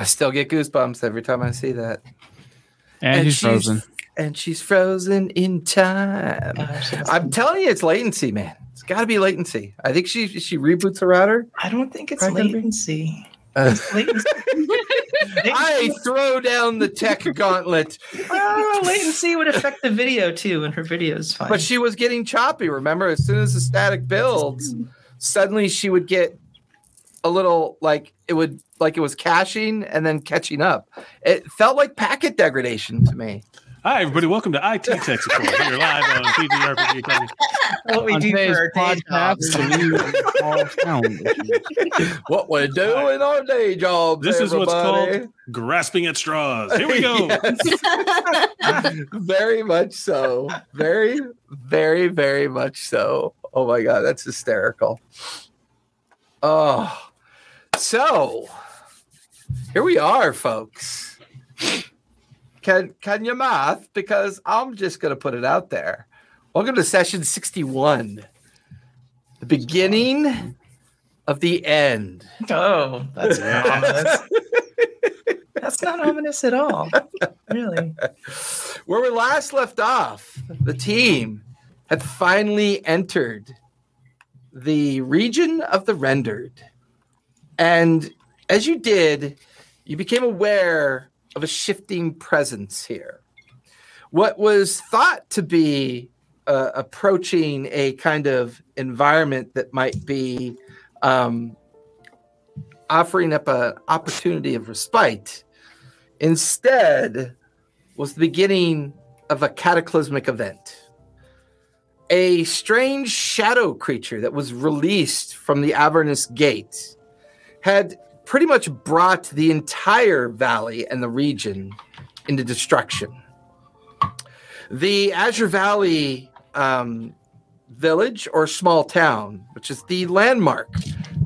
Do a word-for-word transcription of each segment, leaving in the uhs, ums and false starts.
I still get goosebumps every time I see that. And, and she's frozen. And she's frozen in time. I'm telling you, it's latency, man. It's got to be latency. I think she she reboots her router. I don't think it's Probably latency. Uh, it's latency. I throw down the tech gauntlet. Oh, latency would affect the video, too, and her video is fine. But she was getting choppy, remember? As soon as the static builds, suddenly she would get a little, like, it would like it was caching and then catching up. It felt like packet degradation to me. Hi, everybody. Welcome to I T Tech Support. We're live on T G R P G. What we on do for our day jobs. What we do right. in our day jobs, This everybody. Is what's called grasping at straws. Here we go. Very much so. Very, very, very much so. Oh, my God. That's hysterical. Oh. So, here we are, folks. Can can you math? Because I'm just going to put it out there. Welcome to session sixty-one. The beginning of the end. Oh, that's not ominous. That's not ominous at all. Really. Where we last left off, the team had finally entered the region of the rendered. And as you did, you became aware of a shifting presence here. What was thought to be uh, approaching a kind of environment that might be um, offering up an opportunity of respite, instead was the beginning of a cataclysmic event. A strange shadow creature that was released from the Avernus Gate had pretty much brought the entire valley and the region into destruction. The Azure Valley um, village or small town, which is the landmark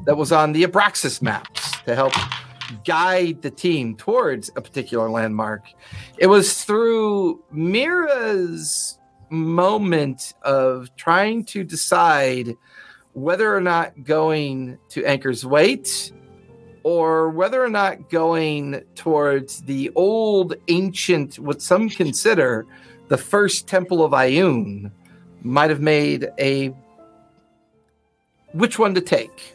that was on the Abraxas maps to help guide the team towards a particular landmark. It was through Mira's moment of trying to decide whether or not going to Anchor's Wait or whether or not going towards the old ancient, what some consider the first temple of Ioun, might have made a, which one to take.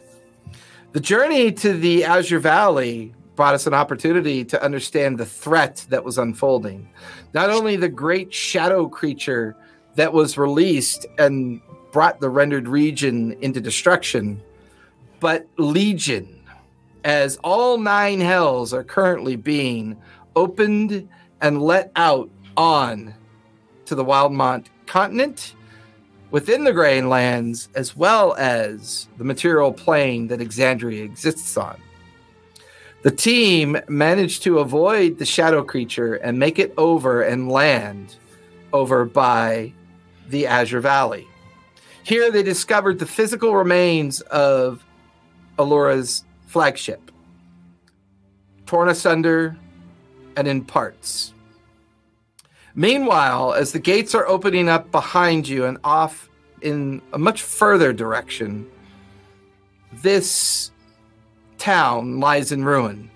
The journey to the Azure Valley brought us an opportunity to understand the threat that was unfolding. Not only the great shadow creature that was released and brought the rendered region into destruction, but Legion, as all nine hells are currently being opened and let out on to the Wildemount continent within the Greying Lands, as well as the material plane that Exandria exists on. The team managed to avoid the shadow creature and make it over and land over by the Azure Valley. Here they discovered the physical remains of Allura's flagship, torn asunder and in parts. Meanwhile, as the gates are opening up behind you and off in a much further direction, this town lies in ruin,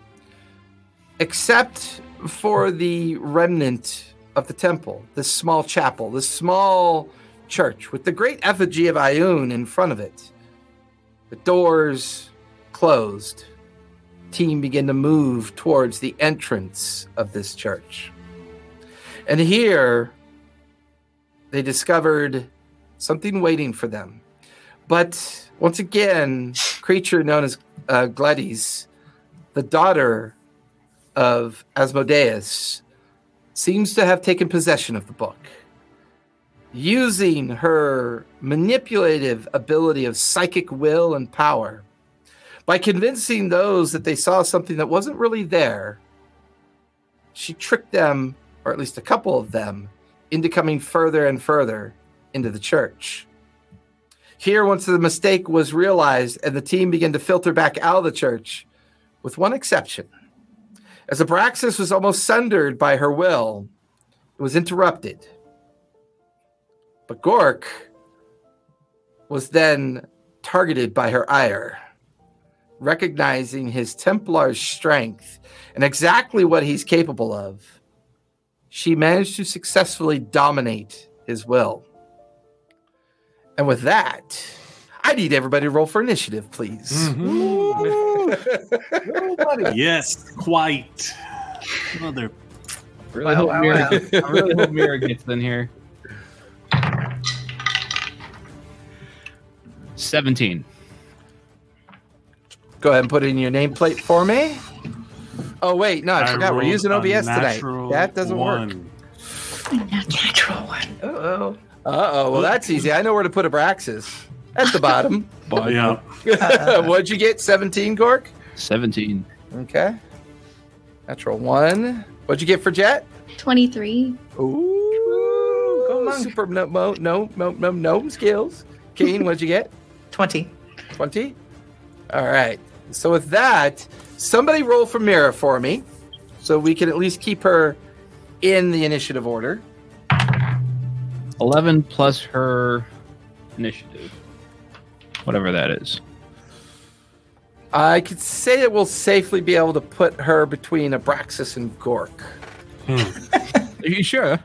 except for the remnant of the temple, this small chapel, this small church with the great effigy of Ioun in front of it. The doors closed, team begin to move towards the entrance of this church. And here, they discovered something waiting for them. But once again, a creature known as uh, Gladys, the daughter of Asmodeus, seems to have taken possession of the book. Using her manipulative ability of psychic will and power, by convincing those that they saw something that wasn't really there, she tricked them, or at least a couple of them, into coming further and further into the church. Here, once the mistake was realized and the team began to filter back out of the church, with one exception. As Abraxas was almost sundered by her will, it was interrupted. But Gork was then targeted by her ire. recognizing his Templar's strength and exactly what he's capable of, she managed to successfully dominate his will. And with that, I need everybody to roll for initiative, please. Mm-hmm. Yes, quite. Mother. Really I, hope wow, Mira, wow. I really hope Mira gets in here. seventeen. Go ahead and put in your nameplate for me. Oh, wait. No, I, I forgot. We're using O B S tonight. That doesn't one. work. A natural one. Uh-oh. Uh-oh. Well, that's easy. I know where to put Abraxas. At the bottom. Well, yeah. uh, What'd you get? seventeen, Gork? seventeen. Okay. Natural one. What'd you get for Jet? twenty-three. Ooh. Come on. Super no, no, no, no, no skills. Keen, what'd you get? twenty. twenty? All right. So with that, somebody roll for Mira for me so we can at least keep her in the initiative order. eleven plus her initiative. Whatever that is. I could say that we'll safely be able to put her between Abraxas and Gork. Hmm. Are you sure?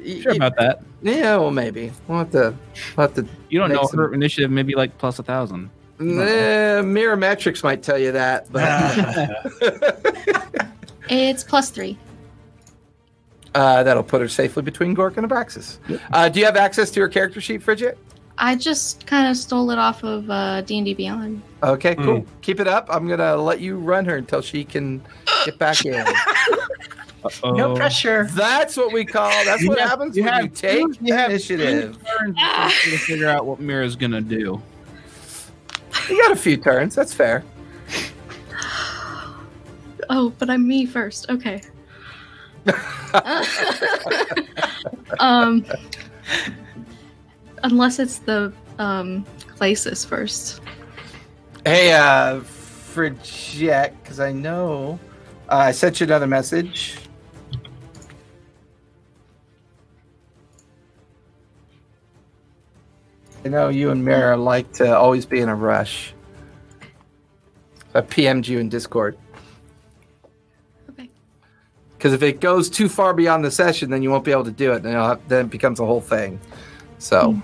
You sure about that? Yeah, well, maybe. We'll have to... We'll have to you don't know some... her initiative, maybe like plus a thousand. Nah, Mirror Metrics might tell you that. But it's plus three. Uh, that'll put her safely between Gork and Abraxas. Yep. Uh, do you have access to your character sheet, Frigette? I just kind of stole it off of uh, D and D Beyond. Okay, cool. Mm. Keep it up. I'm going to let you run her until she can get back in. Uh-oh. No pressure. That's what we call, that's you what have, happens you when have, you take you have initiative. You have to figure out what Mira's going to do. You got a few turns. That's fair. Oh, but I'm me first. Okay. um... Unless it's the um, Glacis first. Hey, uh, Frigette, because I know uh, I sent you another message. I know you and Mira like to always be in a rush. I P M'd you in Discord. Okay. Because if it goes too far beyond the session, then you won't be able to do it, and it'll have, then it becomes a whole thing. So. Mm.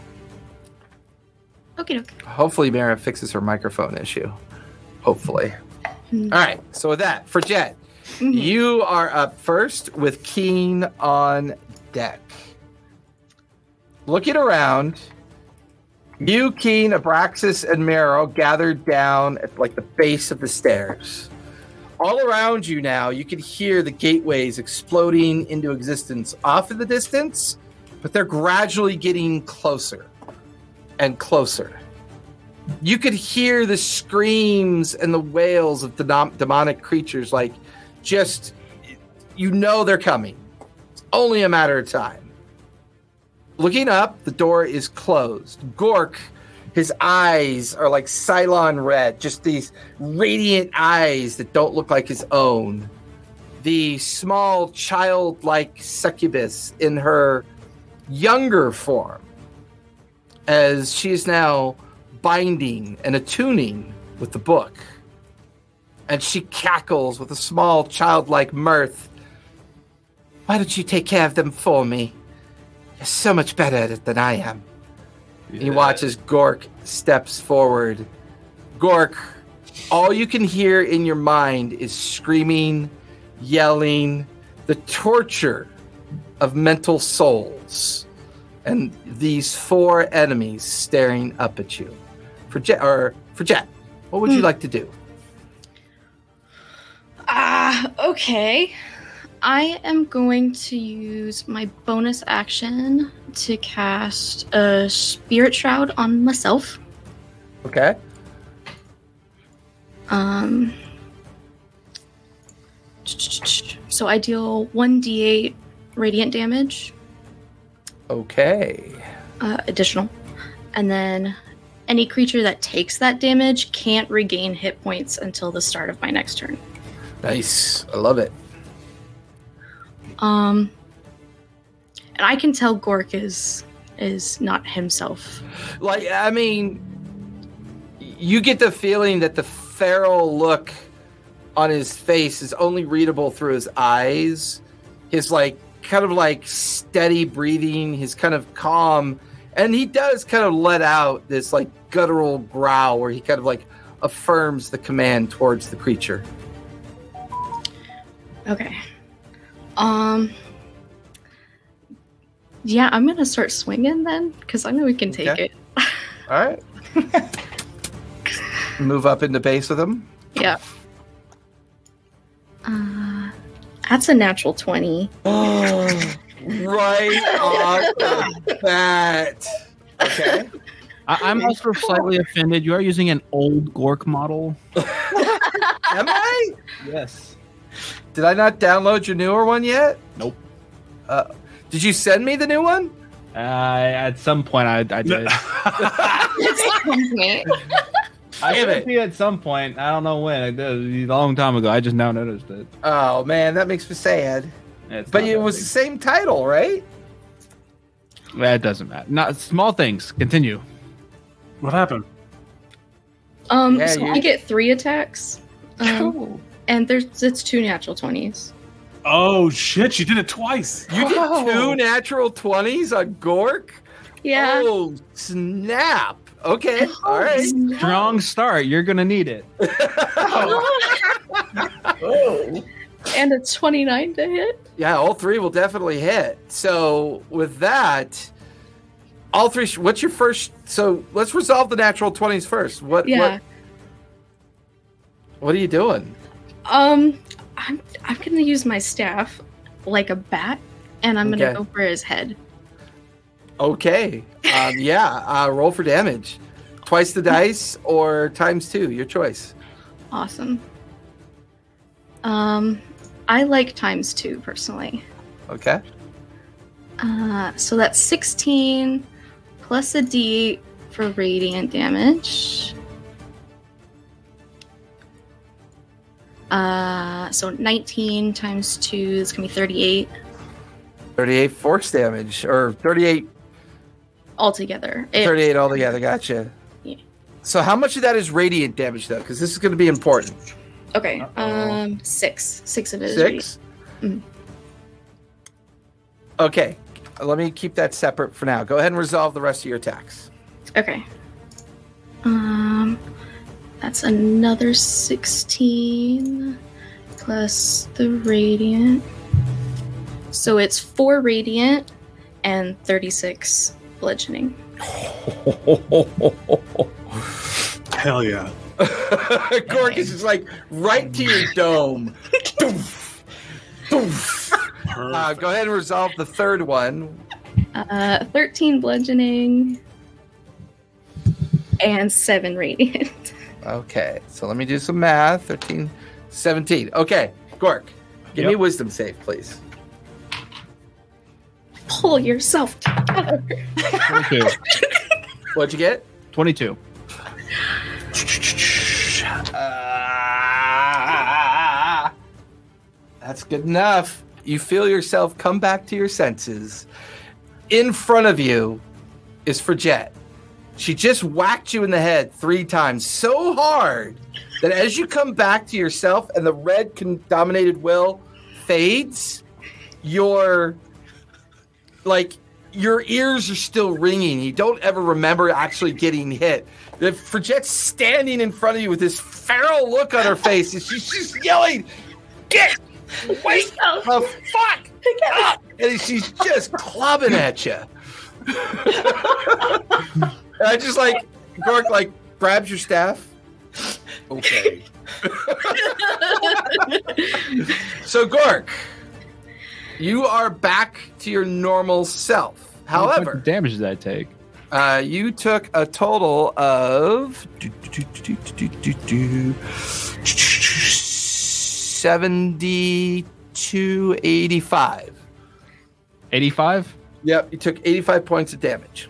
Okay, okay. Hopefully Mira fixes her microphone issue. Hopefully. Mm-hmm. All right. So with that, for Jet, mm-hmm. you are up first with Keen on deck. Looking around, you, Keen, Abraxas, and Mira gathered down at like the base of the stairs. All around you now, you can hear the gateways exploding into existence off in the distance, but they're gradually getting closer. And closer. You could hear the screams and the wails of the dom- demonic creatures. Like, just, you know they're coming. It's only a matter of time. Looking up, the door is closed. Gork, his eyes are like Cylon red. Just these radiant eyes that don't look like his own. The small childlike succubus in her younger form, as she is now binding and attuning with the book. And she cackles with a small childlike mirth. Why don't you take care of them for me? You're so much better at it than I am. Yeah. He watches Gork steps forward. Gork, all you can hear in your mind is screaming, yelling, the torture of mental souls. And these four enemies staring up at you. For Jet, or for Jet, what would hmm. you like to do? Ah, uh, okay. I am going to use my bonus action to cast a Spirit Shroud on myself. Okay. Um. So I deal one d eight radiant damage. Okay. Uh, additional. And then any creature that takes that damage can't regain hit points until the start of my next turn. Nice. I love it. Um, and I can tell Gork is is not himself. Like, I mean, you get the feeling that the feral look on his face is only readable through his eyes. His like kind of like steady breathing, his kind of calm, and he does kind of let out this like guttural growl where he kind of like affirms the command towards the creature. Okay. Um. Yeah, I'm gonna start swinging then, because I know we can take okay. it. All right. Move up into base with him. Yeah. Uh, that's a natural twenty. Oh, right on the bat. Okay. I- I'm also slightly offended. You are using an old Gork model. Am I? Yes. Did I not download your newer one yet? Nope. Uh, did you send me the new one? Uh, at some point, I, I did. I did see it at some point. I don't know when. It was a long time ago. I just now noticed it. Oh, man. That makes me sad. It's but it was big. The same title, right? That doesn't matter. Not small things. Continue. What happened? Um, yeah, so you... I get three attacks. Um, cool. And there's it's two natural twenties. Oh, shit. You did it twice. You oh. did two natural twenties on Gork? Yeah. Oh, snap. Okay. Oh, all right. Snap. Strong start. You're going to need it. oh. And a twenty-nine to hit. Yeah, all three will definitely hit. So with that, all three. Sh- what's your first? So let's resolve the natural twenties first. What? Yeah. What, what are you doing? Um, I'm I'm gonna use my staff like a bat, and I'm gonna okay. go for his head. Okay. Um, yeah. Uh, roll for damage, twice the dice or times two, your choice. Awesome. Um, I like times two personally. Okay. Uh, so that's sixteen plus a D for radiant damage. Uh, so nineteen times two is gonna be thirty-eight. thirty-eight force damage, or thirty-eight altogether. It, thirty-eight altogether. Gotcha. Yeah. So how much of that is radiant damage though? Because this is gonna be important. Okay. Uh-oh. Um, six. Six of it. Six. Mm. Okay. Let me keep that separate for now. Go ahead and resolve the rest of your attacks. Okay. Um. That's another sixteen plus the radiant. So it's four radiant and thirty-six bludgeoning. Hell yeah. Gork is just like right to your dome. Doof, doof. Uh, go ahead and resolve the third one. Uh, thirteen bludgeoning and seven radiant. Okay, so let me do some math. thirteen, seventeen. Okay, Gork, give yep. me wisdom save, please. Pull yourself together. twenty-two. What'd you get? twenty-two. Uh, that's good enough. You feel yourself come back to your senses. In front of you is Frigette. She just whacked you in the head three times so hard that as you come back to yourself and the red con- dominated will fades, your like your ears are still ringing. You don't ever remember actually getting hit. The Frigette's standing in front of you with this feral look on her face, and she's just yelling, "Get! Wake the fuck up!" And she's just clubbing at you. And I just like Gork like grabs your staff. Okay. So Gork, you are back to your normal self. However, what damage did I take? Uh, you took a total of seventy-two eighty-five. Eighty-five? Yep, you took eighty-five points of damage.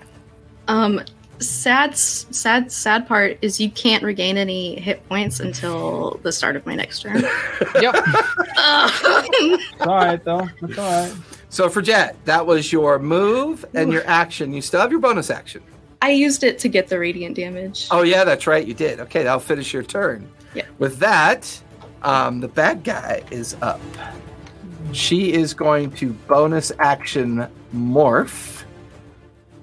Um. Sad, sad, sad part is you can't regain any hit points until the start of my next turn. Yep. uh. It's all right, though. It's all right. So, for Jet, that was your move and your action. You still have your bonus action. I used it to get the radiant damage. Oh, yeah, that's right. You did. Okay, that'll finish your turn. Yeah. With that, um, the bad guy is up. She is going to bonus action morph.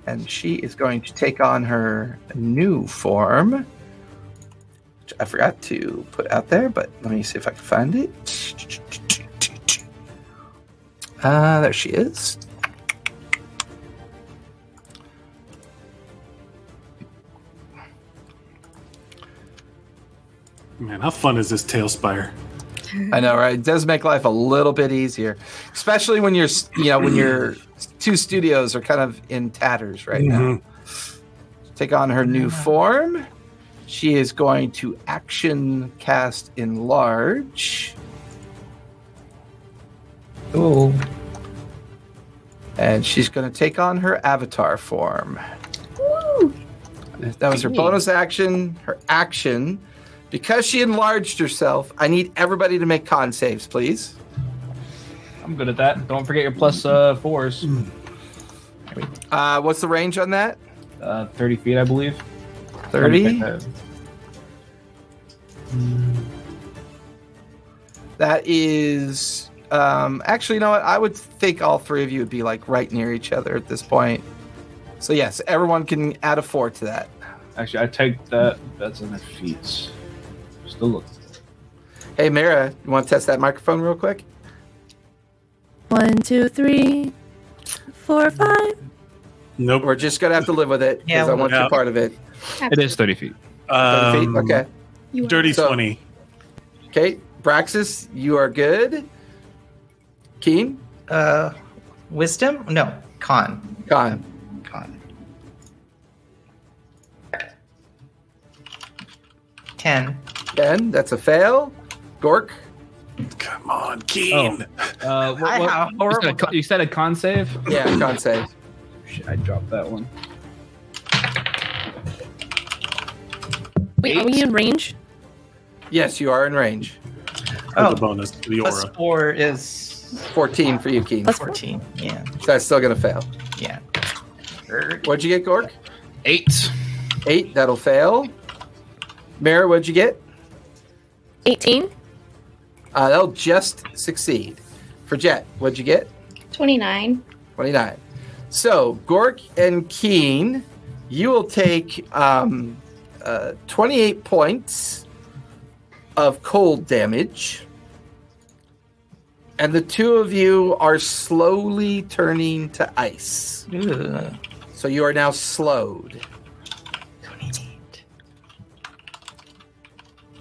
And she is going to take on her new form. Which I forgot to put out there, but let me see if I can find it. Uh, there she is. Man, how fun is this Tailspire? I know, right? It does make life a little bit easier, especially when you're, you know, when your two studios are kind of in tatters right mm-hmm. now. Take on her new form. She is going to action cast enlarge. Oh, and she's going to take on her avatar form. Woo. That was her bonus action. Her action. Because she enlarged herself, I need everybody to make con saves, please. I'm good at that. Don't forget your plus uh, fours. Uh, what's the range on that? Uh, thirty feet, I believe. thirty? That is... Um, actually, you know what? I would think all three of you would be like right near each other at this point. So yes, everyone can add a four to that. Actually, I take that. That's in the feats. Still looking. Hey, Mira, you want to test that microphone real quick? One, two, three, four, five. Nope. We're just going to have to live with it because yeah, I want you part of it. It is thirty feet. Um, thirty feet? Okay. Dirty so, twenty. Okay. Braxas, you are good. Keen? Uh, wisdom? No. Con. Con. Con. Ten. Ben, that's a fail. Gork. Come on, Keen. Oh. Uh, what, what, you, said a con, you said a con save? Yeah, con save. Shit, I dropped that one. Wait, eight? Are we in range? Yes, you are in range. Oh, the bonus. The aura. Plus four is... fourteen for you, Keen. Plus fourteen, yeah. So that's still going to fail. Yeah. What'd you get, Gork? Eight. Eight, that'll fail. Mara, what'd you get? eighteen. Uh, that'll just succeed. For Jet, what'd you get? twenty-nine. twenty-nine. So, Gork and Keen, you will take um, uh, twenty-eight points of cold damage. And the two of you are slowly turning to ice. Ugh. So you are now slowed.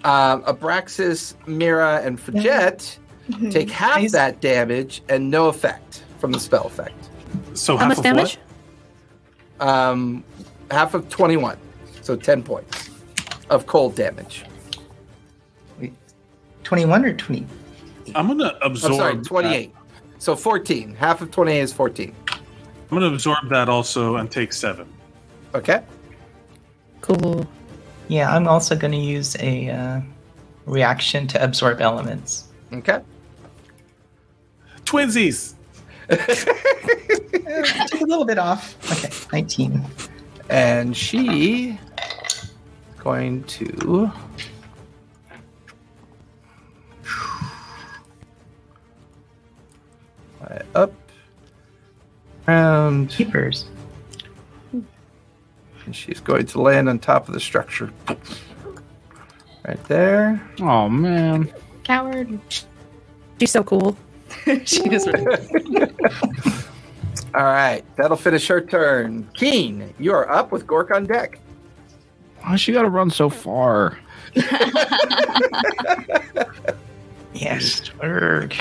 Um, Abraxas, Mira, and Frigette mm-hmm. take half nice. That damage and no effect from the spell effect. So how half much of damage? What? Um, half of twenty-one, so ten points of cold damage. Wait, twenty-one or twenty? I'm gonna absorb. I'm sorry, twenty-eight. That. So fourteen. Half of twenty-eight is fourteen. I'm gonna absorb that also and take seven. Okay. Cool. Yeah, I'm also going to use a uh, reaction to absorb elements. Okay. Twinsies! Just a little bit off. Okay, nineteen. And she is going to... right up. Round. Keepers. And she's going to land on top of the structure. Right there. Oh, man. Coward. She's so cool. She is really cool. All right. That'll finish her turn. Keen, you are up with Gork on deck. Why she got to run so far? Yes, Gork.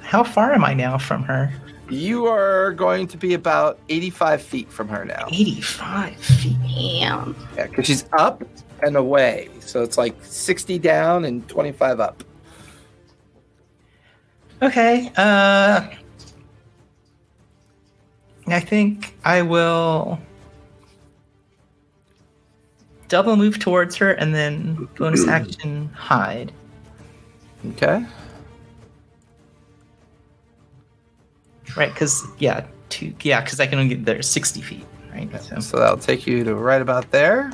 How far am I now from her? You are going to be about eighty-five feet from her now. eighty-five feet. Damn. Yeah, because she's up and away. So it's like sixty down and twenty-five up. Okay. Uh, I think I will double move towards her and then bonus action hide. Okay. Right, because, yeah, two, yeah, because I can only get there sixty feet. right? Yeah, so. so that'll take you to right about there.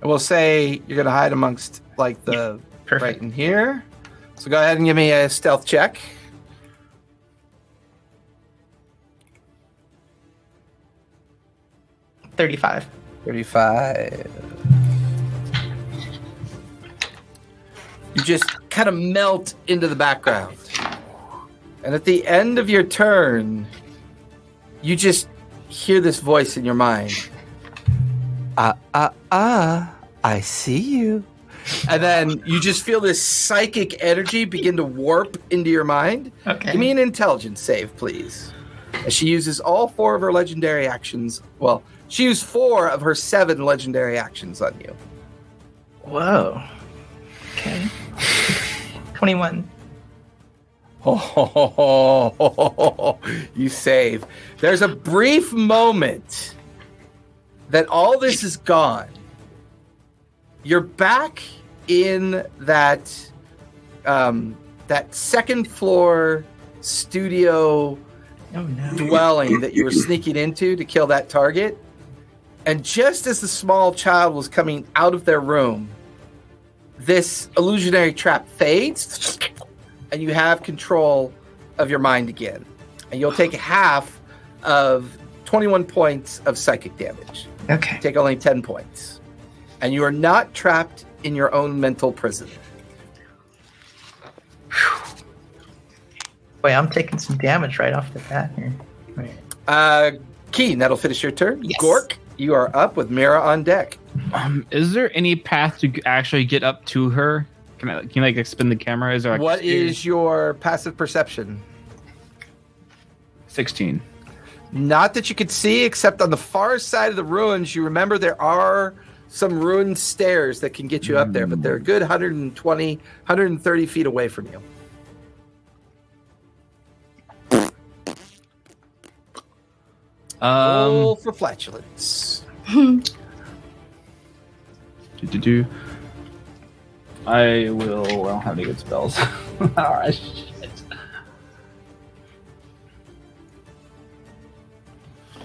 And we'll say you're going to hide amongst, like, the yeah, right in here. So go ahead and give me a stealth check. thirty-five. thirty-five. You just kind of melt into the background. And at the end of your turn, you just hear this voice in your mind. Ah, ah, ah, I see you. And then you just feel this psychic energy begin to warp into your mind. Okay. Give me an intelligence save, please. As she uses all four of her legendary actions. Well, she used four of her seven legendary actions on you. Whoa. Okay. twenty-one. Oh, ho, ho, ho, ho, ho, ho. You save. There's a brief moment that all this is gone. You're back in that um, that second floor studio oh, no. dwelling that you were sneaking into to kill that target. And just as the small child was coming out of their room, this illusionary trap fades, and you have control of your mind again. And you'll take half of twenty-one points of psychic damage. Okay. Take only ten points. And you are not trapped in your own mental prison. Wait, I'm taking some damage right off the bat here. Right. Uh, Keen, that'll finish your turn. Yes. Gork, you are up with Mira on deck. Um, is there any path to actually get up to her? Can I, can I like spin the camera? Is there, like, what is your passive perception? sixteen. Not that you could see, except on the far side of the ruins. You remember there are some ruined stairs that can get you up there, but they're a good one hundred twenty, one hundred thirty feet away from you. Um, Roll for flatulence. Do, do, do. I will. I don't have any good spells. All right. Shit.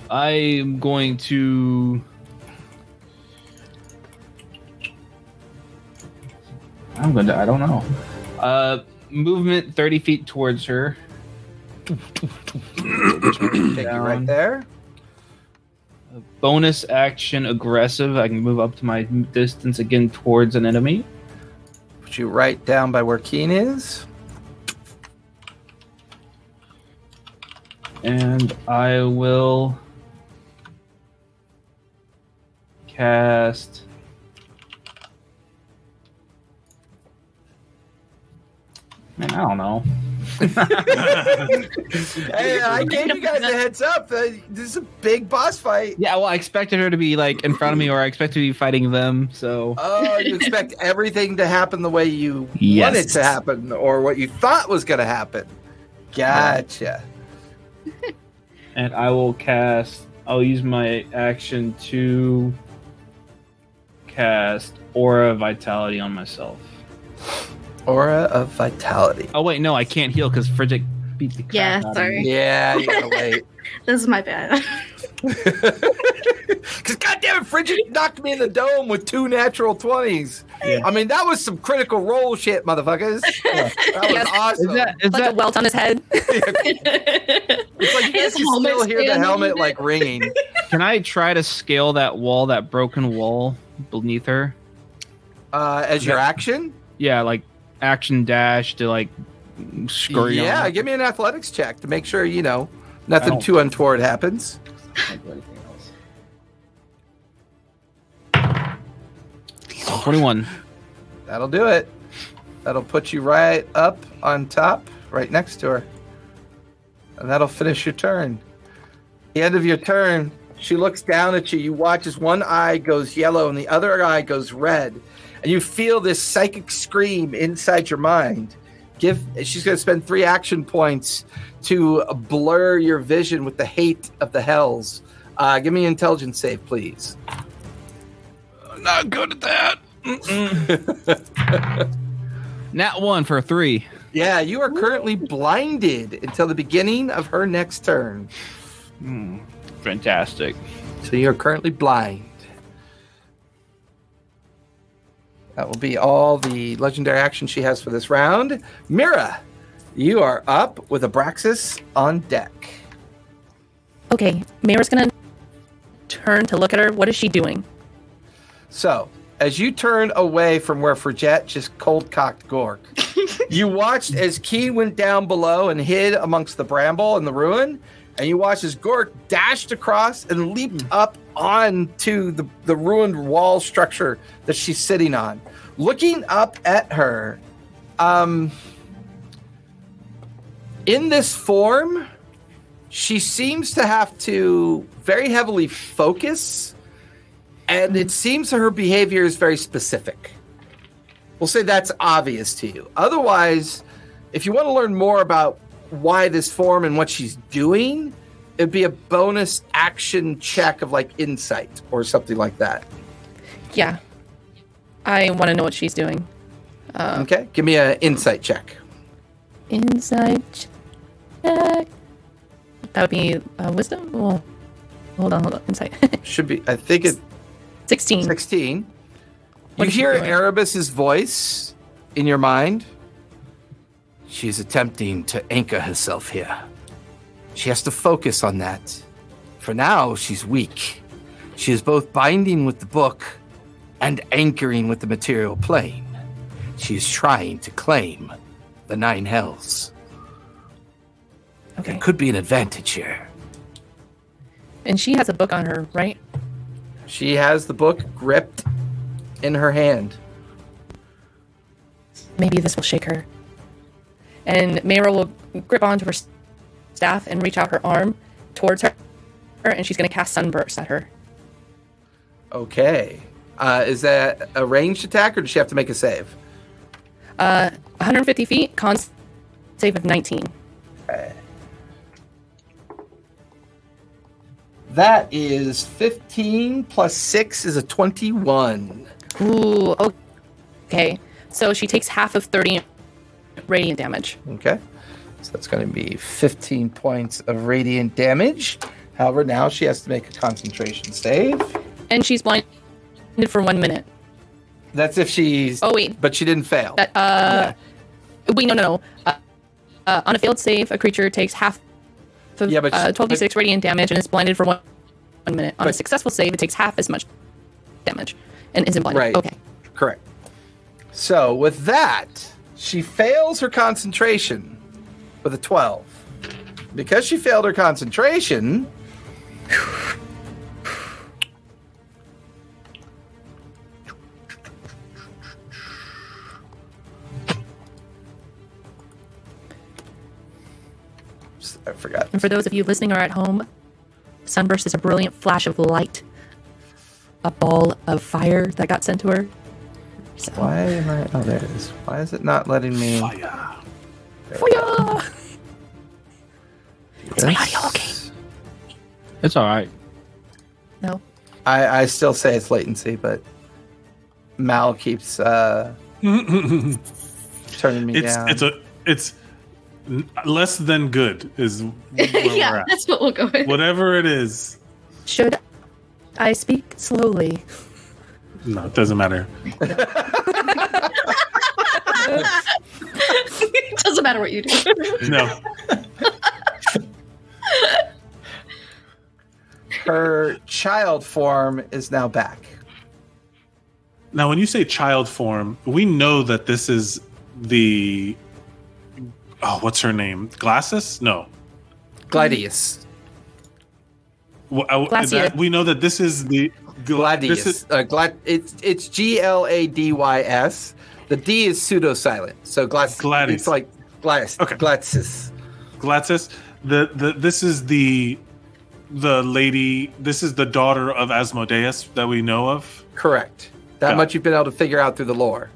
I'm going to. I'm going to. I don't know. Uh, movement thirty feet towards her. Take you right there. Bonus action aggressive. I can move up to my distance again towards an enemy. Put you right down by where Keen is. And I will cast Man, I don't know. Hey, I gave you guys a heads up. Uh, this is a big boss fight. Yeah, well, I expected her to be like in front of me, or I expected to be fighting them. So, oh, you expect everything to happen the way you yes. want it to happen, or what you thought was going to happen. Gotcha. Right. And I will cast. I'll use my action to cast Aura Vitality on myself. Aura of Vitality. Oh, wait, no, I can't heal because Frigette beat the crap yeah, out sorry. of me. Yeah, you gotta wait. This is my bad. Because, goddamn it, Frigette knocked me in the dome with two natural twenties. Yeah. I mean, that was some critical roll shit, motherfuckers. Yeah, that yes. was awesome. Is that, is like that... a welt on his head. It's like you can still hear the helmet, like, ringing. Can I try to scale that wall, that broken wall beneath her? Uh, as yeah. your action? Yeah, like, action dash to like scurry. Yeah, on. Give me an athletics check to make sure, you know, nothing too untoward happens. I don't do anything else. twenty-one. That'll do it. That'll put you right up on top, right next to her. And that'll finish your turn. At the end of your turn, she looks down at you. You watch as one eye goes yellow and the other eye goes red. And you feel this psychic scream inside your mind. Give she's going to spend three action points to blur your vision with the hate of the hells. Uh, give me an intelligence save, please. I'm not good at that. Nat one for three. Yeah, you are currently blinded until the beginning of her next turn. Mm, fantastic. So you're currently blind. That will be all the legendary action she has for this round. Mira, you are up with Abraxas on deck. Okay, Mira's going to turn to look at her. What is she doing? So, as you turn away from where Frigette just cold-cocked Gork, you watched as Keen went down below and hid amongst the bramble and the ruin, and you watched as Gork dashed across and leaped up onto the, the ruined wall structure that she's sitting on. Looking up at her, um, in this form, she seems to have to very heavily focus, and it seems her behavior is very specific. We'll say that's obvious to you. Otherwise, if you want to learn more about why this form and what she's doing, it'd be a bonus action check of like insight or something like that. Yeah. I want to know what she's doing. Um, okay. Give me an insight check. Insight check. That would be uh, wisdom? Well, hold on, hold on. Insight. Should be. I think it's sixteen. sixteen. You hear Erebus's voice in your mind. She's attempting to anchor herself here. She has to focus on that. For now, she's weak. She is both binding with the book and anchoring with the material plane. She is trying to claim the nine hells. Okay. There could be an advantage here. And she has a book on her, right? She has the book gripped in her hand. Maybe this will shake her. And Mira will grip onto her staff and reach out her arm towards her, and she's going to cast Sunburst at her. Okay. Uh, is that a ranged attack, or does she have to make a save? Uh, one hundred fifty feet, con save of nineteen. Okay. That is fifteen plus six is a twenty-one. Ooh, okay. So she takes half of thirty radiant damage. Okay. So that's going to be fifteen points of radiant damage. However, now she has to make a concentration save. And she's blinded for one minute. That's if she's... Oh, wait. But she didn't fail. That, uh, yeah. Wait, no, no, no. Uh, uh, on a failed save, a creature takes half of yeah, but uh, twelve d six radiant damage and is blinded for one, one minute. On but, a successful save, it takes half as much damage and isn't blinded. Right. Okay. Correct. So with that, she fails her concentration with a twelve. Because she failed her concentration, I forgot. And for those of you listening or at home, Sunburst is a brilliant flash of light, a ball of fire that got sent to her. So. Why am I? Oh, there it is. Why is it not letting me? Fire! Fire! Is my audio okay? It's all right. No. I, I still say it's latency, but Mal keeps uh, turning me it's, down. It's a it's less than good is. Yeah, we're at. That's what we'll go with. Whatever it is. Should I speak slowly? No, it doesn't matter. It doesn't matter what you do. No. Her child form is now back. Now, when you say child form, we know that this is the... Oh, what's her name? Gladys? No. Gladys. Well, I, that, we know that this is the... Gladys. Is, uh, glad, it's it's G L A D Y S. The D is pseudo silent. So Gladys. Gladys. It's like Gladys. Okay. Gladys. Gladys. The the this is the the lady. This is the daughter of Asmodeus that we know of. Correct. That yeah. much you've been able to figure out through the lore.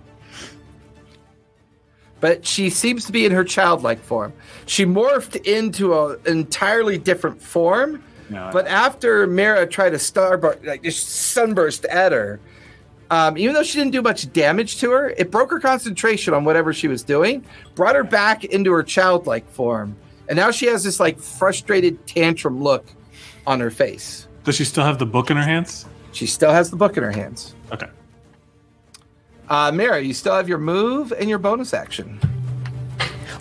But she seems to be in her childlike form. She morphed into an entirely different form. No, but after Mira tried to starburst, like just sunburst at her, um, even though she didn't do much damage to her, it broke her concentration on whatever she was doing, brought her back into her childlike form, and now she has this like frustrated tantrum look on her face. Does she still have the book in her hands? She still has the book in her hands. Okay. Uh, Mira, you still have your move and your bonus action.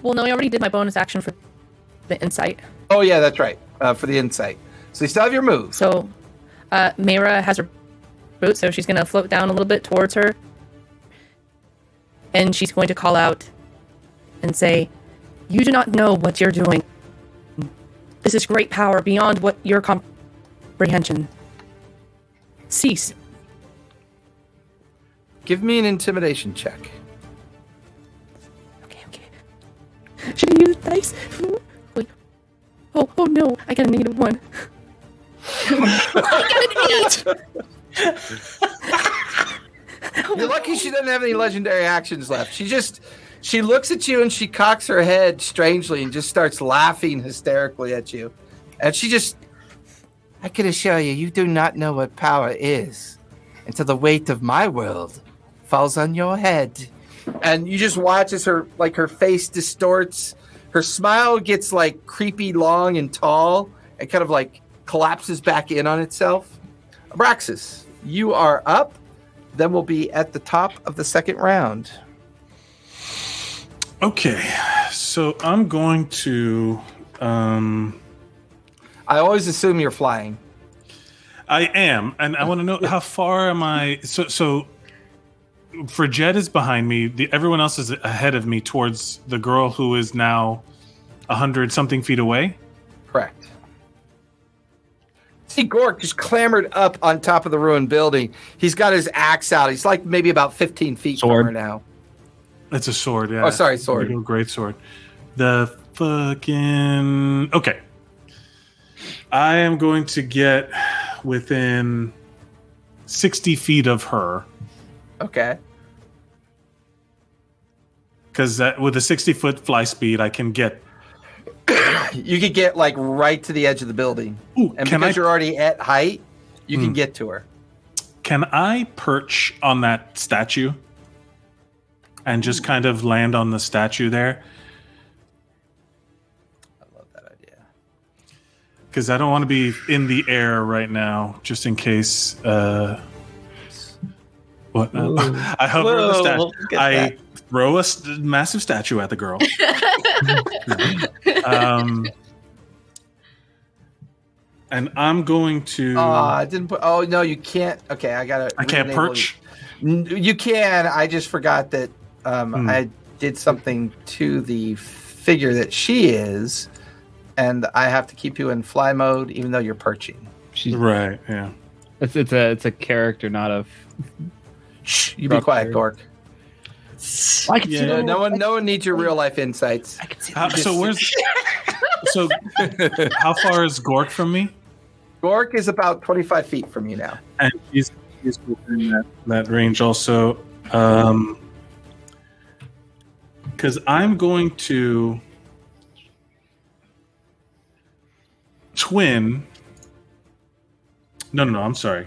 Well, no, I already did my bonus action for the insight. Oh, yeah, that's right. Uh, for the insight. So you still have your move. So uh, Mira has her boot, so she's going to float down a little bit towards her. And she's going to call out and say, "You do not know what you're doing. This is great power beyond what your comprehension. Cease." Give me an intimidation check. Okay, okay. Should I use dice? Oh, oh no! I got a negative one. I got an eight. You're lucky she doesn't have any legendary actions left. She just she looks at you and she cocks her head strangely and just starts laughing hysterically at you, and she just. I can assure you, you do not know what power is until the weight of my world falls on your head. And you just watch as her, like, her face distorts. Her smile gets, like, creepy long and tall and kind of, like, collapses back in on itself. Abraxas, you are up. Then we'll be at the top of the second round. Okay. So I'm going to... Um... I always assume you're flying. I am, and I want to know how far am I? So, so Frigette is behind me. The, everyone else is ahead of me towards the girl who is now a hundred something feet away. Correct. See, Gork just clambered up on top of the ruined building. He's got his axe out. He's like maybe about fifteen feet sword. From her now. It's a sword. Yeah. Oh, sorry, sword. It's a great sword. The fucking okay. I am going to get within sixty feet of her. Okay. Because with a sixty-foot fly speed, I can get... You could get, like, right to the edge of the building. Ooh, and because I... you're already at height, you mm. can get to her. Can I perch on that statue and just Ooh. kind of land on the statue there? Because I don't want to be in the air right now, just in case. Uh, what? Ooh. I hover Whoa, the statue. I that. throw a st- massive statue at the girl. um, and I'm going to. Oh, I didn't put. Oh no, you can't. Okay, I gotta. I can't perch. You. you can. I just forgot that um, mm. I did something to the figure that she is. And I have to keep you in fly mode, even though you're perching. She's, right, yeah. It's it's a it's a character, not a. Shh, you be quiet, Gork. I can yeah. see no, no one no one needs your real life insights. I can see how, so where's so how far is Gork from me? Gork is about twenty-five feet from you now, and he's he's within that, that range also. Um, because I'm going to. Twin. No, no, no. I'm sorry.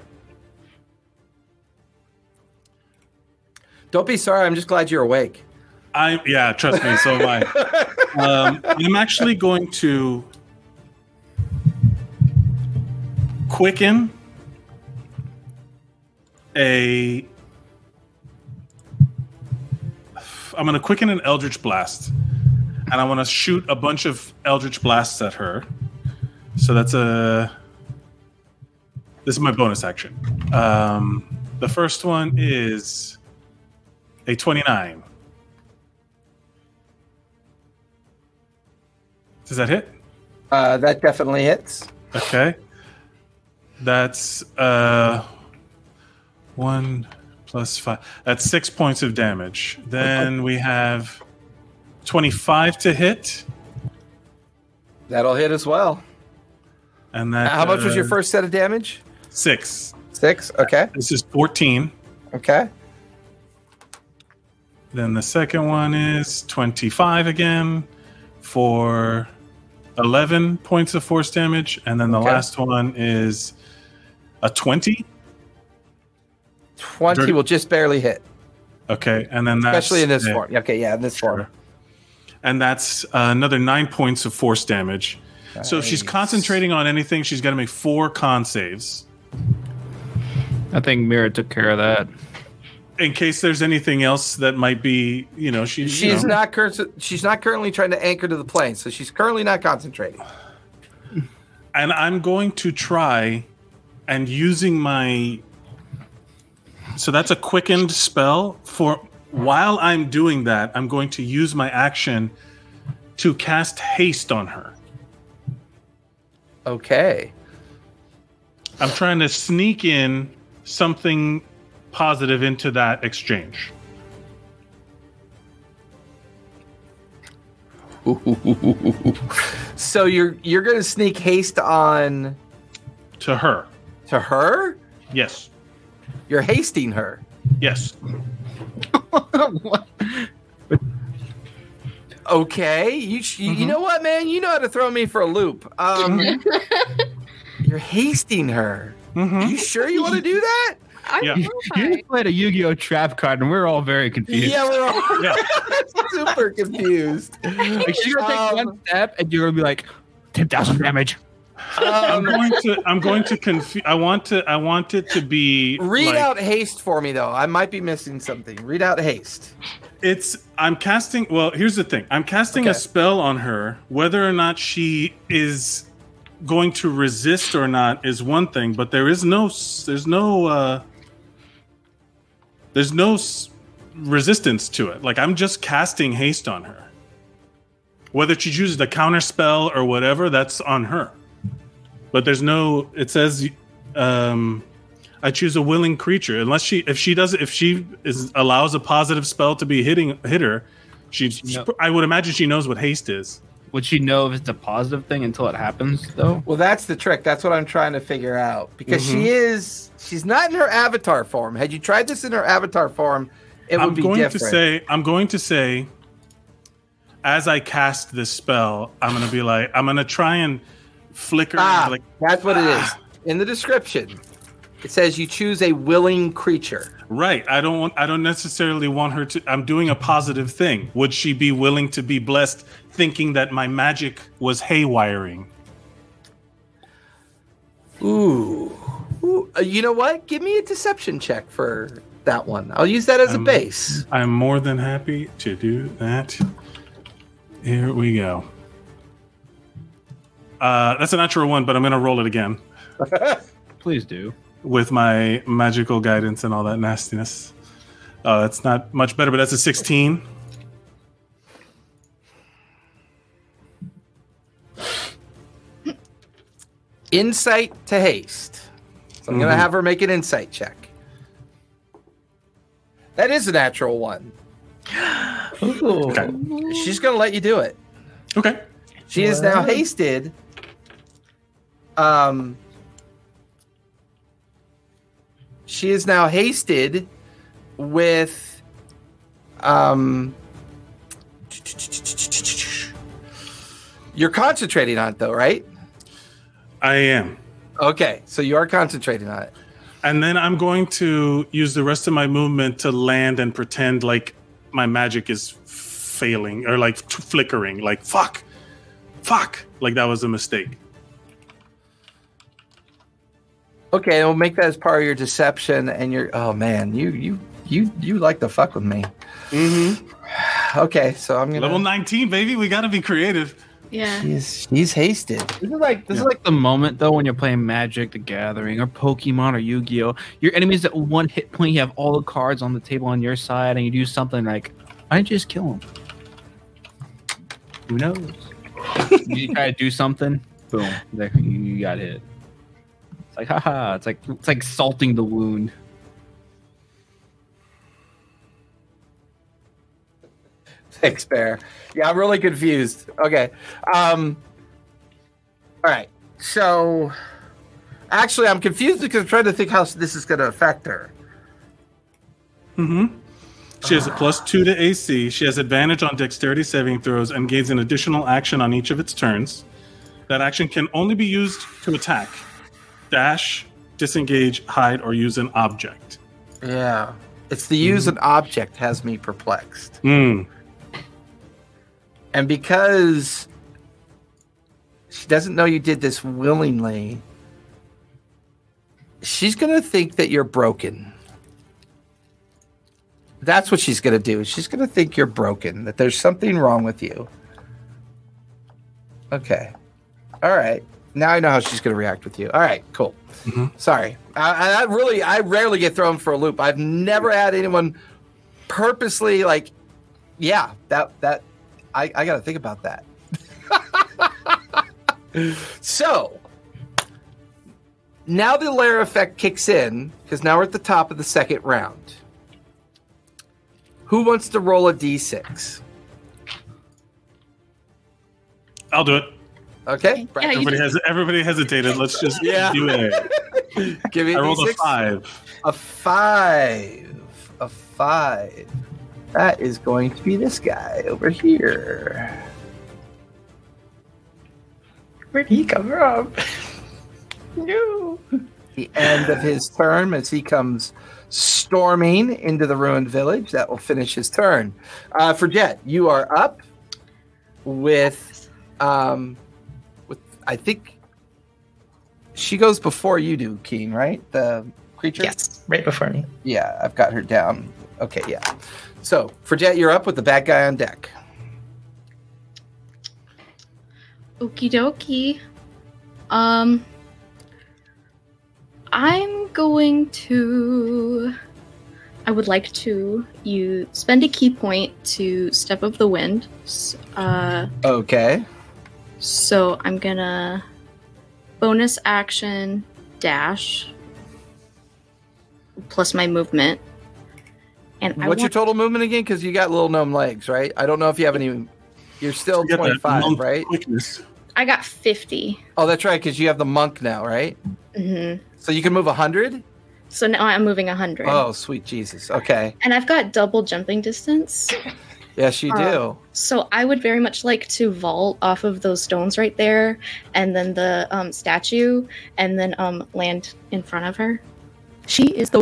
Don't be sorry. I'm just glad you're awake. I yeah, trust me. So am I. um, I'm actually going to quicken a. I'm going to quicken an Eldritch Blast, and I want to shoot a bunch of Eldritch Blasts at her. So that's a. This is my bonus action. Um, the first one is a twenty-nine. Does that hit? Uh, that definitely hits. Okay. That's uh, one plus five. That's six points of damage. Then we have twenty-five to hit. That'll hit as well. And that, how much uh, was your first set of damage? Six. Six, okay. This is fourteen. Okay. Then the second one is twenty-five again for eleven points of force damage. And then the okay. last one is a twenty. twenty will just barely hit. Okay, and then that's... Especially in this form. Okay, yeah, in this sure. form. And that's uh, another nine points of force damage. Nice. So if she's concentrating on anything, she's got to make four con saves. I think Mira took care of that. In case there's anything else that might be, you know, she, she's you know. not cur- she's not currently trying to anchor to the plane, so she's currently not concentrating. And I'm going to try and using my... So that's a quickened spell. For while I'm doing that, I'm going to use my action to cast haste on her. Okay. I'm trying to sneak in something positive into that exchange. Ooh. So you're you're going to sneak haste on to her. To her? Yes. You're hasting her. Yes. Okay. You you mm-hmm. know what, man? You know how to throw me for a loop. Um, you're hasting her. Mm-hmm. Are you sure you want to do that? I'm yeah. You played a Yu-Gi-Oh! Trap card, and we're all very confused. Yeah, we're all yeah. super confused. Like, she's gonna take um, one step, and you're gonna be like, ten thousand damage. Um, I'm going to. I'm going to confuse. I want to. I want it to be. Read like, out haste for me, though. I might be missing something. Read out haste. It's. I'm casting. Well, here's the thing. I'm casting okay. a spell on her. Whether or not she is going to resist or not is one thing, but there is no. There's no. Uh, There's no s- resistance to it. Like, I'm just casting haste on her. Whether she chooses a counter spell or whatever, that's on her. But there's no. It says, um, "I choose a willing creature." Unless she, if she does, if she is allows a positive spell to be hitting hit her, she. No. I would imagine she knows what haste is. Would she know if it's a positive thing until it happens, though? Well, that's the trick. That's what I'm trying to figure out. Because mm-hmm. she is... She's not in her avatar form. Had you tried this in her avatar form, it I'm would be going different. To say, I'm going to say, as I cast this spell, I'm going to be like... I'm going to try and flicker... Ah, and like, that's what ah. it is. In the description, it says you choose a willing creature. Right. I don't want. I don't necessarily want her to... I'm doing a positive thing. Would she be willing to be blessed... thinking that my magic was haywiring. Ooh. Ooh. You know what? Give me a deception check for that one. I'll use that as I'm, a base. I'm more than happy to do that. Here we go. Uh, that's a natural one, but I'm going to roll it again. Please do. With my magical guidance and all that nastiness. Uh, that's not much better, but that's a sixteen. Insight to haste. So I'm mm-hmm. going to have her make an insight check. That is a natural one. Ooh. Okay. She's going to let you do it. Okay. She is now hasted. Um, she is now hasted with... Um, you're concentrating on it, though, right? I am. Okay, so you are concentrating on it. And then I'm going to use the rest of my movement to land and pretend like my magic is failing or like t- flickering. Like, fuck, fuck. Like that was a mistake. Okay, and we'll make that as part of your deception and your... Oh, man, you you you you like to fuck with me. Mm-hmm. Okay, so I'm going to... Level nineteen, baby. We got to be creative. Yeah, she's she's hasted. This is like this yeah. is like the moment though when you're playing Magic: The Gathering or Pokemon or Yu-Gi-Oh. Your enemy's at one hit point. You have all the cards on the table on your side, and you do something like, "I just kill him." Who knows? You try to do something, boom! Like, you got hit. It's like haha. It's like it's like salting the wound. Thanks, Bear. Yeah, I'm really confused. Okay. Um, all right. So, actually, I'm confused because I'm trying to think how this is going to affect her. Mm-hmm. She has a plus two to A C. She has advantage on dexterity saving throws and gains an additional action on each of its turns. That action can only be used to attack, dash, disengage, hide, or use an object. Yeah. It's the use mm-hmm. an object has me perplexed. Mm. And because She doesn't know you did this willingly. She's going to think that you're broken. That's what she's going to do. She's going to think you're broken, that there's something wrong with you. Okay. All right. Now I know how she's going to react with you. All right, cool. Mm-hmm. Sorry. I, I really, I rarely get thrown for a loop. I've never had anyone purposely like, yeah, that, that, I, I got to think about that. So, now the layer effect kicks in, because now we're at the top of the second round. Who wants to roll a d six? I'll do it. Okay. Yeah, everybody, has, everybody hesitated. Let's just yeah. do it. Give me I a rolled a five. A five. A five. That is going to be this guy over here. Where'd he come from? No. The end of his turn as he comes storming into the ruined village. That will finish his turn. Uh, for Jet, you are up with... Um, I think she goes before you do, Keen, right? The creature? Yes, right before me. Yeah, I've got her down. Okay, yeah. So, Frigette, you're up with the bad guy on deck. Okie dokie. Um, I'm going to... I would like to you spend a key point to step up the wind. Uh, okay. So I'm gonna bonus action dash plus my movement. And I what's want- your total movement again? Because you got little gnome legs, right? I don't know if you have any. You're still you twenty-five, right? Quickness. I got fifty. Oh, that's right, because you have the monk now, right? Mm-hmm. So you can move one hundred? So now I'm moving one hundred. Oh, sweet Jesus. Okay. And I've got double jumping distance. Yes, you do. Uh, so I would very much like to vault off of those stones right there, and then the um, statue, and then um, land in front of her. She is the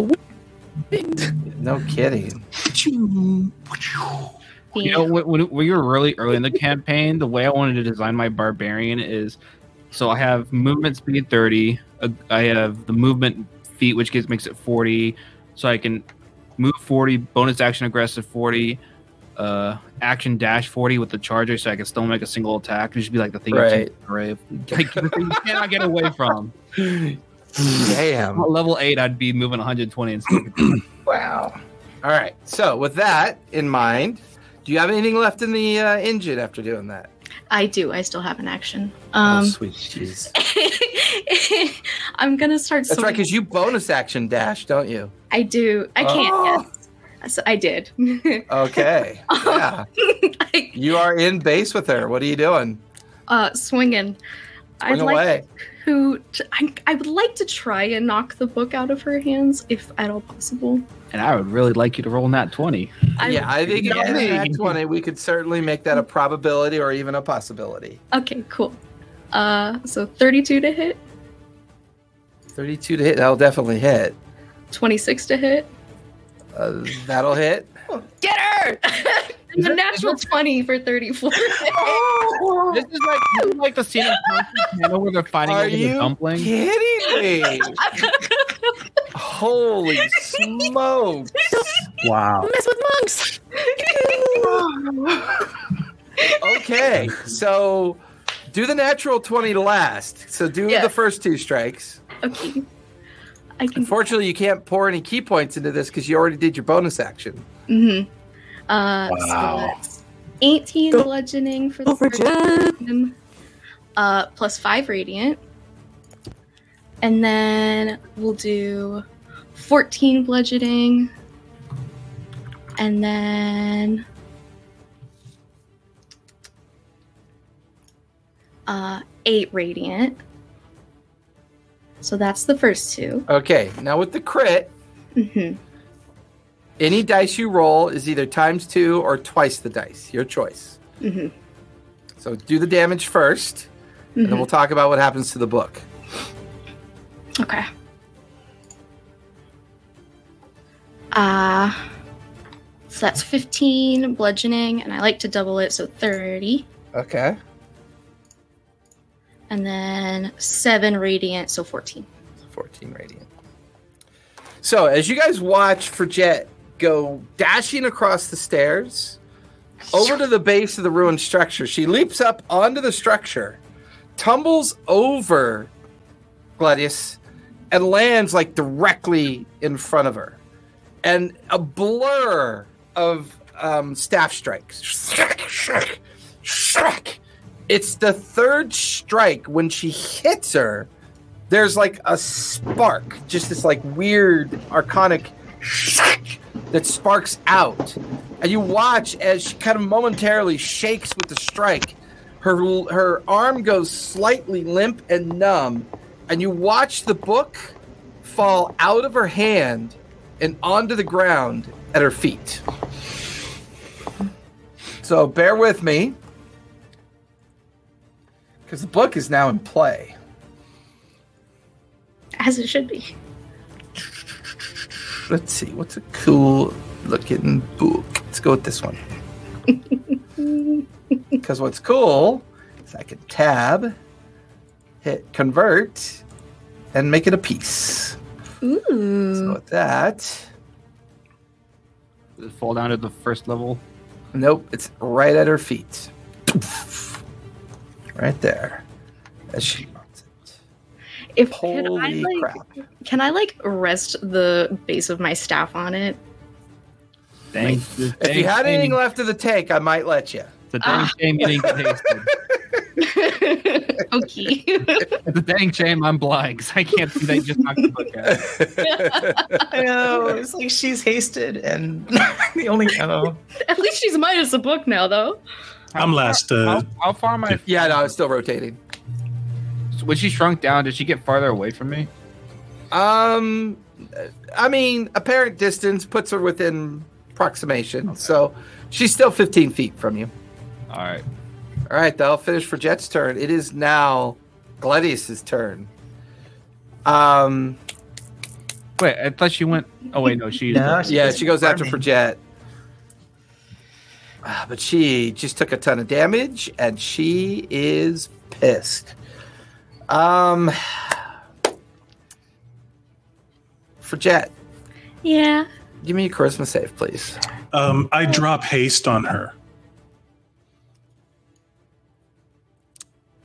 wind. No kidding. You know, when we were really early in the campaign, the way I wanted to design my barbarian is, so I have movement speed thirty. I have the movement feet, which gives makes it forty. So I can move forty, bonus action aggressive forty. Uh, action dash forty with the charger, so I can still make a single attack. It should be like the thing right. you grave, like the thing you cannot get away from. Damn. At level eight, I'd be moving one hundred twenty and stuff. Wow. All right. So with that in mind, do you have anything left in the uh, engine after doing that? I do. I still have an action. Um, oh, sweet jeez. I'm gonna start. That's so- right, because you bonus action dash, don't you? I do. I can't. Oh. Yes. So I did. Okay. Yeah. I, you are in base with her. What are you doing? Uh, swinging. Swing I'd away. Like who? I, I would like to try and knock the book out of her hands, if at all possible. And I would really like you to roll nat twenty. I, yeah, I think if you nat twenty, we could certainly make that a probability or even a possibility. Okay, cool. Uh, so thirty-two to hit. thirty-two to hit. That'll definitely hit. twenty-six to hit. Uh, that'll hit. Get her! It's a natural twenty for thirty-four. Oh, this is like this is like the scene of where they're fighting over the dumpling. Are you kidding me? Holy smokes! Wow. Mess with monks. Okay, so do the natural twenty last. So do yeah. the first two strikes. Okay. Unfortunately, you can't pour any key points into this because you already did your bonus action. Mm-hmm. Uh, wow. So that's eighteen Go. Bludgeoning for the first time, uh, plus five radiant. And then we'll do fourteen bludgeoning. And then uh, eight radiant. So that's the first two. Okay, now with the crit, mm-hmm. any dice you roll is either times two or twice the dice, your choice. Mm-hmm. So do the damage first, mm-hmm. and then we'll talk about what happens to the book. Okay. Uh, so that's fifteen bludgeoning, and I like to double it, so thirty. Okay. And then seven radiant, so fourteen. fourteen radiant. So as you guys watch Frigette go dashing across the stairs over to the base of the ruined structure, she leaps up onto the structure, tumbles over Gladys, and lands like directly in front of her. And a blur of um, staff strikes. Shrak, shrak, shrak. It's the third strike. When she hits her, there's like a spark, just this like weird arconic shrak that sparks out. And you watch as she kind of momentarily shakes with the strike. Her her arm goes slightly limp and numb. And you watch the book fall out of her hand and onto the ground at her feet. So bear with me, because the book is now in play. As it should be. Let's see, what's a cool looking book? Let's go with this one. Because what's cool is I can tab, hit convert, and make it a piece. Ooh. So with that, does it fall down to the first level? Nope, it's right at her feet. Right there. As she wants it. If, Holy can I, like, crap. Can I, like, rest the base of my staff on it? Dang. Like, if dang, you had dang. anything left of the tank, I might let you. The dang ah. shame getting tasted. Okay. It's a dang shame I'm blind because I can't see. They just knocked the book out. I know. It's like she's hasted and the only. Oh. At least she's minus the book now, though. How I'm far, last. Uh, how, how far am I? Yeah, no, it's still rotating. So when she shrunk down, did she get farther away from me? Um, I mean, apparent distance puts her within approximation, okay. So she's still fifteen feet from you. All right. All right, that'll finish for Jet's turn. It is now Gladius's turn. Um, wait, I thought she went. Oh wait, no, she. no, she yeah, she goes after for Jet. Uh, but she just took a ton of damage, and she is pissed. Um, for Jet. Yeah. Give me a charisma save, please. Um, I drop haste on her.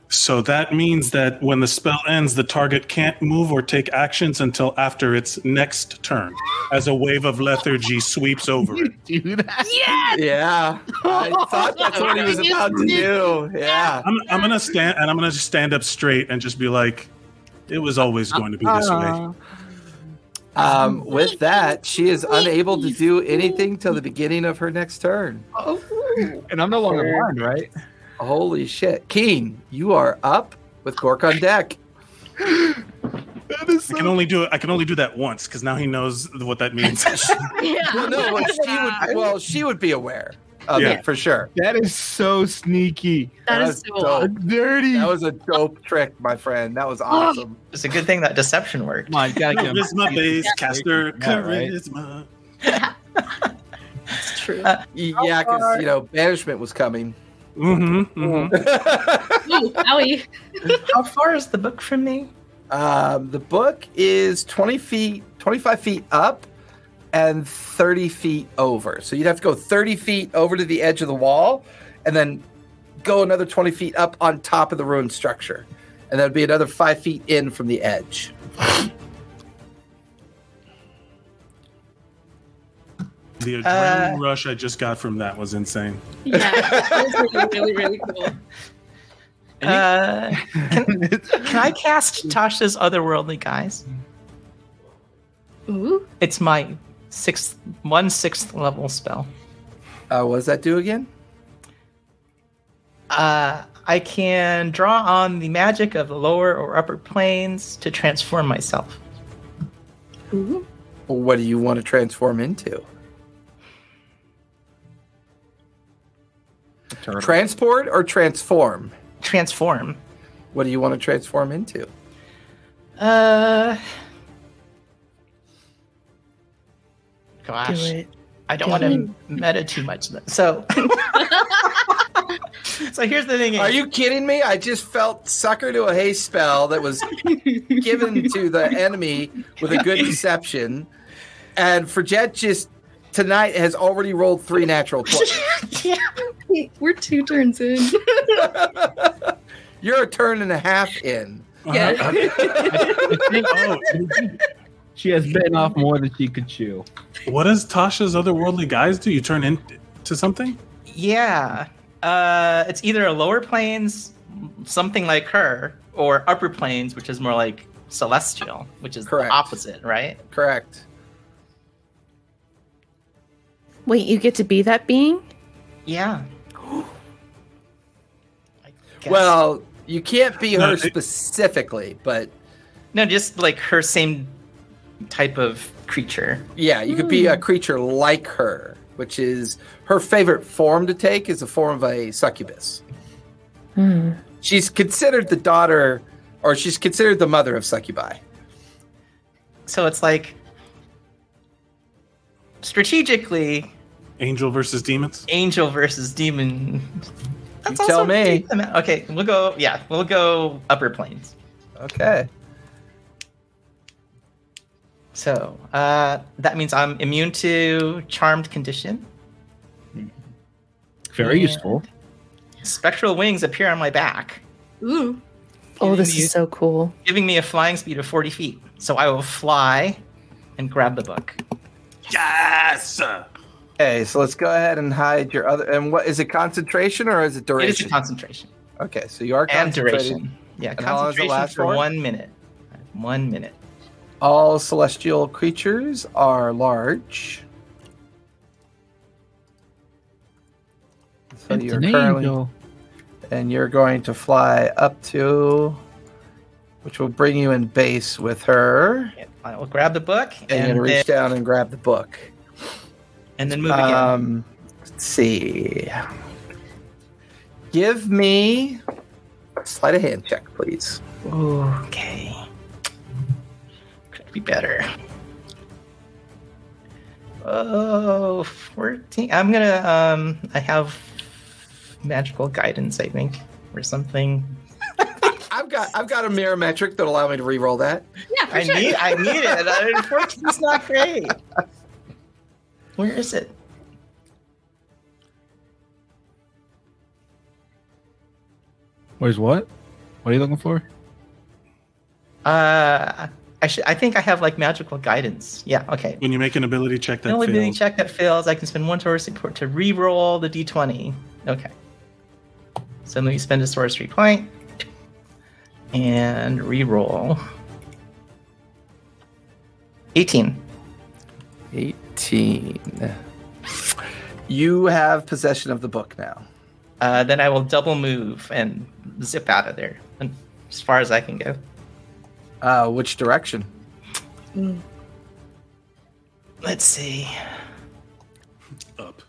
So that means that when the spell ends, the target can't move or take actions until after its next turn, as a wave of lethargy sweeps over it. You do that? Yes! Yeah. I thought that's what he was about to do. Yeah. I'm, I'm gonna stand and I'm gonna just stand up straight and just be like, "It was always going to be this way." Um, with that, she is unable to do anything till the beginning of her next turn. And I'm no longer blind, right? Holy shit. Keen, you are up with Gork on deck. That is so I can only do it. I can only do that once because now he knows what that means. Yeah. Well, no, well, she would, well, she would be aware of yeah. it for sure. That is so sneaky. That, that is so dope. Dirty. That was a dope trick, my friend. That was awesome. It's a good thing that deception worked. My charisma based caster charisma. Yeah, right? It's true. Uh, yeah, because you know, banishment was coming. Mm-hmm. Mm-hmm. Ooh, owie. How far is the book from me? Um, the book is twenty feet, twenty-five feet up, and thirty feet over. So you'd have to go thirty feet over to the edge of the wall, and then go another twenty feet up on top of the ruined structure, and that'd be another five feet in from the edge. The adrenaline uh, rush I just got from that was insane. Yeah, that was really, really, really cool. Uh, can, can I cast Tasha's Otherworldly Guise? Ooh, it's my sixth, one sixth level spell. Uh, what does that do again? Uh, I can draw on the magic of the lower or upper planes to transform myself. Ooh. Well, what do you want to transform into? Turtle. Transport or transform? Transform. What do you want to transform into? Uh, gosh, I don't want to meta too much. So, So here's the thing. Are you kidding me? I just felt sucker to a haste spell that was given to the enemy with a good deception. And Frigette just tonight has already rolled three natural twenties. Yeah, we're two turns in. You're a turn and a half in. Yeah. I think, oh, she has bitten off more than she could chew. What does Tasha's otherworldly guise do? You turn into something? Yeah. Uh, it's either a lower planes, something like her, or upper planes, which is more like celestial, which is correct. The opposite, right? Correct. Wait, you get to be that being? Yeah. Well, you can't be her no, specifically, but... No, just like her same type of creature. Yeah, you mm. could be a creature like her, which is her favorite form to take is the form of a succubus. Mm. She's considered the daughter, or she's considered the mother of succubi. So it's like... Strategically... Angel versus demons? Angel versus demon. That's you tell me. Demon. Okay, we'll go, yeah, we'll go upper planes. Okay. So, uh, that means I'm immune to charmed condition. Very and useful. Spectral wings appear on my back. Ooh. Oh, this me, is so cool. Giving me a flying speed of forty feet. So I will fly and grab the book. Yes! Okay, so let's go ahead and hide your other... And what is it, concentration or is it duration? It is a concentration. Okay, so you are concentrated. And duration. Yeah, and concentration for one? one minute. One minute. All celestial creatures are large. So it's you're an currently... Angel. And you're going to fly up to... Which will bring you in base with her. Yep, I will grab the book. And, and then reach down and grab the book. And then move again. Um, let's see. Give me a sleight of hand check, please. Ooh, okay. Could be better. Oh, fourteen. I'm going to, um, I have magical guidance, I think, or something. I've got I've got a mirror metric that'll allow me to re-roll that. Yeah, for I sure. need I need it. I mean, fourteen's not great. Where is it? Where's what? What are you looking for? Uh, I should. I think I have like magical guidance. Yeah. Okay. When you make an ability check that fails. An ability check that fails, I can spend one sorcery point to re-roll the d twenty. Okay. So let me spend a sorcery point. And re-roll. eighteen. eighteen. You have possession of the book now. Uh, then I will double move and zip out of there and as far as I can go. Uh, which direction? Mm. Let's see. Up.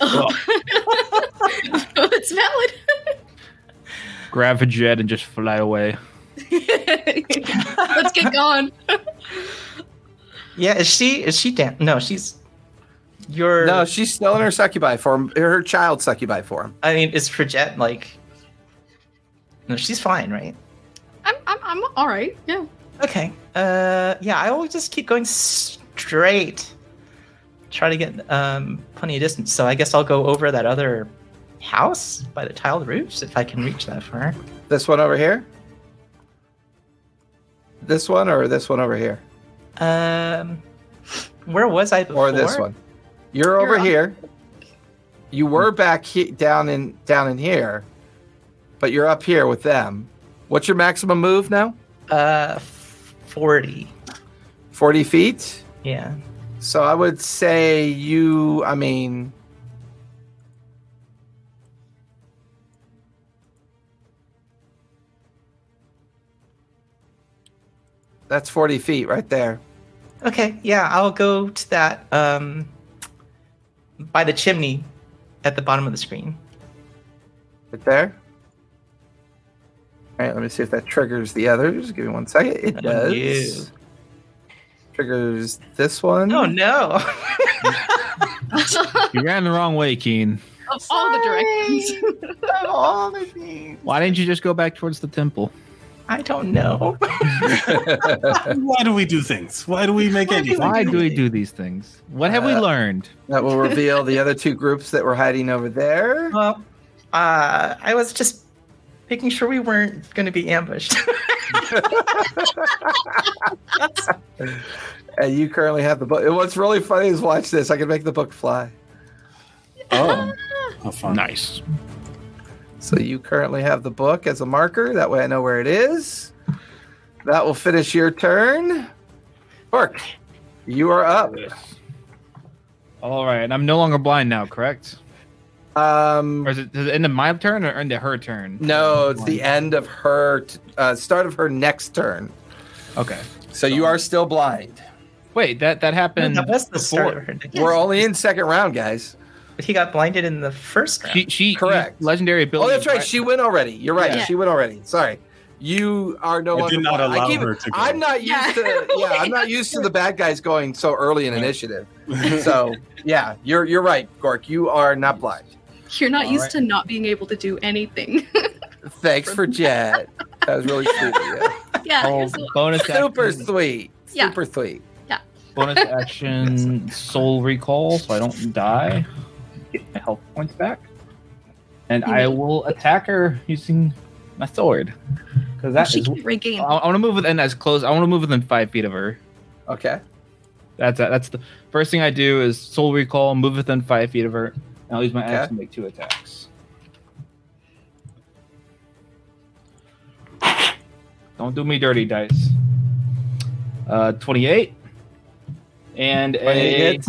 Oh. Oh. It's valid. Grab a jet and just fly away. Let's get going. Yeah, is she is she down? No, she's your No, she's still in her succubi form, her child succubi form. I mean, is Frigette like No, she's fine, right? I'm I'm I'm all right. Yeah. Okay. Uh yeah, I will just keep going straight. Try to get um plenty of distance. So I guess I'll go over that other house by the tiled roofs if I can reach that far. This one over here? This one or this one over here? Um, where was I before? Or this one? You're, You're over on. Here. You were back he- down in down in here, but you're up here with them. What's your maximum move now? Uh, forty. Forty feet? Yeah. So I would say you. I mean. That's forty feet right there. Okay, yeah, I'll go to that um, by the chimney at the bottom of the screen. Right there? All right, let me see if that triggers the others. Give me one second. It does. You. Triggers this one. Oh, no. You ran the wrong way, Keen. Of Sorry. all the directions. Of all the things. Why didn't you just go back towards the temple? I don't know. Why do we do things? Why do we make anything? Why do we do these things? What have uh, we learned? That will reveal the other two groups that were hiding over there. Well, uh, I was just making sure we weren't going to be ambushed. And you currently have the book. What's really funny is watch this. I can make the book fly. Oh, how fun. Nice. So you currently have the book as a marker. That way I know where it is. That will finish your turn. Gork, you are up. All right. I'm no longer blind now, correct? Um, or is it, is it end of my turn or end of her turn? No, it's the end of her, t- uh, start of her next turn. Okay. So, so you are still blind. Wait, that, that happened no, that's before. We're only in second round, guys. But he got blinded in the first round. She, she Correct. Legendary ability. Oh, that's right. She went already. You're right. Yeah. She went already. Sorry. You are no longer. I did not allow keep, her to go. I'm not used yeah. to. Yeah, I'm not used to the bad guys going so early in initiative. So yeah, you're you're right, Gork. You are not blind. You're not All used right. to not being able to do anything. Thanks for Jet. That was really sweet. Yeah. yeah oh, bonus. Super action. sweet. Yeah. Super sweet. Yeah. Bonus action soul recall, so I don't die. Get my health points back, and I will attack her using my sword because that she is. Can't regain. I, I want to move within as close. I want to move within five feet of her. Okay, that's a, that's the first thing I do is soul recall, move within five feet of her, and I'll use my okay. axe to make two attacks. Don't do me dirty, dice. Uh, twenty-eight and twenty-eight a. Hits.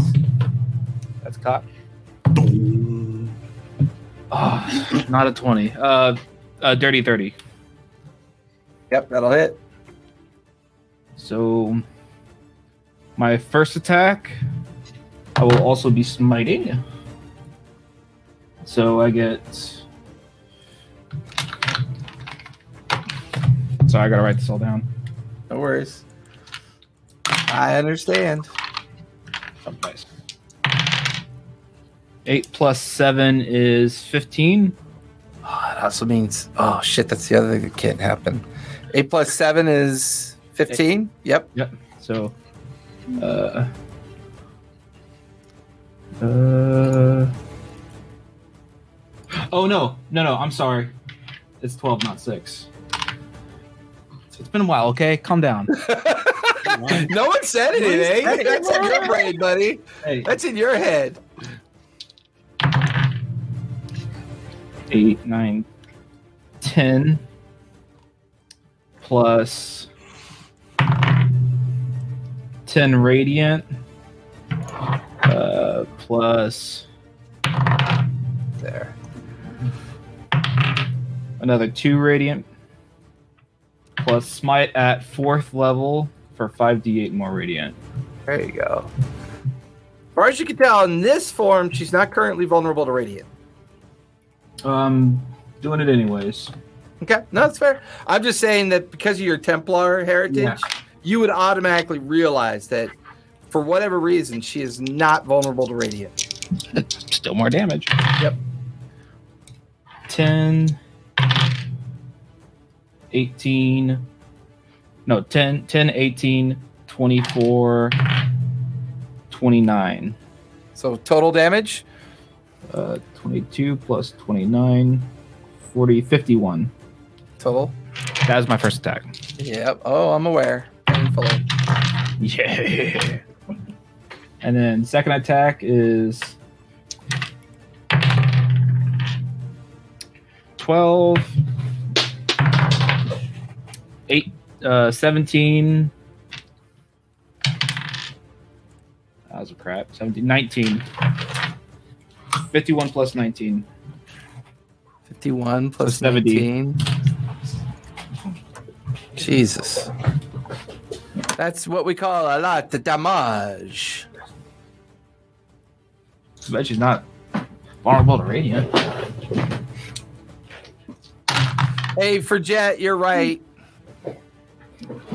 That's cocked. Oh, not a twenty. Uh, a dirty thirty. Yep, that'll hit. So, my first attack, I will also be smiting. So I get. Sorry, I gotta write this all down. No worries. I understand. Sometimes. eight plus seven is fifteen. Oh, that also means... Oh, shit, that's the other thing that can't happen. eight plus seven is fifteen? Eight. Yep. Yep. So... Uh... Uh... Oh, no. No, no, I'm sorry. It's twelve, not six. It's been a while, okay? Calm down. No one said it, it ain't. That's in your brain, buddy. Hey. That's in your head. Eight, nine, ten, plus ten radiant, uh, plus there another two radiant, plus smite at fourth level for five d eight more radiant. There you go. As far as you can tell, in this form, she's not currently vulnerable to radiant. Um, doing it anyways. Okay, no, that's fair. I'm just saying that because of your Templar heritage, yeah. you would automatically realize that for whatever reason, she is not vulnerable to radiant. Still more damage. Yep. ten, eighteen, no, ten, ten, eighteen, twenty-four, twenty-nine. So total damage? Uh, twenty-two plus twenty-nine, forty, fifty-one. Total? That was my first attack. Yep. Oh, I'm aware. Painfully. Yeah. And then second attack is twelve, eight, uh, seventeen. That was a crap. seventeen, nineteen. fifty-one plus nineteen. fifty-one plus nineteen. Jesus. That's what we call a lot of damage. I bet she's not vulnerable to radiant. Hey, Frigette, you're right.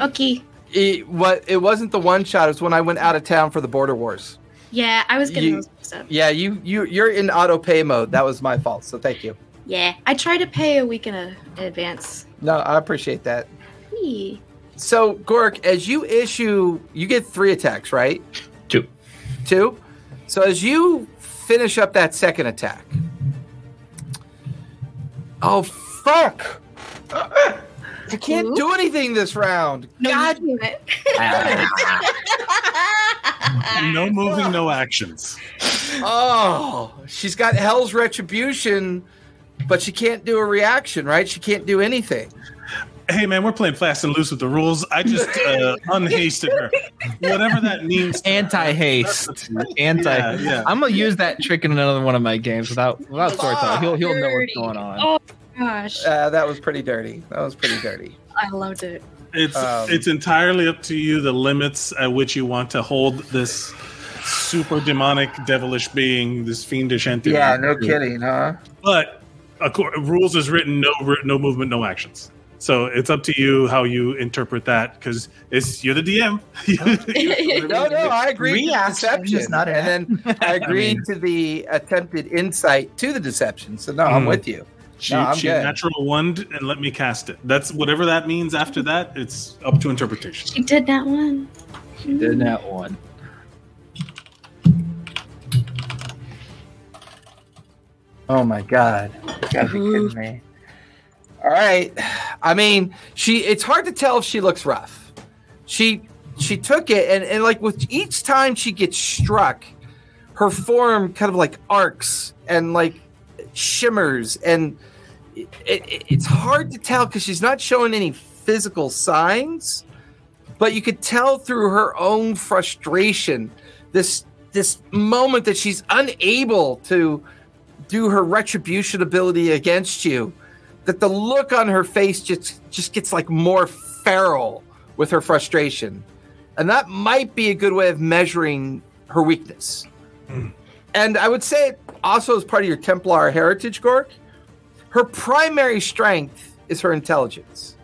Okay. It, what, it wasn't the one shot. It was when I went out of town for the Border Wars. Yeah, I was getting you, those mixed up. Yeah, you, you, you're in auto pay mode. That was my fault, so thank you. Yeah, I try to pay a week in, a, in advance. No, I appreciate that. Hey. So, Gork, as you issue, you get three attacks, right? Two. Two? So as you finish up that second attack. Oh, fuck! I can't Ooh. do anything this round. No, God damn it. No moving, no actions. Oh, she's got Hell's Retribution, but she can't do a reaction, right? She can't do anything. Hey, man, we're playing fast and loose with the rules. I just uh, unhasted her. Whatever that means. Anti-haste. Anti. Yeah, yeah. I'm going to use that trick in another one of my games without without Sorta. He'll, he'll know what's going on. Oh, gosh. Uh, that was pretty dirty. That was pretty dirty. I loved it. It's um, it's entirely up to you, the limits at which you want to hold this super demonic, devilish being, this fiendish entity. Yeah, no kidding, huh? But of course, rules is written, no, no movement, no actions. So it's up to you how you interpret that, because it's you're the D M. you, no, no, I agree to the deception. Not and then I agree I mean, to the attempted insight to the deception. So, no, mm, I'm with you. She, no, I'm she natural one and let me cast it. That's whatever that means after that. It's up to interpretation. She did that one. She did that one. Oh, my God. You gotta be kidding me. All right. I mean, she it's hard to tell if she looks rough. She she took it and, and like with each time she gets struck, her form kind of like arcs and like shimmers, and it, it, it's hard to tell because she's not showing any physical signs, but you could tell through her own frustration, this this moment that she's unable to do her retribution ability against you, that the look on her face just, just gets like more feral with her frustration. And that might be a good way of measuring her weakness. Mm. And I would say it also is part of your Templar heritage, Gork. Her primary strength is her intelligence.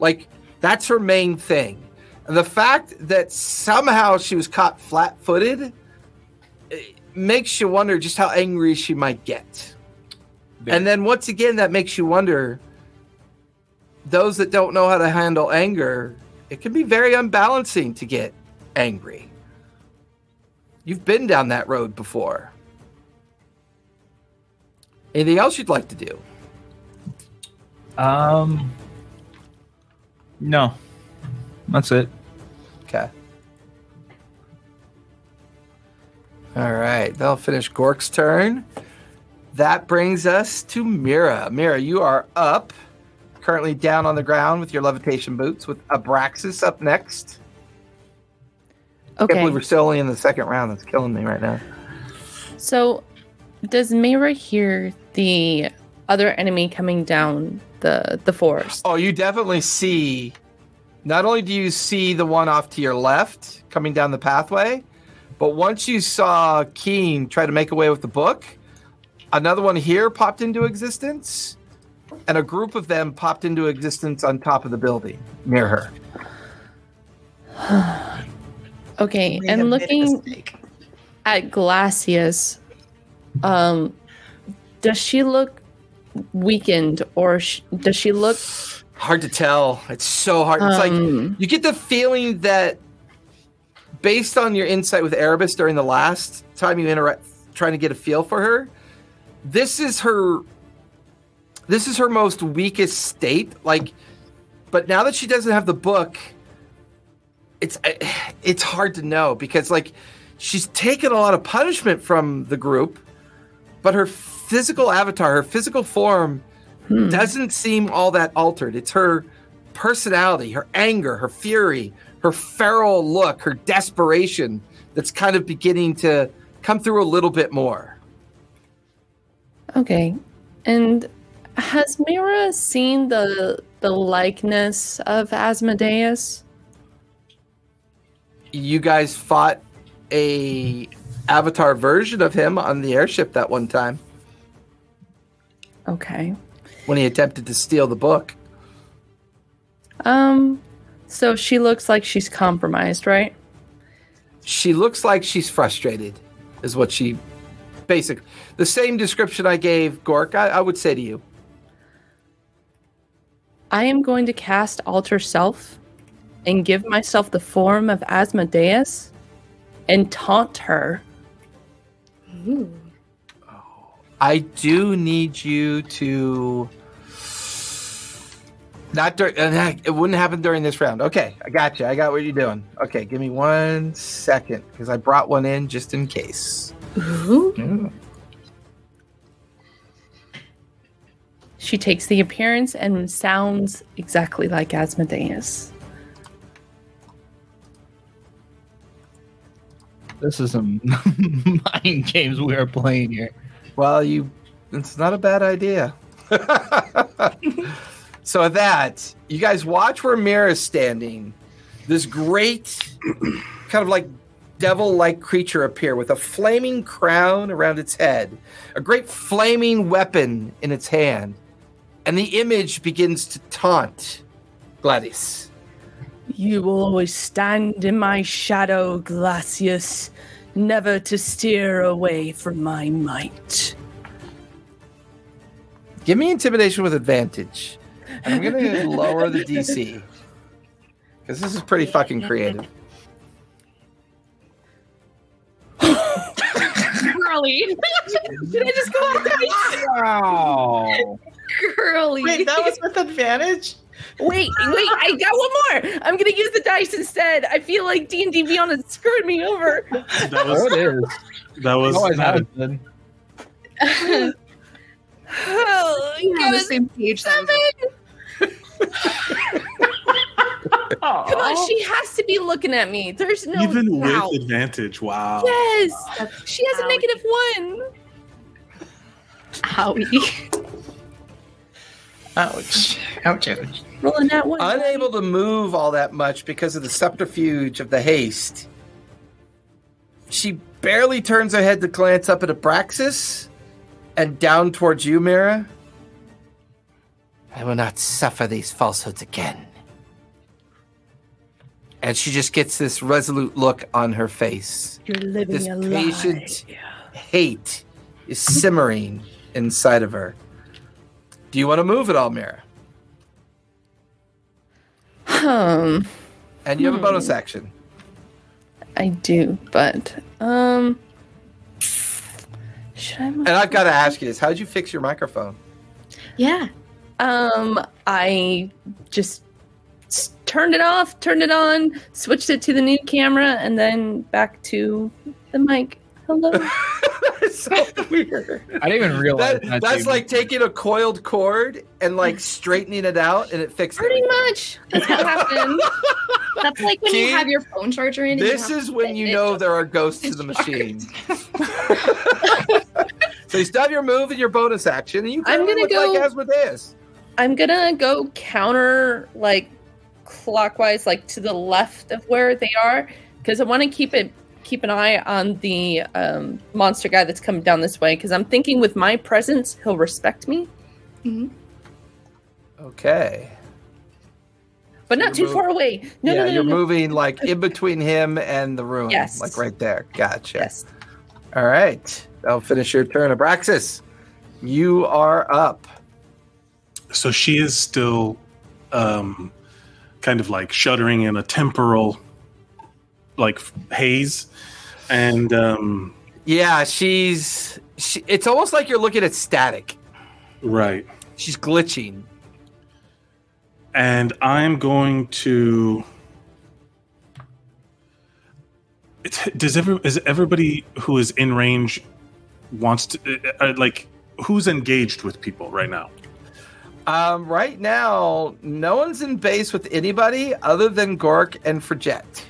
Like, that's her main thing. And the fact that somehow she was caught flat-footed makes you wonder just how angry she might get. And then once again, that makes you wonder, those that don't know how to handle anger, it can be very unbalancing to get angry. You've been down that road before. Anything else you'd like to do? Um, no. That's it. Okay. All right. That'll finish Gork's turn. That brings us to Mira. Mira, you are up, currently down on the ground with your levitation boots, with Abraxas up next. Okay. I can't believe we're still only in the second round. That's killing me right now. So, does Mira hear the other enemy coming down the, the forest? Oh, you definitely see. Not only do you see the one off to your left coming down the pathway, but once you saw Keen try to make away with the book, another one here popped into existence, and a group of them popped into existence on top of the building near her. Okay, and looking at Glacius, um, does she look weakened, or sh- does she look... Hard to tell. It's so hard. It's um, like, you get the feeling that, based on your insight with Erebus during the last time you interact, trying to get a feel for her, This is her this is her most weakest state, like, but now that she doesn't have the book, it's it's hard to know, because like she's taken a lot of punishment from the group, but her physical avatar, her physical form hmm. doesn't seem all that altered. It's her personality, her anger, her fury, her feral look, her desperation that's kind of beginning to come through a little bit more. Okay, and has Mira seen the the likeness of Asmodeus? You guys fought a avatar version of him on the airship that one time. Okay. When he attempted to steal the book. Um, so she looks like she's compromised, right? she looks like she's frustrated, is what she basically... The same description I gave Gork, I, I would say to you. I am going to cast Alter Self and give myself the form of Asmodeus and taunt her. Ooh. I do need you to... Not dur- It wouldn't happen during this round. Okay, I got you. I got what you're doing. Okay, give me one second, because I brought one in just in case. Mm-hmm. She takes the appearance and sounds exactly like Asmodeus. This is some mind games we are playing here. Well, you, it's not a bad idea. So with that, you guys watch where Mira is standing. This great kind of like devil-like creature appear with a flaming crown around its head, a great flaming weapon in its hand. And the image begins to taunt Gladys. You will always stand in my shadow, Glacius, never to steer away from my might. Give me intimidation with advantage. I'm going to lower the D C. Because this is pretty fucking creative. Girly. Did I just go out there? Wow. Girly. Wait, that was with advantage? Wait, wait, I got one more. I'm going to use the dice instead. I feel like D and D Beyond has screwed me over. That was... Oh, it is. That was... Oh, I Oh, you yeah, on the same page. Seven. Come on, she has to be looking at me. There's no even doubt. With advantage. Wow. Yes, wow. She has Owie. A negative one. Owie. Ouch! Ouch! Ouch! Rolling that one. Unable to move all that much because of the subterfuge of the haste. She barely turns her head to glance up at Abraxas. And down towards you, Mira. I will not suffer these falsehoods again. And she just gets this resolute look on her face. You're living this a lie. This patient hate is simmering inside of her. Do you want to move at all, Mira? Um. And you have hmm. a bonus action. I do, but um. Should I and I've got to ask you this. How did you fix your microphone? Yeah. Um, I just turned it off, turned it on, switched it to the new camera, and then back to the mic. Hello. It's so weird. I didn't even realize that, that That's like taking a coiled cord and like straightening it out, and it fixed it. Pretty everything. Much. That's what happened. That's like when Keen, you have your phone charger in. This is when you know there are ghosts to the machine. So you still have your move and your bonus action, and you kind I'm gonna look go, like Asmodeus. I'm gonna go counter like clockwise, like to the left of where they are, because I want to keep it. Keep an eye on the um, monster guy that's coming down this way, because I'm thinking with my presence, he'll respect me. Mm-hmm. Okay. But not you're too move- far away. No, yeah, no, no, you're no, moving no. like in between him and the ruin. Yes. Like right there. Gotcha. Yes. All right. I'll finish your turn. Abraxas, you are up. So she is still um, kind of like shuddering in a temporal... like haze, and um yeah she's she, it's almost like you're looking at static, right? She's glitching, and I'm going to it's, does every is everybody who is in range wants to uh, like who's engaged with people right now? Um right now no one's in base with anybody other than Gork and Frigette.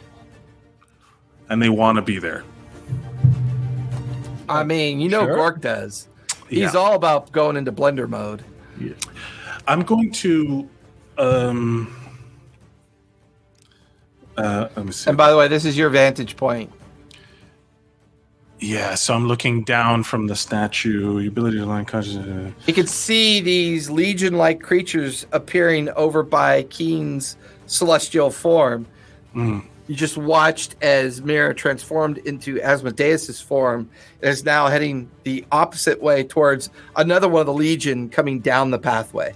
And they want to be there. I mean, you know, sure. Gork does. Yeah. He's all about going into blender mode. Yeah. I'm going to... Um, uh, let me see. And by the way, this is your vantage point. Yeah, so I'm looking down from the statue. Your ability to line consciousness. You can see these legion-like creatures appearing over by Keen's celestial form. Mm. You just watched as Mira transformed into Asmodeus' form and is now heading the opposite way towards another one of the Legion coming down the pathway.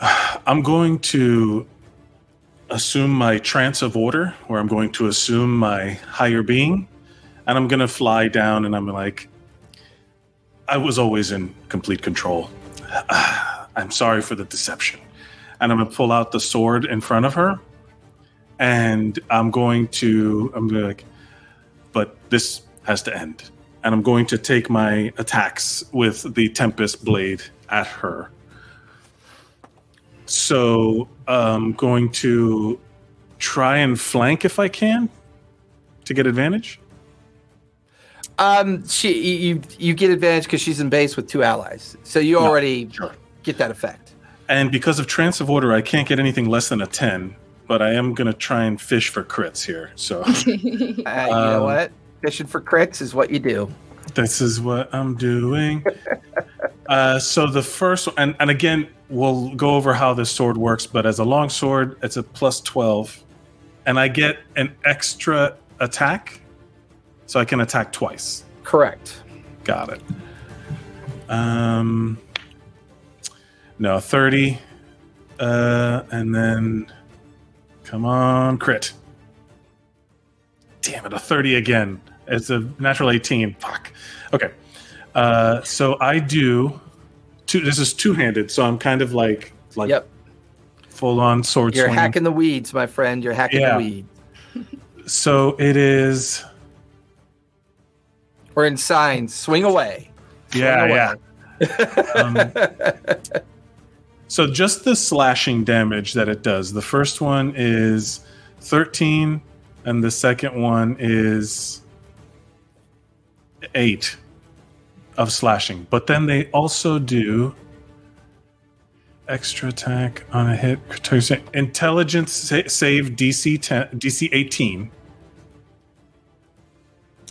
I'm going to assume my trance of order, or I'm going to assume my higher being, and I'm going to fly down, and I'm like, I was always in complete control. I'm sorry for the deception. And I'm going to pull out the sword in front of her. And I'm going to, I'm going to like, but this has to end. And I'm going to take my attacks with the Tempest blade at her. So I'm going to try and flank if I can to get advantage. Um, she you you get advantage because she's in base with two allies. So you already no, sure. get that effect. And because of Trance of Order, I can't get anything less than a ten. But I am going to try and fish for crits here. So uh, you um, know what? Fishing for crits is what you do. This is what I'm doing. uh, so the first one, and, and again, we'll go over how this sword works. But as a long sword, it's a plus twelve. And I get an extra attack. So I can attack twice. Correct. Got it. Um, no, thirty. Uh, and then... Come on, crit. Damn it, a thirty again. It's a natural eighteen. Fuck. Okay. Uh, so I do... Two, this is two-handed, so I'm kind of like... like yep. Full-on sword You're swing. Hacking the weeds, my friend. You're hacking yeah. the weeds. So it is... We're in signs. Swing away. Swing yeah, away. yeah. um, so just the slashing damage that it does. The first one is thirteen, and the second one is eight of slashing. But then they also do extra attack on a hit. Intelligence save D C ten, D C eighteen.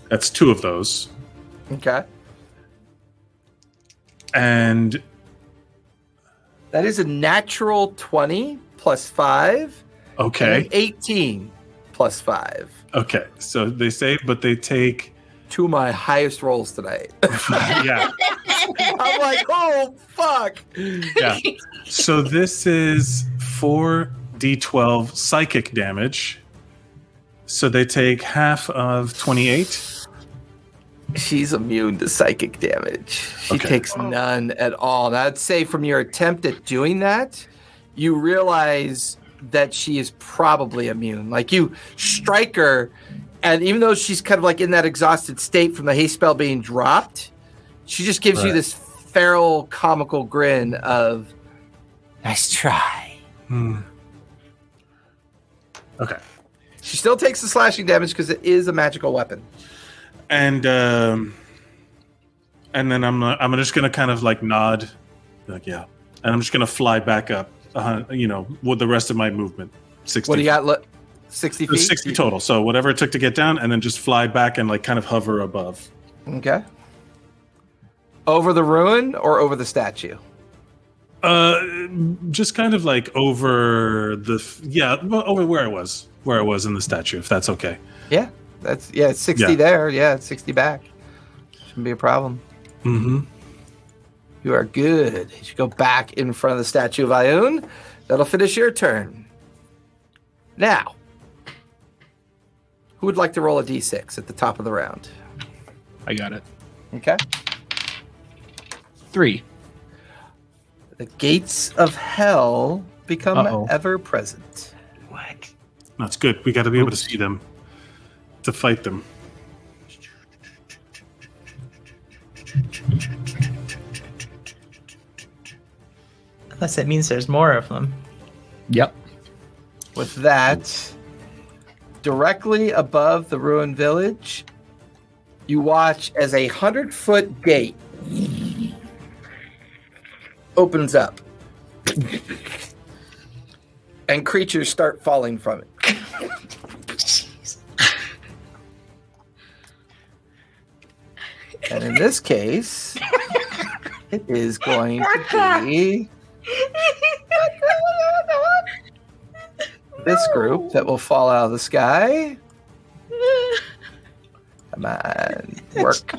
That's two of those. Okay. And that is a natural twenty plus five. Okay. eighteen plus five. Okay. So they save, but they take two of my highest rolls tonight. yeah. I'm like, oh fuck. Yeah. So this is four d twelve psychic damage. So they take half of twenty-eight. She's immune to psychic damage. She okay. takes none at all. And I'd say from your attempt at doing that, you realize that she is probably immune. Like you strike her, and even though she's kind of like in that exhausted state from the haste spell being dropped, she just gives right. you this feral, comical grin of, nice try. Hmm. Okay. She still takes the slashing damage because it is a magical weapon. And um, and then I'm I'm just gonna kind of like nod, like yeah, and I'm just gonna fly back up, uh, you know, with the rest of my movement. sixty. What do you got? Look, sixty feet. Sixty total. So whatever it took to get down, and then just fly back and like kind of hover above. Okay. Over the ruin or over the statue? Uh, just kind of like over the yeah, over where I was. Where I was in the statue, if that's okay. Yeah, that's yeah, it's sixty yeah. there. Yeah, it's sixty back. Shouldn't be a problem. Mm-hmm. You are good. You should go back in front of the statue of Ioun. That'll finish your turn. Now, who would like to roll a d six at the top of the round? I got it. Okay. Three. The gates of hell become Uh-oh. ever present. What? That's good. We got to be able to see them to fight them. Unless it means there's more of them. Yep. With that, directly above the ruined village, you watch as a hundred-foot gate opens up. And creatures start falling from it. And in this case, it is going to be this group that will fall out of the sky. Come on, work.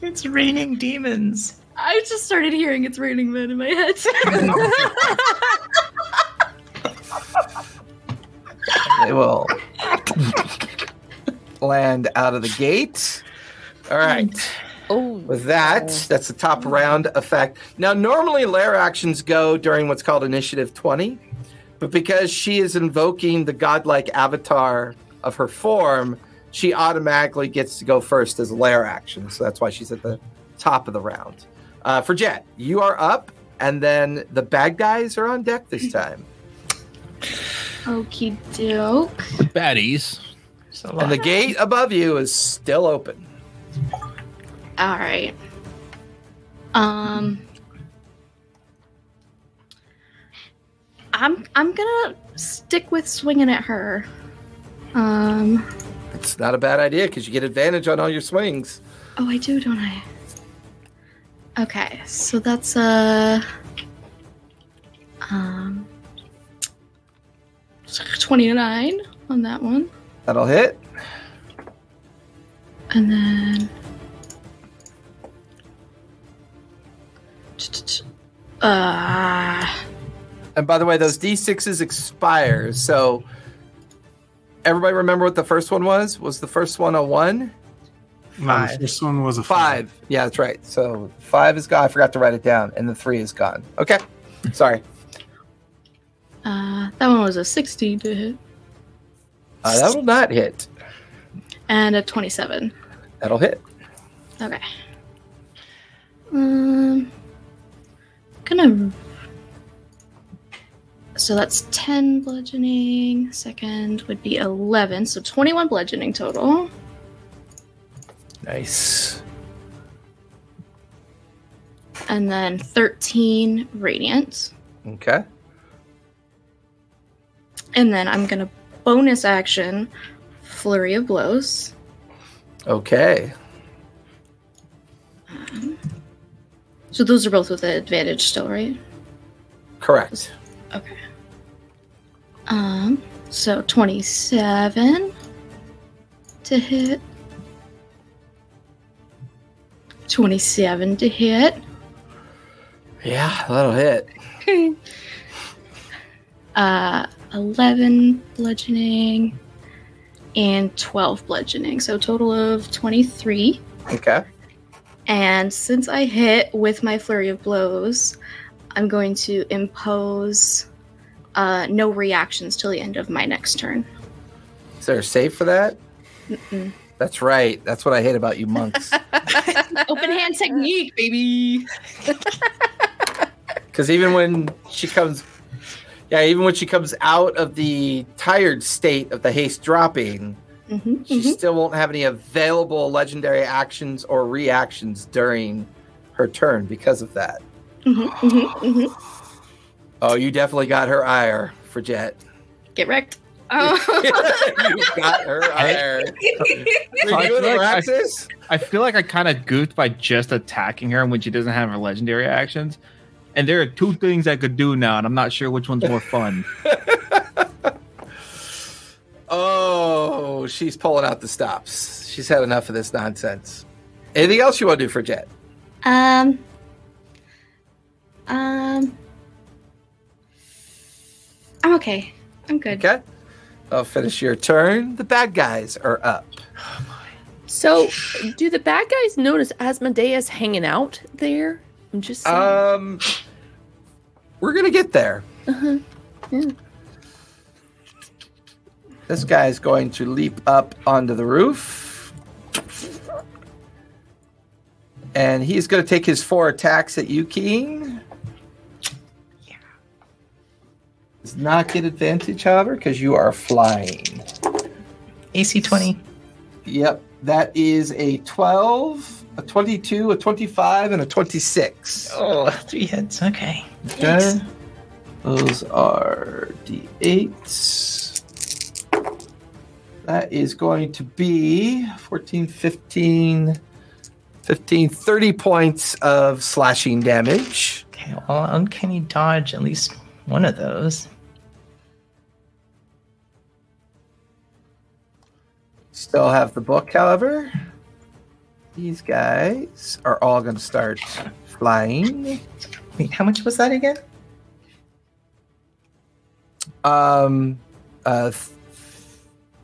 It's raining demons. I just started hearing It's Raining Men in my head. They will land out of the gate. All right. Oh, with that, that's the top round effect. Now, normally lair actions go during what's called Initiative twenty, but because she is invoking the godlike avatar of her form, she automatically gets to go first as a lair action. So that's why she's at the top of the round. Uh, for Jet, you are up, and then the bad guys are on deck this time. Okie doke. The baddies. And the gate above you is still open. All right. Um, I'm I'm gonna stick with swinging at her. Um, it's not a bad idea because you get advantage on all your swings. Oh, I do, don't I? Okay, so that's a uh, um twenty-nine on that one. That'll hit. And then uh and by the way, those D sixes expire, so everybody remember what the first one was? Was the first one a one? Five. No, the first one was a five. Five. Yeah, that's right. So five is gone. I forgot to write it down. And the three is gone. Okay. Sorry. Uh, that one was a sixteen to hit. Uh, that will not hit. And a twenty-seven. That'll hit. Okay. Um, gonna. So that's ten bludgeoning. Second would be eleven. So twenty-one bludgeoning total. Nice. And then thirteen radiant. Okay. And then I'm going to bonus action flurry of blows. Okay. Um, so those are both with advantage still, right? Correct. Okay. Um. So twenty-seven to hit. twenty-seven to hit. Yeah, that'll hit. uh, eleven bludgeoning and twelve bludgeoning. So total of twenty-three. Okay. And since I hit with my flurry of blows, I'm going to impose uh, no reactions till the end of my next turn. Is there a save for that? Mm-mm. That's right. That's what I hate about you monks. Open hand technique, baby. Because even when she comes, yeah, even when she comes out of the tired state of the haste dropping, mm-hmm, she mm-hmm. still won't have any available legendary actions or reactions during her turn because of that. Mm-hmm, mm-hmm, mm-hmm. Oh, you definitely got her ire, Frigette. Get wrecked. Oh. You got her ire. I feel like I, I, feel like I kind of goofed by just attacking her when she doesn't have her legendary actions. And there are two things I could do now, and I'm not sure which one's more fun. Oh, she's pulling out the stops. She's had enough of this nonsense. Anything else you want to do for Jet? Um. Um. I'm okay. I'm good. Okay. I'll finish your turn. The bad guys are up. Oh my. So, do the bad guys notice Asmodeus hanging out there? I'm just saying. Um, we're going to get there. Uh-huh. Yeah. This guy is going to leap up onto the roof. And he's going to take his four attacks at you, Keen. Does not get advantage, however, because you are flying. A C twenty. Yep. That is a twelve, a twenty-two, a twenty-five, and a twenty-six. Oh, three hits. Okay. Okay. Thanks. Those are D eights. That is going to be fourteen, fifteen, fifteen, thirty points of slashing damage. Okay. Well, uncanny dodge at least one of those. Still have the book, however. These guys are all going to start flying. Wait, how much was that again? Um, uh,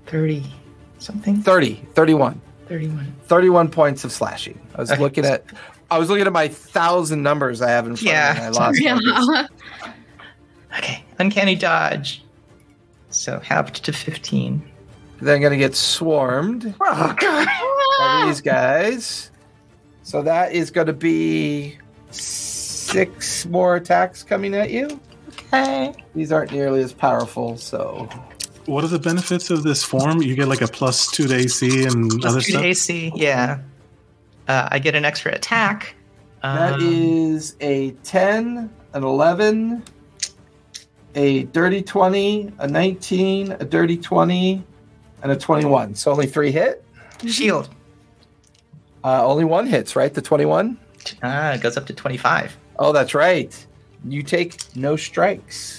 thirty something. Thirty, thirty-one. Thirty-one. Thirty-one points of slashing. I was okay. looking at, I was looking at my thousand numbers I have in front yeah. of me. I lost yeah. Okay, uncanny dodge. So halved to fifteen. They're going to get swarmed. Oh, God. By these guys. So that is going to be six more attacks coming at you. Okay. These aren't nearly as powerful, so. What are the benefits of this form? You get like a plus two to A C and plus other two stuff? Plus A C, yeah. Uh, I get an extra attack. That um, is a ten, an eleven, a dirty twenty, a nineteen, a dirty twenty, and a twenty-one. So only three hit. Shield. Uh, only one hits, right? The twenty-one? Ah, it goes up to twenty-five. Oh, that's right. You take no strikes.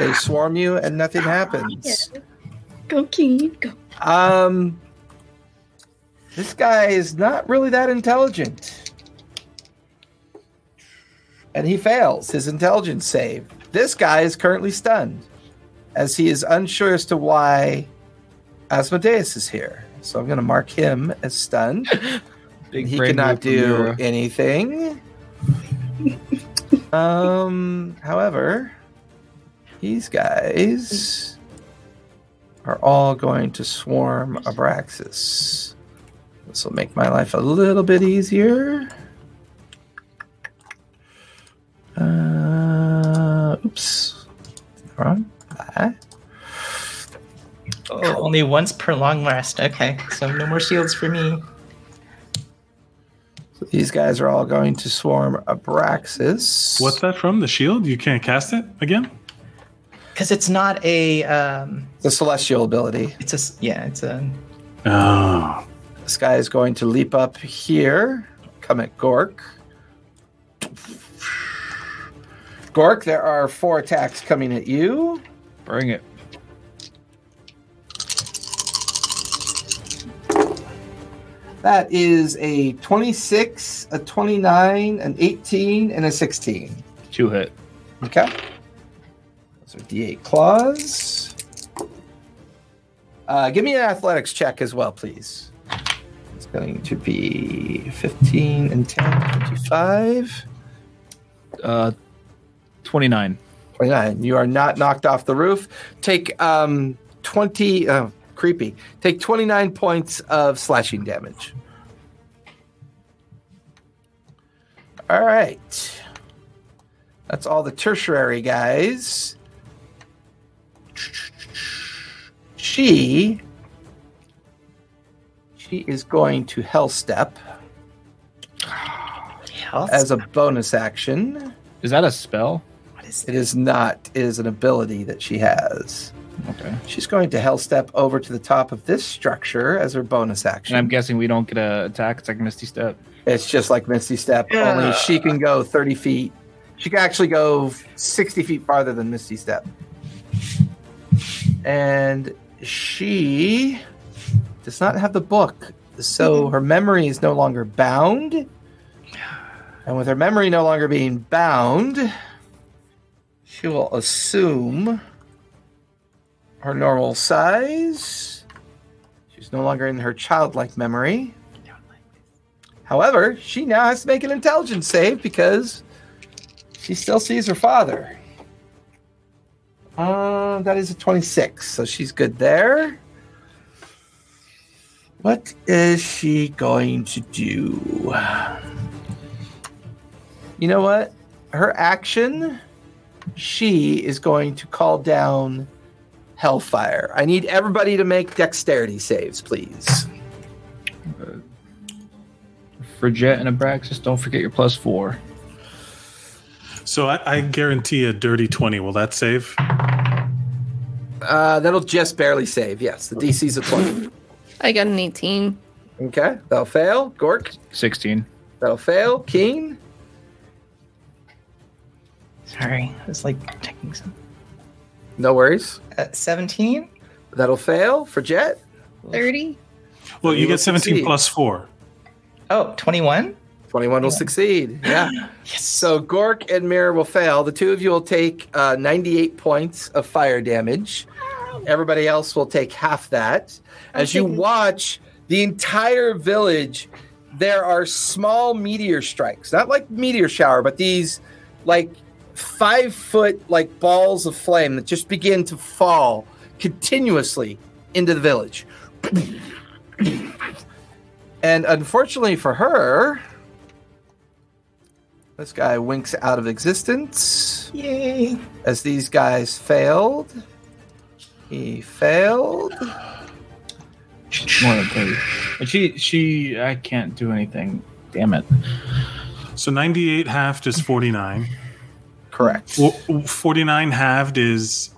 They swarm you and nothing happens. Yeah. Go, Keen. Go. Um, this guy is not really that intelligent. And he fails his intelligence save. This guy is currently stunned, as he is unsure as to why Asmodeus is here. So I'm going to mark him as stunned. Big he cannot do Mira. anything. um. However, these guys are all going to swarm Abraxas. This will make my life a little bit easier. Uh. Oops. Wrong. Bye. Oh, only once per long rest. Okay, so no more shields for me. So these guys are all going to swarm Abraxas. What's that from? The shield? You can't cast it again? Because it's not a... Um, the celestial ability. It's a... Yeah, it's a... Oh. This guy is going to leap up here. Come at Gork. Gork, there are four attacks coming at you. Bring it. That is a twenty-six, a twenty-nine, an eighteen, and a sixteen. Two hit. Okay. Those are D eight claws. Uh, give me an athletics check as well, please. It's going to be fifteen and ten, twenty-five. Uh, twenty-nine. twenty-nine. You are not knocked off the roof. Take um, twenty... Uh, Creepy. Take twenty-nine points of slashing damage. All right. That's all the tertiary guys. She, she is going to Hellstep Hellstep. as a bonus action. Is that a spell? What is it? It is not. It is an ability that she has. Okay. She's going to Hellstep over to the top of this structure as her bonus action. And I'm guessing we don't get an attack. It's like Misty Step. It's just like Misty Step, yeah. Only she can go thirty feet. She can actually go sixty feet farther than Misty Step. And she does not have the book, so her memory is no longer bound. And with her memory no longer being bound, she will assume... her normal size. She's no longer in her childlike memory. However, she now has to make an intelligence save because she still sees her father. Uh, that is a twenty-six, so she's good there. What is she going to do? You know what? Her action, she is going to call down Hellfire. I need everybody to make dexterity saves, please. Uh, for Jet and Abraxas, don't forget your plus four. So I, I guarantee a dirty twenty. Will that save? Uh, that'll just barely save, yes. The D C's a twenty. I got an eighteen. Okay, that'll fail. Gork? sixteen. That'll fail. Keen? Sorry, I was like checking something. No worries. Uh, seventeen. That'll fail. For Jet? thirty? Well, you get seventeen succeed. Plus four. Oh, twenty-one? twenty-one will yeah. succeed. Yeah. Yes. So Gork and Mira will fail. The two of you will take uh, ninety-eight points of fire damage. Everybody else will take half that. As you watch the entire village, there are small meteor strikes. Not like meteor shower, but these like five-foot like balls of flame that just begin to fall continuously into the village. And unfortunately for her, this guy winks out of existence. Yay. As these guys failed. He failed. But she, she, I can't do anything. Damn it. So ninety-eight halved is forty-nine. Correct. Well, forty-nine halved is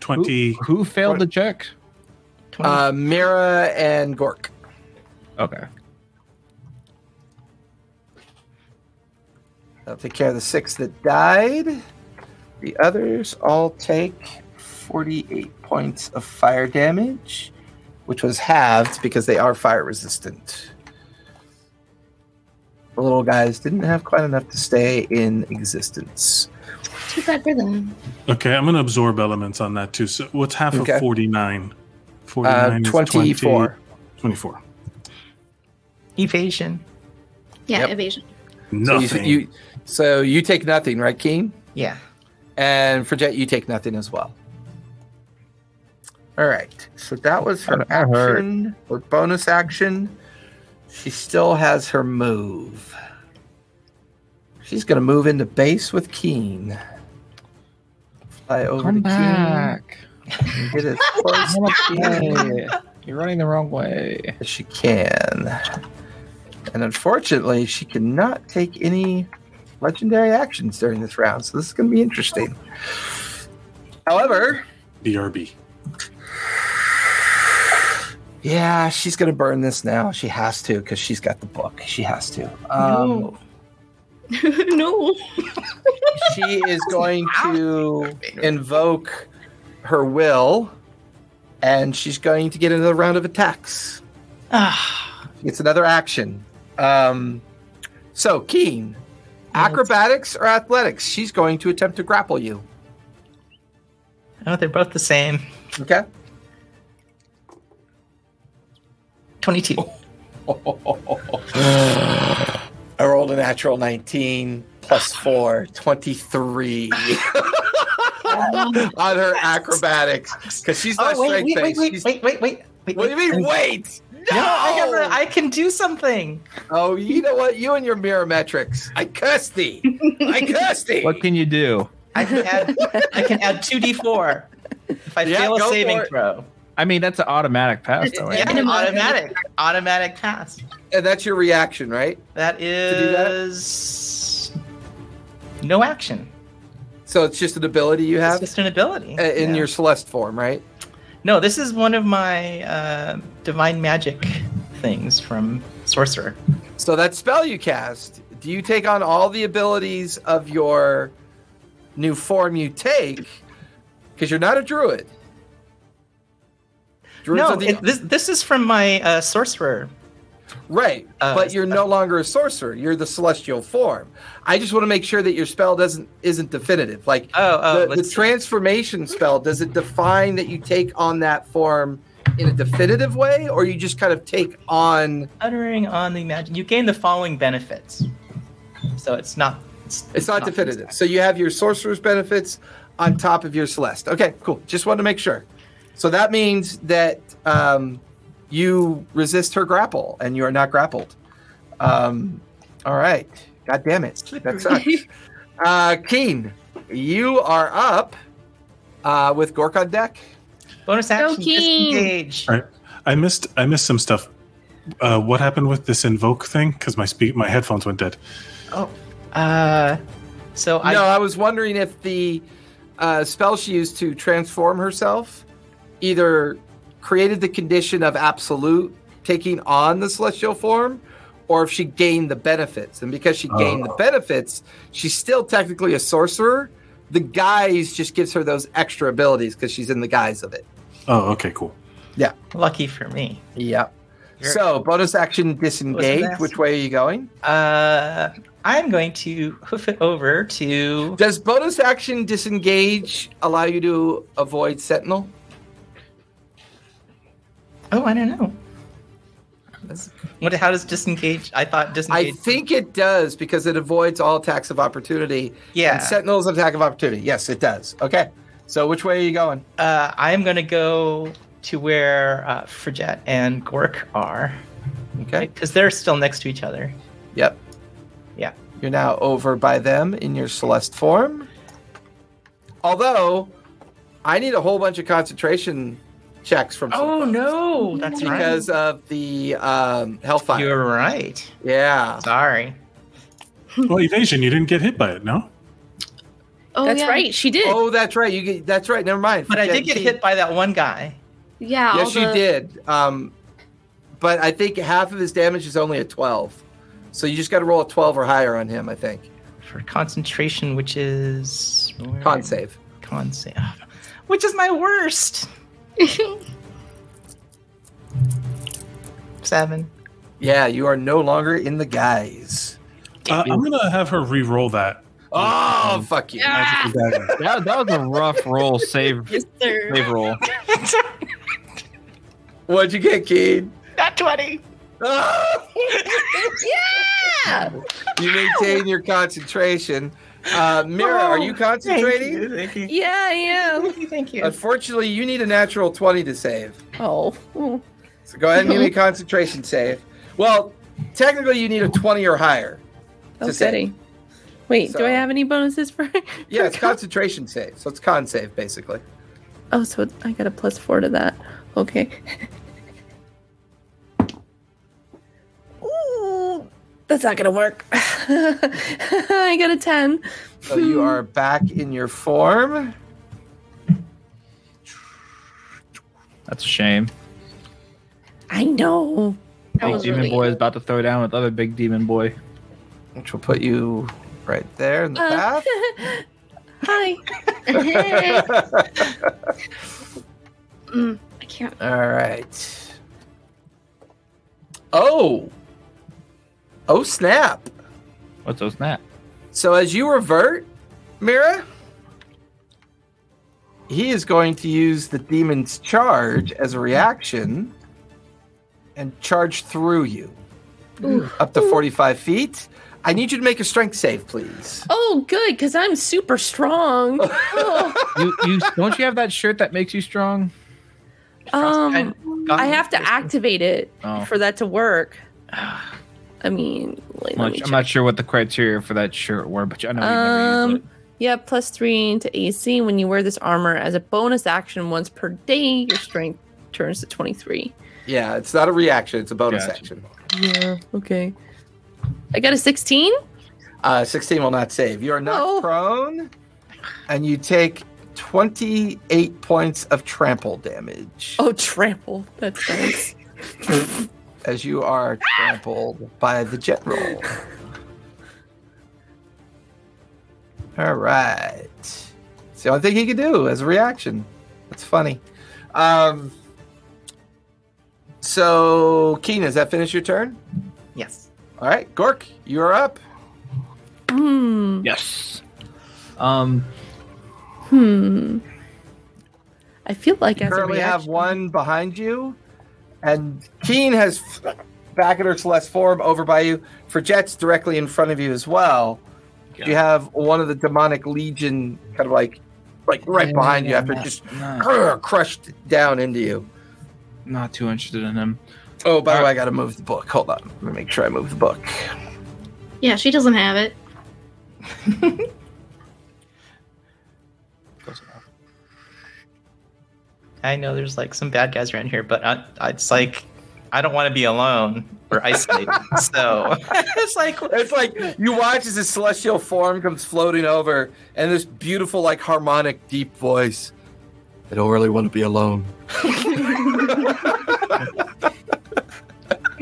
twenty. Who, who failed the check? Uh, Mira and Gork. Okay. I'll take care of the six that died. The others all take forty-eight points of fire damage, which was halved because they are fire resistant. The little guys didn't have quite enough to stay in existence. Too bad for them. Okay, I'm going to absorb elements on that too. So what's half okay. of forty-nine? forty-nine uh, twenty-four. twenty, twenty-four. Evasion. Yeah, yep. Evasion. Nothing. So you, you, so you take nothing, right, Keen? Yeah. And Frigette, you take nothing as well. All right. So that was her action or bonus action. She still has her move. She's going to move into base with Keen. Fly over Come to back. Keen. Get as close to You're running the wrong way. As she can. And unfortunately, she cannot take any legendary actions during this round. So this is going to be interesting. However, B R B. Yeah, she's going to burn this now. She has to because she's got the book. She has to. Um, no. no. She is going to invoke her will, and she's going to get another round of attacks. It's another action. Um, so, Keen, acrobatics or athletics? She's going to attempt to grapple you. Oh, they're both the same. Okay. twenty-two. Oh, oh, oh, oh, oh. I rolled a natural nineteen plus four, twenty-three on her acrobatics. Because she's not oh, strength based. Wait, wait, wait, wait, wait, wait. What do you mean, I'm... wait? No! no I, have a, I can do something. Oh, you know what? You and your mirror metrics. I cursed thee. I cursed thee. What can you do? I can add, I can add two d four if I yeah, fail a saving throw. I mean, that's an automatic pass, though. Right? Yeah, an automatic, automatic pass. And that's your reaction, right? That is that? no action. So it's just an ability you have? It's just an ability. Uh, in yeah. your Celeste form, right? No, this is one of my uh, divine magic things from Sorcerer. So that spell you cast, do you take on all the abilities of your new form you take? Because you're not a druid. Druids no, the... it, this this is from my uh, sorcerer. Right, uh, but you're no longer a sorcerer. You're the celestial form. I just want to make sure that your spell doesn't isn't definitive. Like oh, oh, the, the transformation spell, does it define that you take on that form in a definitive way, or you just kind of take on uttering on the magic? You gain the following benefits. So it's not it's, it's, it's not, not definitive. Exact. So you have your sorcerer's benefits on top of your celeste. Okay, cool. Just wanted to make sure. So that means that um, you resist her grapple, and you are not grappled. Um, all right. God damn it. That sucks. Uh, Keen, you are up uh, with Gork on deck. Bonus action, disengage. All right. I missed I missed some stuff. Uh, what happened with this invoke thing? Because my spe- my headphones went dead. Oh. Uh, so I... No, I was wondering if the uh, spell she used to transform herself... either created the condition of absolute taking on the celestial form, or if she gained the benefits. And because she gained oh. the benefits, she's still technically a sorcerer. The guise just gives her those extra abilities because she's in the guise of it. Oh, okay, cool. Yeah. Lucky for me. Yep. You're... So, bonus action disengage. Which way are you going? Uh, I'm going to hoof it over to... Does bonus action disengage allow you to avoid Sentinel? Oh, I don't know. What? How does disengage? I thought disengage. I think it does because it avoids all attacks of opportunity. Yeah. And Sentinel's an attack of opportunity. Yes, it does. Okay. So which way are you going? Uh, I'm going to go to where uh, Frigette and Gork are. Okay. Because they're still next to each other. Yep. Yeah. You're now over by them in your Celeste form. Although, I need a whole bunch of concentration checks from oh folks. No, that's because right. of the um hellfire. You're right. Yeah, sorry. Well, evasion, you didn't get hit by it. No. Oh, that's yeah. right, she did. Oh, that's right, you get, that's right, never mind. But I did get she, hit by that one guy. Yeah, yes, you the... did. Um but I think half of his damage is only a twelve, so you just got to roll a twelve or higher on him, I think, for concentration, which is where? con save con save which is my worst. Seven. Yeah, you are no longer in the guise. Uh, I'm gonna have her re-roll that. Oh, um, fuck you! Ah! That, that was a rough roll. Save, yes, save roll. What'd you get, Keen? Not twenty. Oh! Yeah. You maintain Ow! your concentration. Uh, Mira, oh, are you concentrating? Thank you, thank you. Yeah, I am. Thank you, thank you. Unfortunately, you need a natural twenty to save. Oh. So go ahead and give me a concentration save. Well, technically, you need a twenty or higher to oh, save. Wait, so, do I have any bonuses for it? Yeah, it's con- concentration save. So it's con save, basically. Oh, so I got a plus four to that. Okay. Ooh. That's not going to work. I got a ten. So you are back in your form. That's a shame. I know. Big demon really... boy is about to throw down with other big demon boy. Which will put you right there in the uh, path. Hi. Hey. mm, I can't. All right. Oh. Oh, snap. What's oh, snap? So as you revert, Mira, he is going to use the demon's charge as a reaction and charge through you. Ooh. Up to forty-five feet. I need you to make a strength save, please. Oh, good, because I'm super strong. oh. you, you, don't you have that shirt that makes you strong? Um, I have to activate it oh. for that to work. I mean, like, Much, me I'm not sure what the criteria for that shirt were, but I know you um, never used it. Yeah, plus three to A C. When you wear this armor as a bonus action once per day, your strength turns to twenty-three. Yeah, it's not a reaction. It's a bonus gotcha. action. Yeah, okay. I got a sixteen? Uh, sixteen will not save. You are not oh. prone, and you take twenty-eight points of trample damage. Oh, trample. That sucks. As you are trampled by the jet roll. All right. It's the only thing he could do as a reaction. That's funny. Um, so, Keen, does that finish your turn? Yes. All right. Gork, you're up. Mm. Yes. Um. Hmm. I feel like you as a reaction. You currently have one behind you. And Keen has back at her Celeste form over by you. Frigette's directly in front of you as well. Yeah. You have one of the demonic legion kind of like like right yeah, behind yeah, you after not, just not. crushed down into you. Not too interested in him. Oh, by the uh, way, I got to move the book. Hold on. Let me make sure I move the book. Yeah, she doesn't have it. I know there's like some bad guys around here, but I, I, it's like I don't want to be alone or isolated. So it's like it's like you watch as this celestial form comes floating over, and this beautiful, like harmonic, deep voice. I don't really want to be alone.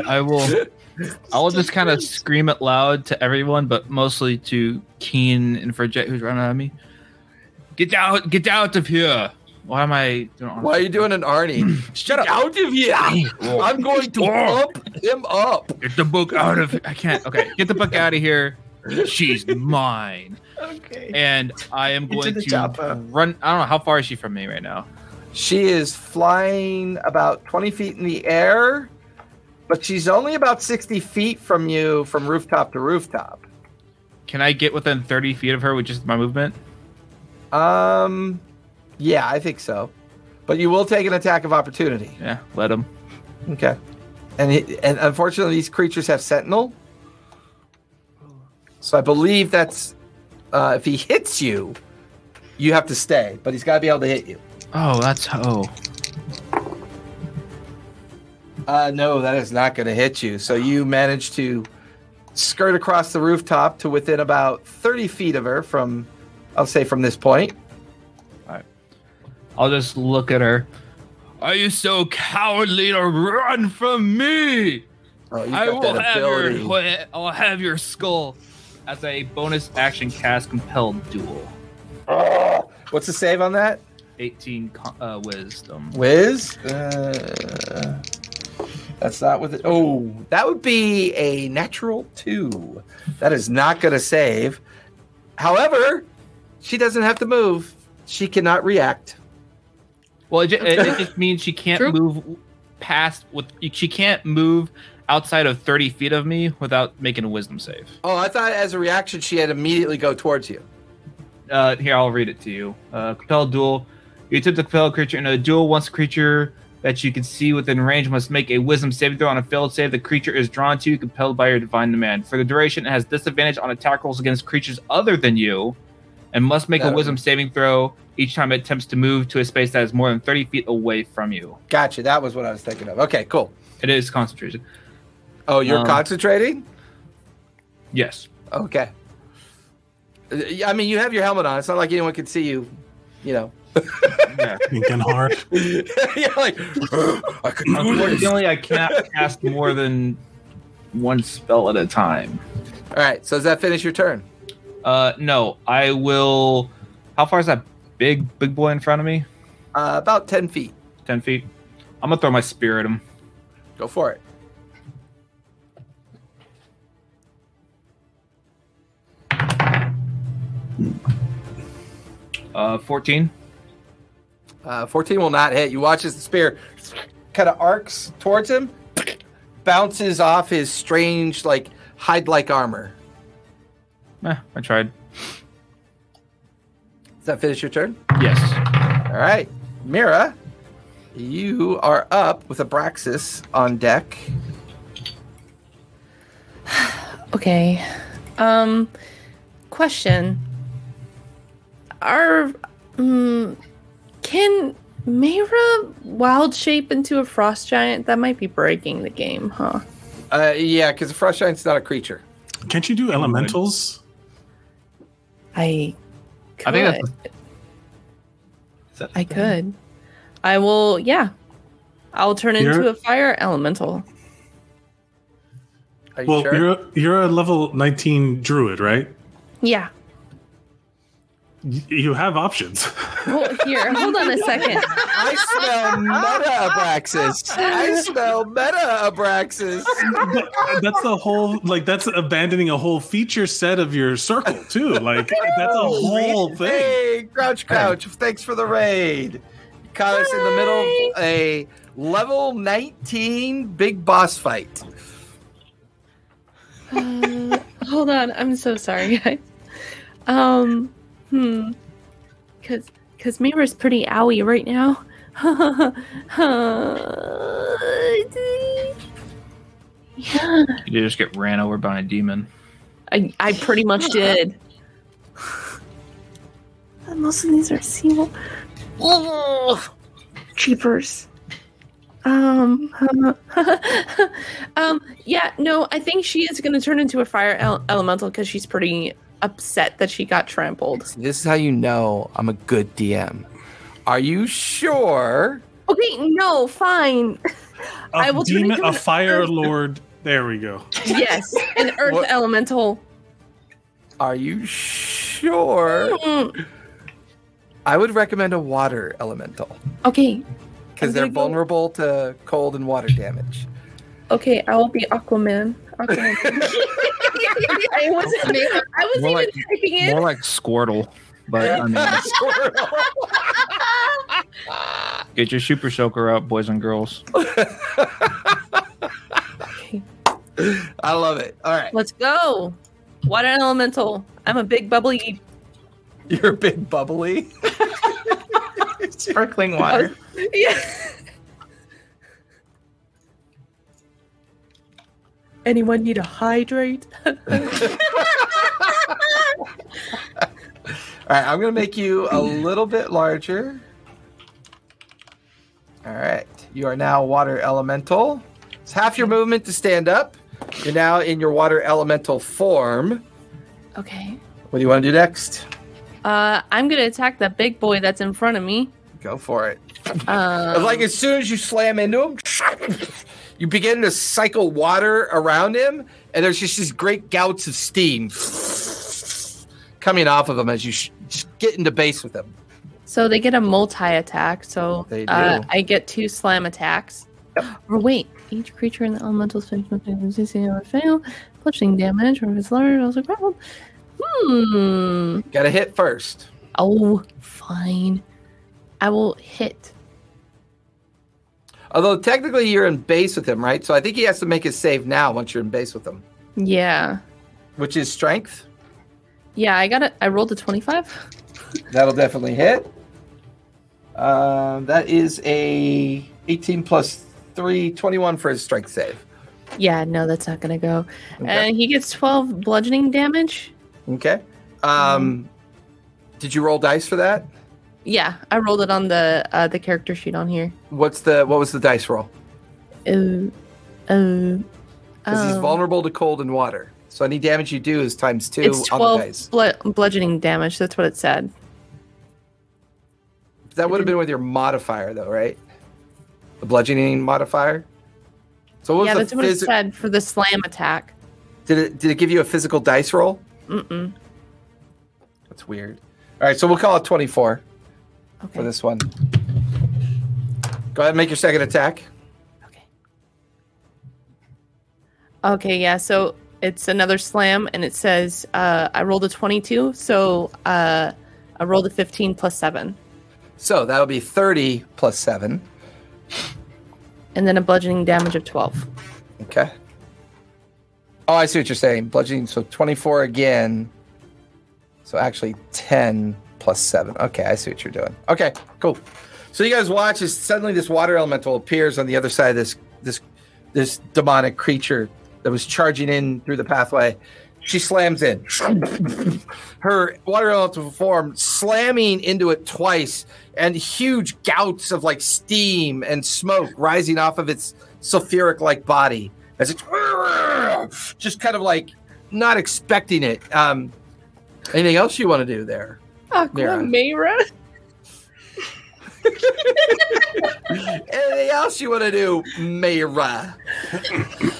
I will. I will just kind of scream it loud to everyone, but mostly to Keen and Frigette, who's running at me. Get out! Get out of here! Why am I doing Arnie? Why are you doing an Arnie? Shut up. Out of here. I'm going to pump him up. Get the book out of it. I can't. Okay. Get the book out of here. She's mine. Okay. And I am going to chopper. run. I don't know. How far is she from me right now? She is flying about twenty feet in the air, but she's only about sixty feet from you from rooftop to rooftop. Can I get within thirty feet of her with just my movement? Um, yeah, I think so. But you will take an attack of opportunity. Yeah, let him. Okay. And, he, and unfortunately, these creatures have Sentinel. So I believe that's uh, if he hits you, you have to stay, but he's got to be able to hit you. Oh, that's oh. Uh, no, that is not going to hit you. So you manage to skirt across the rooftop to within about thirty feet of her from, I'll say, from this point. All right. I'll just look at her. Are you so cowardly to run from me? Oh, I will have your, I'll have your skull as a bonus action cast Compelled Duel. Oh, what's the save on that? eighteen uh, wisdom. Wiz? Uh, that's not with it. Oh, that would be a natural two. That is not going to save. However, she doesn't have to move. She cannot react. Well, it just, it, it just means she can't True. move past. With, she can't move outside of thirty feet of me without making a wisdom save. Oh, I thought as a reaction she had immediately go towards you. Uh, here, I'll read it to you. Uh, Compelled Duel. You attempt to compel a creature in a duel. Once a creature that you can see within range must make a wisdom saving throw. On a failed save, the creature is drawn to you, compelled by your divine demand. For the duration, it has disadvantage on attack rolls against creatures other than you, and must make that a wisdom saving throw each time it attempts to move to a space that is more than thirty feet away from you. Gotcha. That was what I was thinking of. Okay, cool. It is concentration. Oh, you're um, concentrating? Yes. Okay. I mean, you have your helmet on. It's not like anyone can see you, you know. Yeah. Thinking hard. Yeah, like, I could Unfortunately, I cannot cast more than one spell at a time. All right. So does that finish your turn? Uh, no. I will... How far is that big big boy in front of me? Uh, about ten feet. ten feet. I'm going to throw my spear at him. Go for it. Uh, fourteen. Uh, fourteen will not hit. You watch as the spear kind of arcs towards him, bounces off his strange, like, hide-like armor. Eh, I tried. Does that finish your turn? Yes. All right. Mira, you are up with Abraxas on deck. Okay. Um, question. Are, um, can Mira wild shape into a frost giant? That might be breaking the game, huh? Uh, yeah, because a frost giant's not a creature. Can't you do elementals? I could. I think that's. Is that I could. I will. Yeah, I'll turn you're... into a fire elemental. Are you well, sure? you're you're a level nineteen druid, right? Yeah. You have options. Well, here, hold on a second. I smell meta Abraxas. I smell meta Abraxas. But that's the whole, like, that's abandoning a whole feature set of your circle, too. Like, that's a whole thing. Hey, Grouch Couch, thanks for the raid. You caught us in the middle of a level nineteen big boss fight. Uh, hold on. I'm so sorry, guys. Um... Hmm, because because Mira's pretty owie right now. Yeah. You just get ran over by a demon. I I pretty much did. Most of these are sealed. Oh, cheapers. Um, um, yeah, no, I think she is going to turn into a fire ele- elemental because she's pretty upset that she got trampled. This is how you know I'm a good D M. Are you sure? Okay, no, fine. A I will demon, turn into a fire earth. lord. There we go. Yes, an earth what? elemental. Are you sure? Mm. I would recommend a water elemental. Okay. Because they're vulnerable go... to cold and water damage. Okay, I will be Aquaman. Aquaman. I wasn't, I wasn't even like, typing it. More like Squirtle. But I mean, Squirtle. Get your super soaker up, boys and girls. Okay. I love it. All right. Let's go. Water elemental. I'm a big bubbly. You're a big bubbly? Sparkling water. Uh, yeah. Anyone need a hydrate? All right, I'm going to make you a little bit larger. All right. You are now water elemental. It's half your movement to stand up. You're now in your water elemental form. Okay. What do you want to do next? Uh, I'm going to attack that big boy that's in front of me. Go for it. Um, like as soon as you slam into him, you begin to cycle water around him, and there's just these great gouts of steam coming off of him as you sh- just get into base with him. So they get a multi-attack, so uh, I get two slam attacks. Yep. Or wait, each creature in the elemental space must be resisting or fail, clutching damage, or if it's large, also grappled. Hmm. Gotta hit first. Oh, fine. I will hit. Although technically you're in base with him, right? So I think he has to make his save now once you're in base with him. Yeah. Which is strength? Yeah, I got it. I rolled a twenty-five. That'll definitely hit. Uh, that is a eighteen plus three, twenty-one for his strength save. Yeah, no, that's not going to go. Okay. And he gets twelve bludgeoning damage. Okay. Um, did you roll dice for that? Yeah, I rolled it on the uh, the character sheet on here. What's the what was the dice roll? Um, um, because he's vulnerable to cold and water, so any damage you do is times two. It's twelve on the dice. Bl- bludgeoning damage. That's what it said. That would have been with your modifier, though, right? The bludgeoning modifier. So what yeah, was that's the what phys- it said for the slam attack. Did it did it give you a physical dice roll? Mm-mm. That's weird. All right, so we'll call it twenty-four okay. for this one. Go ahead and make your second attack. Okay. Okay, yeah, so it's another slam, and it says uh, I rolled a twenty-two, so uh, I rolled a fifteen plus seven. So that'll be thirty plus seven. And then a bludgeoning damage of twelve. Okay. Oh, I see what you're saying. Bludgeoning, so twenty-four again. So actually ten plus seven. Okay, I see what you're doing. Okay, cool. So you guys watch as suddenly this water elemental appears on the other side of this this this demonic creature that was charging in through the pathway. She slams in. Her water elemental form slamming into it twice, and huge gouts of like steam and smoke rising off of its sulfuric-like body. As it's just kind of like not expecting it. Um, anything else you want to do there? Aquaman, Mira. Anything else you want to do, Mira?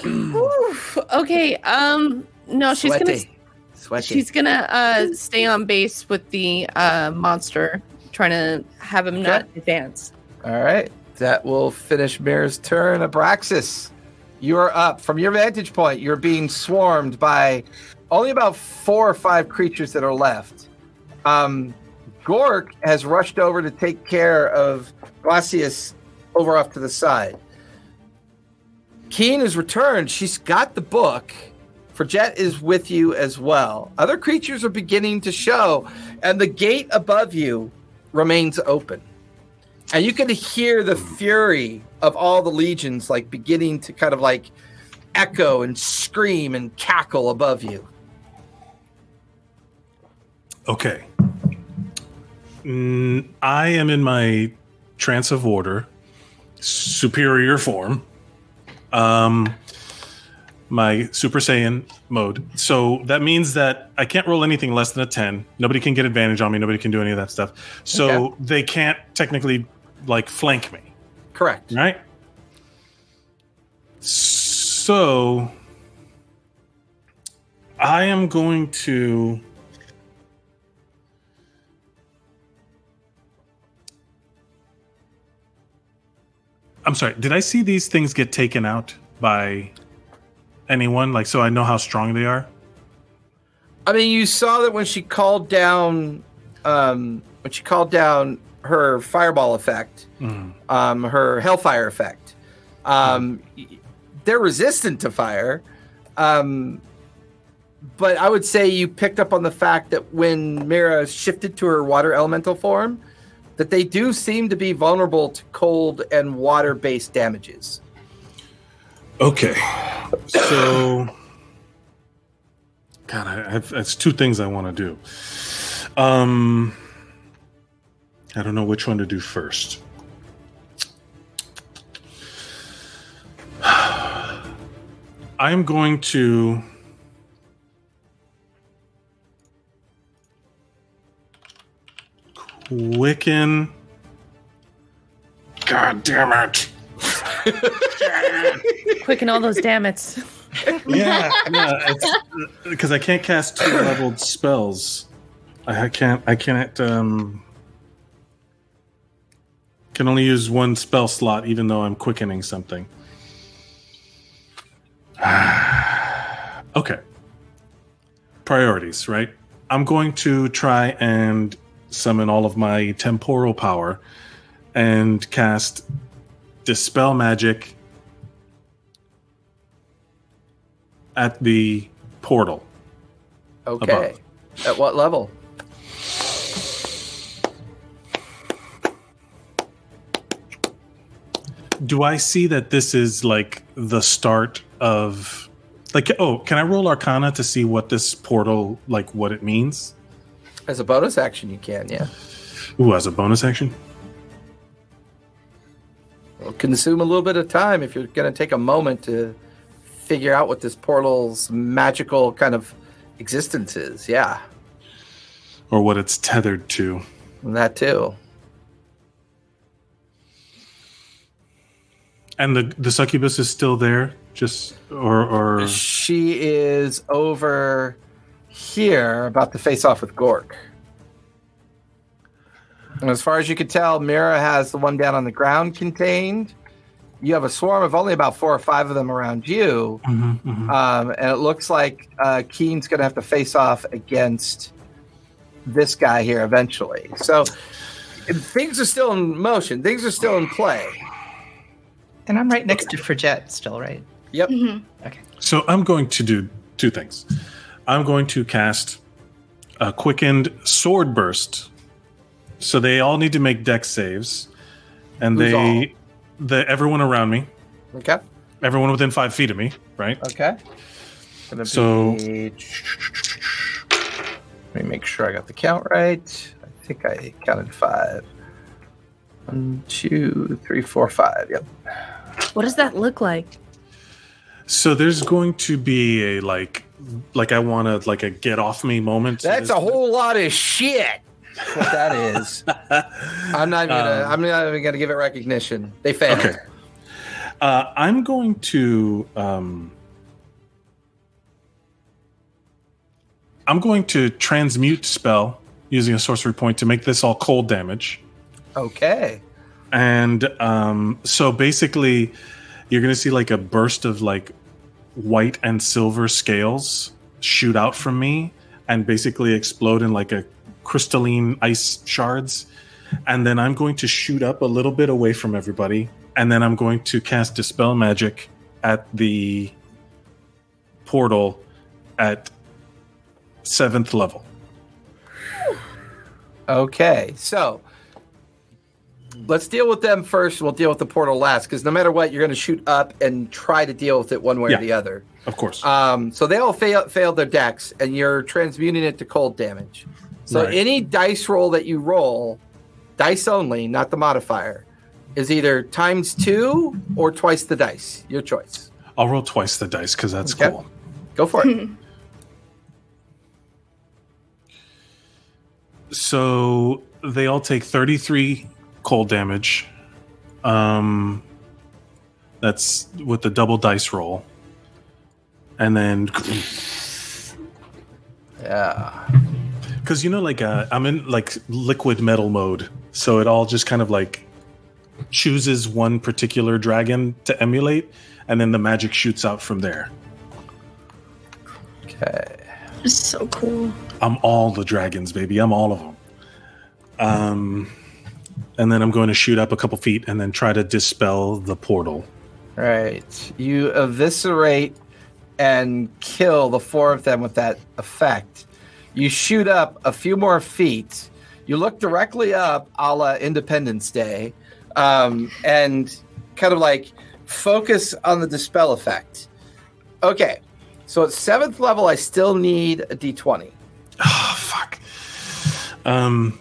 Oof, okay. Um. No, she's Sweaty. gonna. Sweaty. She's gonna uh, stay on base with the uh, monster, trying to have him okay. not advance. All right, that will finish Mira's turn. Abraxas. You are up. From your vantage point, you're being swarmed by only about four or five creatures that are left. Um, Gork has rushed over to take care of Glacius over off to the side. Keen has returned. She's got the book. Frigette is with you as well. Other creatures are beginning to show, and the gate above you remains open. And you can hear the fury of all the legions like beginning to kind of like echo and scream and cackle above you. Okay. Mm, I am in my trance of order, superior form, um, my Super Saiyan mode. So that means that I can't roll anything less than a ten. Nobody can get advantage on me. Nobody can do any of that stuff. So okay. They can't technically... like flank me. Correct. Right? So I am going to I'm sorry, did I see these things get taken out by anyone? Like, so I know how strong they are? I mean, you saw that when she called down, um, when she called down her fireball effect, mm. um, her hellfire effect. Um, mm. They're resistant to fire. Um, but I would say you picked up on the fact that when Mira shifted to her water elemental form, that they do seem to be vulnerable to cold and water-based damages. Okay. So... God, I, I, that's two things I want to do. Um, I don't know which one to do first. I'm going to... Quicken. God damn it. Quicken all those dammits. Yeah, yeah, because I can't cast two leveled spells. I can't. I can't. Um, can only use one spell slot, even though I'm quickening something. Okay. Priorities, right? I'm going to try and summon all of my temporal power and cast Dispel Magic at the portal. Okay. Above. At what level? Do I see that this is like the start of... Like, oh, can I roll Arcana to see what this portal, like what it means? As a bonus action, you can, yeah. Ooh, as a bonus action? It'll consume a little bit of time if you're going to take a moment to figure out what this portal's magical kind of existence is, yeah. Or what it's tethered to. That too. And the the succubus is still there? Just or or she is over... here about to face off with Gork. And as far as you could tell, Mira has the one down on the ground contained. You have a swarm of only about four or five of them around you. Mm-hmm, mm-hmm. Um, and it looks like uh, Keen's going to have to face off against this guy here eventually. So things are still in motion. Things are still in play. And I'm right next okay. to Frigette still, right? Yep. Mm-hmm. Okay. So I'm going to do two things. I'm going to cast a Quickened Sword Burst. So they all need to make dex saves. And Who's they, the, everyone around me. Okay. Everyone within five feet of me, right? Okay. Gonna so. Be... Let me make sure I got the count right. I think I counted five. One, two, three, four, five. Yep. What does that look like? So there's going to be a, like, like I want to like a get off me moment. That's a whole lot of shit. What that is. I'm not even gonna, um, I'm not even gonna give it recognition. They failed. Okay. Uh, I'm going to um, I'm going to transmute spell using a sorcery point to make this all cold damage. Okay. And um, so basically, you're gonna see like a burst of like white and silver scales shoot out from me and basically explode in like a crystalline ice shards. And then I'm going to shoot up a little bit away from everybody. And then I'm going to cast Dispel Magic at the portal at seventh level. Okay, so let's deal with them first, and we'll deal with the portal last, because no matter what, you're going to shoot up and try to deal with it one way yeah, or the other. Of course. Um, so they all fail, failed their decks, and you're transmuting it to cold damage. So right. Any dice roll that you roll, dice only, not the modifier, is either times two or twice the dice. Your choice. I'll roll twice the dice, because that's okay. Cool. Go for it. So they all take thirty-three... cold damage. Um, that's with the double dice roll. And then... Yeah. Because, you know, like, uh, I'm in, like, liquid metal mode. So it all just kind of, like, chooses one particular dragon to emulate, and then the magic shoots out from there. Okay. It's so cool. I'm all the dragons, baby. I'm all of them. Um, and then I'm going to shoot up a couple feet and then try to dispel the portal. Right. You eviscerate and kill the four of them with that effect. You shoot up a few more feet. You look directly up, a la Independence Day, um, and kind of like focus on the dispel effect. Okay. So at seventh level, I still need a d twenty. Oh, fuck. Um...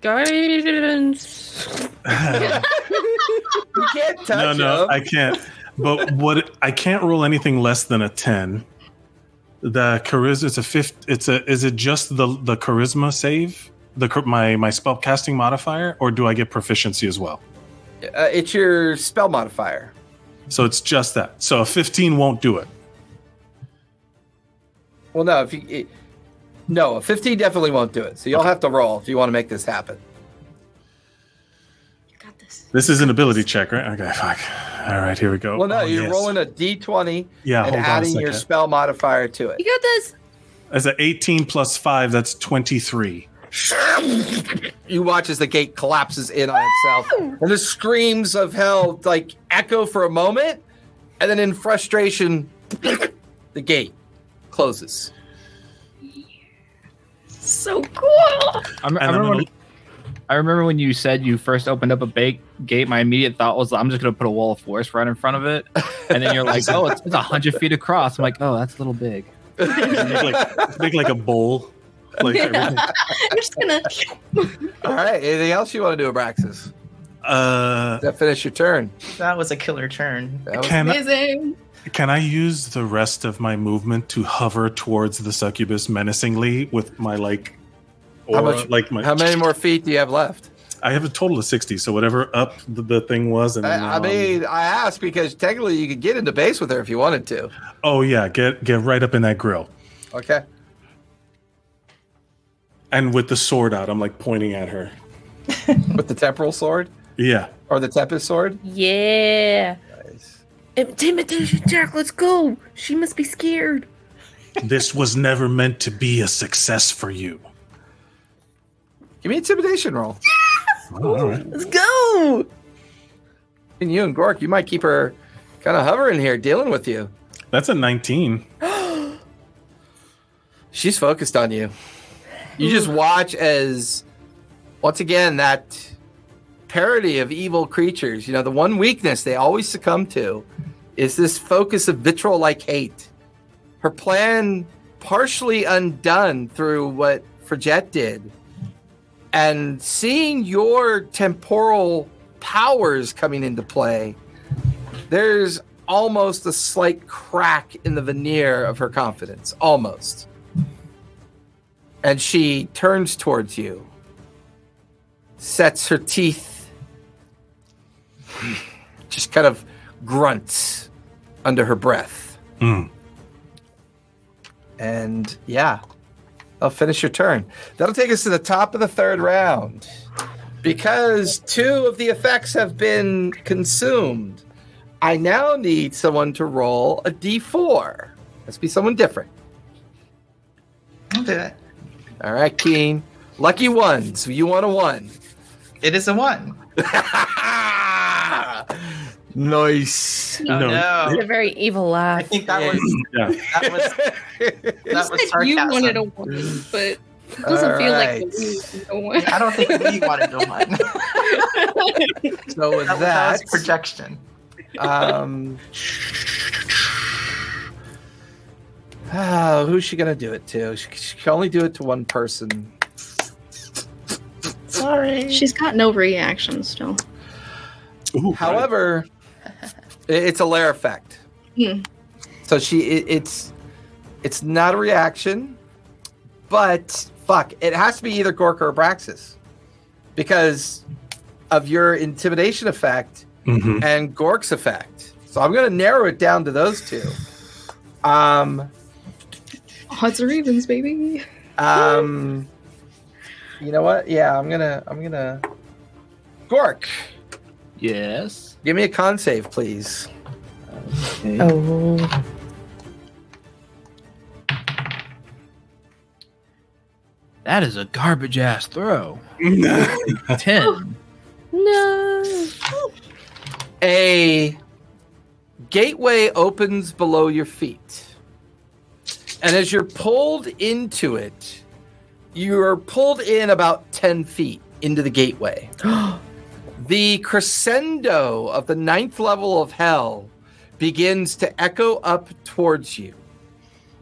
Guidance. You can't touch No, no, him. I can't. But what I can't roll anything less than a ten. The charisma. It's a fifth. It's a. Is it just the the charisma save? The my my spell casting modifier, or do I get proficiency as well? Uh, it's your spell modifier. So it's just that. So a fifteen won't do it. Well, no. If you. It, No, a fifteen definitely won't do it. So you'll okay. have to roll if you want to make this happen. You got this. This is an ability check, right? Okay, fuck. All right, here we go. Well, no, oh, you're yes. rolling a d twenty yeah, and adding your spell modifier to it. You got this. As an eighteen plus five, that's twenty-three. You watch as the gate collapses in on itself. And the screams of hell like echo for a moment. And then in frustration, the gate closes. So cool. I remember, when, I remember when you said you first opened up a bake gate, my immediate thought was, I'm just going to put a wall of force right in front of it. And then you're like, oh, it's one hundred feet across. I'm like, oh, that's a little big. Make like, make like a bowl. Like yeah. I'm just going to. All right. Anything else you want to do, Abraxas? Uh, that finish your turn. That was a killer turn. That was can amazing. I- Can I use the rest of my movement to hover towards the succubus menacingly with my like aura? How much, like my, how many more feet do you have left? I have a total of sixty, so whatever up the, the thing was. And I, I mean, I'm, I asked because technically you could get into base with her if you wanted to. Oh yeah, get get right up in that grill. Okay. And with the sword out, I'm like pointing at her. With the temporal sword? Yeah. Or the Tepis sword? Yeah. Intimidation check, let's go. She must be scared. This was never meant to be a success for you. Give me an intimidation roll. Yes! Oh, all right. Let's go. And you and Gork, you might keep her kind of hovering here, dealing with you. That's a nineteen. She's focused on you. You just watch as, once again, that parody of evil creatures. You know, the one weakness they always succumb to is this focus of vitriol-like hate. Her plan partially undone through what Frigette did. And seeing your temporal powers coming into play, there's almost a slight crack in the veneer of her confidence. Almost. And she turns towards you. Sets her teeth. Just kind of grunts under her breath. Mm. And yeah, I'll finish your turn. That'll take us to the top of the third round. Because two of the effects have been consumed, I now need someone to roll a d four. Let's be someone different. I'll do it. All right, Keen. Lucky ones. You want a one. It is a one. Nice. Oh, no. no. It's a very evil laugh. I think that yeah. was yeah. that was that was sarcasm. You wanted a one, but it doesn't All feel right. like we wanted a one. I don't think we wanted a one. So with that, that was projection. Um oh, who's she gonna do it to? She, she can only do it to one person. Sorry. She's got no reaction still. Ooh, however, right. It's a lair effect. Hmm. So she, it, it's, it's not a reaction, but fuck, it has to be either Gork or Abraxas because of your intimidation effect mm-hmm. and Gork's effect. So I'm gonna narrow it down to those two. Um, odds or evens, baby. Um. You know what? Yeah, I'm gonna, I'm gonna. Gork, Yes. Give me a con save, please. Okay. Oh. That is a garbage ass throw. Ten. No. A gateway opens below your feet. And as you're pulled into it, you're pulled in about ten feet into the gateway. The crescendo of the ninth level of hell begins to echo up towards you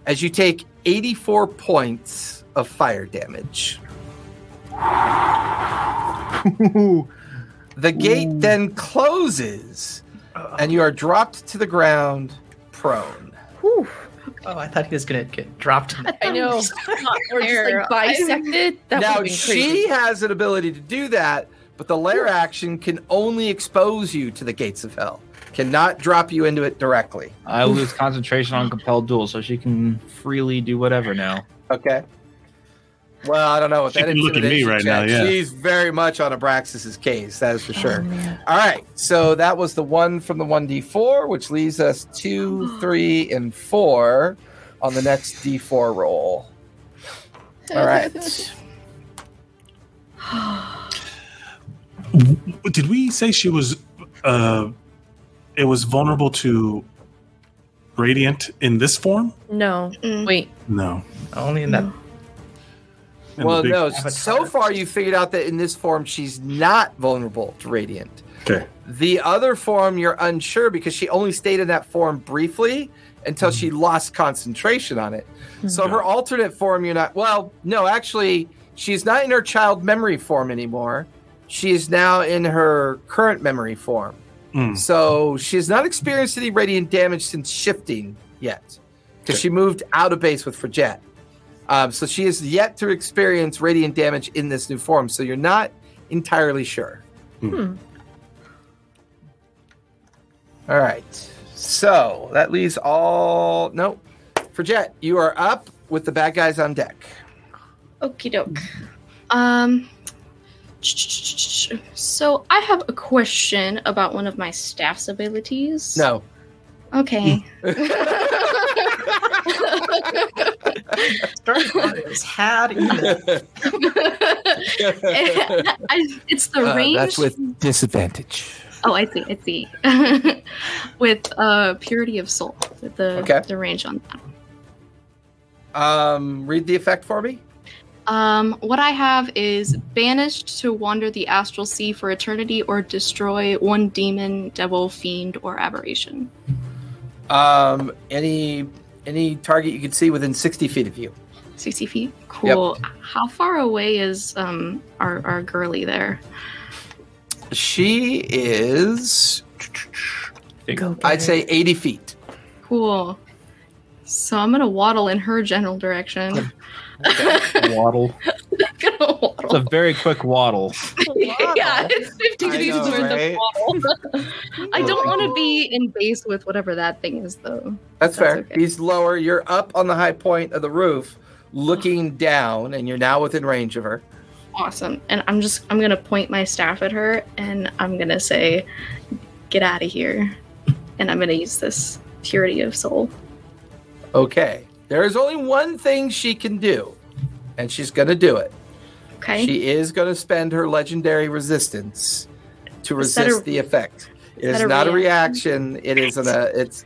as you take eighty-four points of fire damage. The gate Ooh. Then closes, and you are dropped to the ground prone. Whew. Oh, I thought he was going to get dropped. In I know. Or just like bisected. That now, she has an ability to do that, but the lair action can only expose you to the gates of hell. Cannot drop you into it directly. I lose concentration on compelled duel, so she can freely do whatever now. Okay. Well, I don't know what that is. She's looking at me right now, yeah. She's very much on Abraxas' case, that is for sure. Oh, all right, so that was the one from the one d four, which leaves us two, three, and four on the next d four roll. All right. Did we say she was, uh, it was vulnerable to Radiant in this form? No. Mm. Wait. No. Only in that. No. Well, no, avatar. So far you figured out that in this form she's not vulnerable to Radiant. Okay. The other form you're unsure because she only stayed in that form briefly until mm-hmm. she lost concentration on it. Mm-hmm. So her alternate form you're not... Well, no, actually, she's not in her child memory form anymore. She is now in her current memory form. Mm. So she has not experienced any Radiant damage since shifting yet because okay. she moved out of base with Frigette. Um, so she is yet to experience Radiant damage in this new form, so you're not entirely sure. Hmm. All right. So that leaves all... No. Frigette, you are up with the bad guys on deck. Okie doke. Um, so I have a question about one of my staff's abilities. No. Okay. Had it's the uh, range. That's with disadvantage. Oh, I see. I see. With uh, purity of soul, with the okay. the range on that. Um, read the effect for me. Um, what I have is banished to wander the astral sea for eternity, or destroy one demon, devil, fiend, or aberration. Um, any. Any target you can see within sixty feet of you. sixty feet? Cool. Yep. How far away is um, our, our girly there? She is, Go I'd say, eighty feet. Cool. So I'm going to waddle in her general direction. Waddle. Gonna waddle. It's a very quick waddle. waddle. Yeah, it's fifty feet towards the waddle. I don't want to be in base with whatever that thing is, though. That's, That's fair. Okay. He's lower. You're up on the high point of the roof, looking down, and you're now within range of her. Awesome. And I'm just I'm gonna point my staff at her, and I'm gonna say, "Get out of here!" And I'm gonna use this purity of soul. Okay. There is only one thing she can do, and she's going to do it. Okay. She is going to spend her legendary resistance to resist a, the effect. It is, is not a reaction. A reaction. It is an, uh, it's.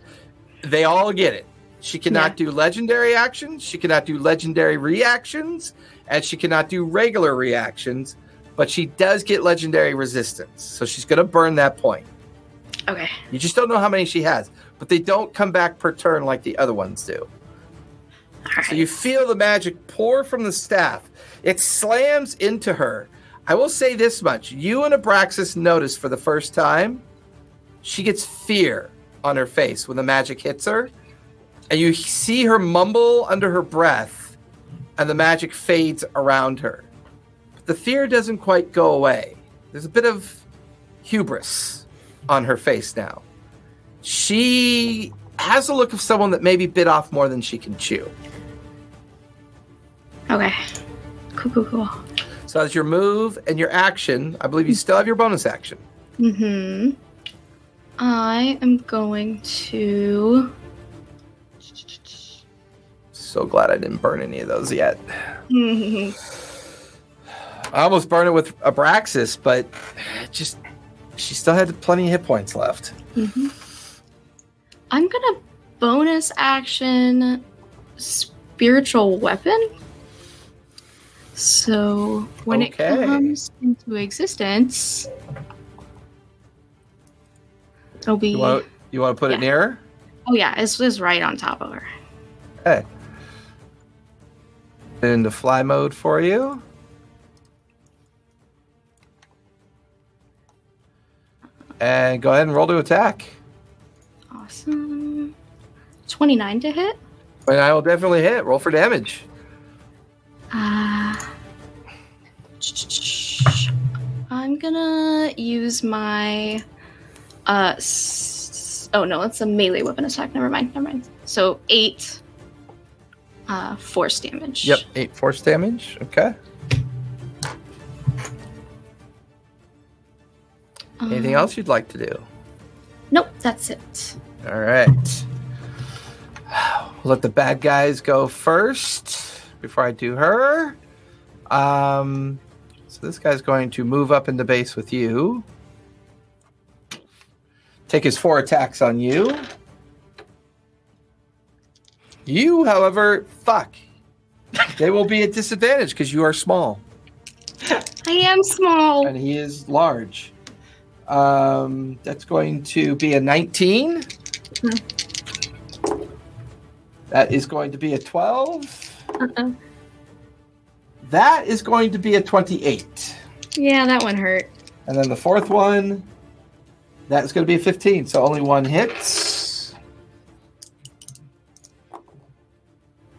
They all get it. She cannot yeah. do legendary actions. She cannot do legendary reactions, and she cannot do regular reactions. But she does get legendary resistance, so she's going to burn that point. Okay. You just don't know how many she has, but they don't come back per turn like the other ones do. Right. So you feel the magic pour from the staff. It slams into her. I will say this much. You and Abraxas notice for the first time, she gets fear on her face when the magic hits her. And you see her mumble under her breath, and the magic fades around her. But the fear doesn't quite go away. There's a bit of hubris on her face now. She has the look of someone that maybe bit off more than she can chew. Okay. Cool, cool, cool. So that's your move and your action. I believe you still have your bonus action. Mm-hmm. I am going to... So glad I didn't burn any of those yet. Mm-hmm. I almost burned it with Abraxas, but just she still had plenty of hit points left. Mm-hmm. I'm going to bonus action spiritual weapon. So when okay. it comes into existence, it'll be... You want to put yeah. it near her? Oh yeah, it's, it's right on top of her. Okay. Into fly mode for you. And go ahead and roll to attack. Awesome. twenty-nine to hit. And I will definitely hit. Roll for damage. Uh, I'm gonna use my... Uh, s- oh no, it's a melee weapon attack. Never mind, never mind. So eight uh, force damage. Yep, eight force damage. Okay. Anything else you'd like to do? Nope, that's it. All right. We'll let the bad guys go first before I do her. Um, so this guy's going to move up into base with you. Take his four attacks on you. You, however, fuck. They will be at disadvantage because you are small. I am small. And he is large. Um, that's going to be a nineteen. Mm-hmm. That is going to be a twelve. Uh-uh. That is going to be a twenty-eight. Yeah, that one hurt. And then the fourth one, that is going to be a fifteen. So only one hits.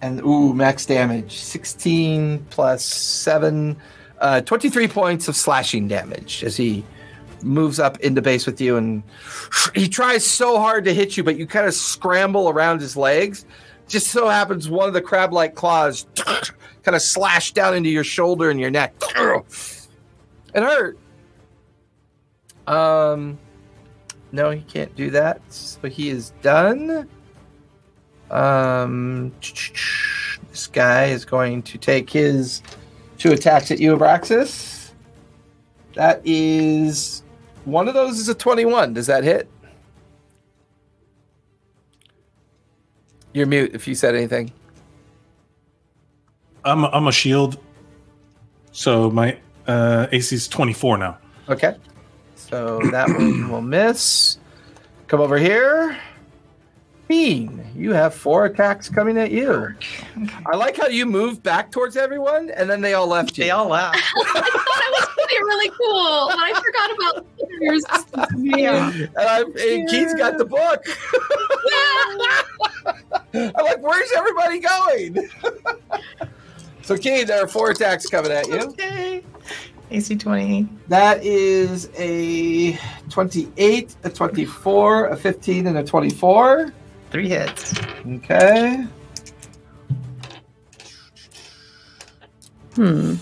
And, ooh, max damage. sixteen plus seven. Uh, twenty-three points of slashing damage as he moves up into base with you, and he tries so hard to hit you, but you kind of scramble around his legs. Just so happens one of the crab-like claws kind of slash down into your shoulder and your neck. It hurt. Um, no, he can't do that, so he is done. Um, this guy is going to take his two attacks at you, Abraxas. That is... One of those is a twenty-one. Does that hit? You're mute if you said anything. I'm a, I'm a shield. So my uh, A C is twenty-four now. Okay. So that one will miss. Come over here. Keen, you have four attacks coming at you. Okay. I like how you moved back towards everyone, and then they all left you. They all left. Really cool. But I forgot about the yeah. And, I'm, and Keith's got the book. Yeah. I'm like, where's everybody going? So, Keith, there are four attacks coming at you. Okay. A C twenty. That is a twenty-eight, a twenty-four, a fifteen, and a twenty-four. Three hits. Okay. Hmm.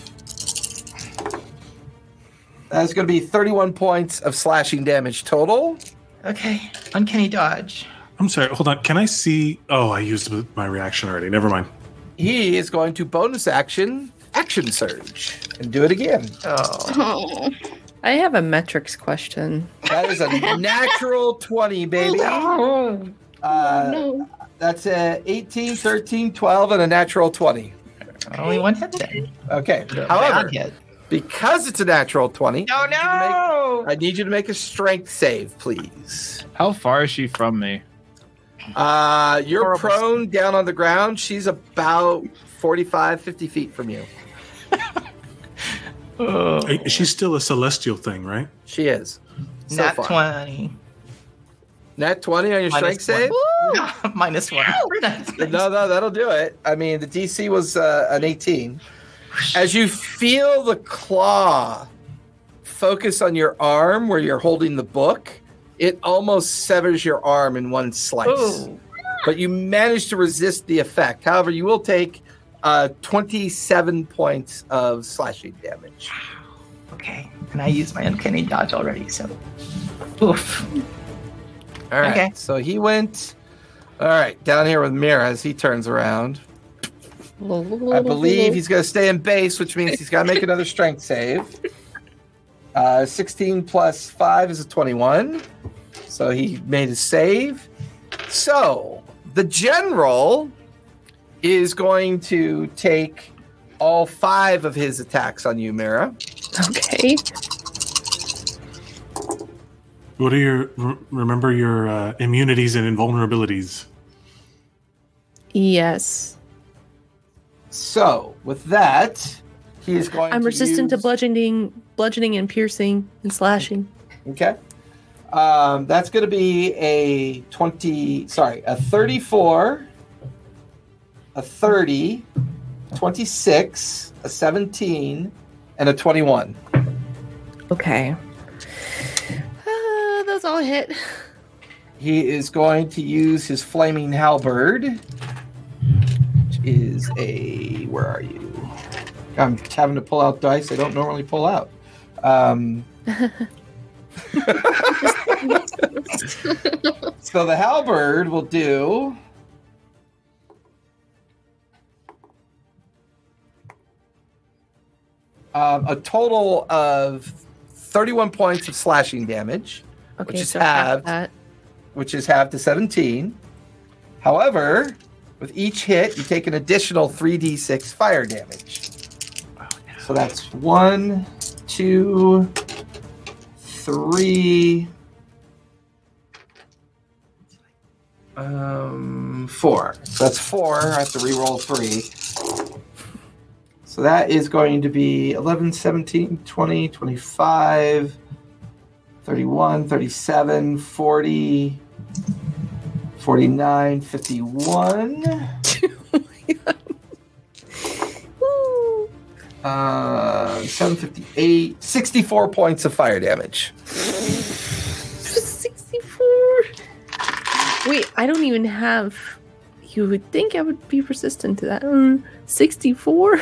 That's going to be thirty-one points of slashing damage total. Okay. Uncanny dodge. I'm sorry. Hold on. Can I see? Oh, I used my reaction already. Never mind. He is going to bonus action, action surge, and do it again. Oh. oh. I have a metrics question. That is a natural twenty, baby. Oh. Uh, no. That's a eighteen, thirteen, twelve, and a natural twenty. Okay. Only one hit then. Okay. So however... Because it's a natural twenty. Oh, no. Make, I need you to make a strength save, please. How far is she from me? Uh, you're Horrible. prone down on the ground. She's about forty-five, fifty feet from you. Oh. She's still a celestial thing, right? She is. So Nat far. twenty. Nat twenty on your minus strength one. Save? Minus one. No, no, that'll do it. I mean, the D C was uh, an eighteen. As you feel the claw focus on your arm where you're holding the book, it almost severs your arm in one slice. Ooh. But you manage to resist the effect. However, you will take uh, twenty-seven points of slashing damage. Okay. and I used my uncanny dodge already, so oof. All right, okay. So he went, all right, down here with Mira as he turns around. I believe he's going to stay in base, which means he's got to make another strength save. Uh, sixteen plus five is a twenty-one. So he made a save. So the general is going to take all five of his attacks on you, Mira. Okay. What are your, remember your uh, immunities and invulnerabilities? Yes. So with that, he is going I'm to I'm resistant use... to bludgeoning, bludgeoning and piercing and slashing. Okay. Um, that's going to be a twenty, sorry, a thirty-four, a thirty, twenty-six, a seventeen, and a twenty-one. Okay. Uh, those all hit. He is going to use his flaming halberd, which is a, where are you? I'm having to pull out dice I don't normally pull out. Um... So the halberd will do um, a total of thirty-one points of slashing damage, okay, which is so halved, half which is halved to seventeen. However, with each hit, you take an additional three d six fire damage. Oh, no. So that's one, two. Three, um, four. So that's four. I have to re-roll three. So that is going to be eleven, seventeen, twenty, twenty-five, thirty-one, thirty-seven, forty, forty-nine, fifty-one. Oh my God. Woo. Uh, seven fifty-eight, sixty-four points of fire damage. sixty-four. Wait, I don't even have. You would think I would be resistant to that. Um, sixty-four.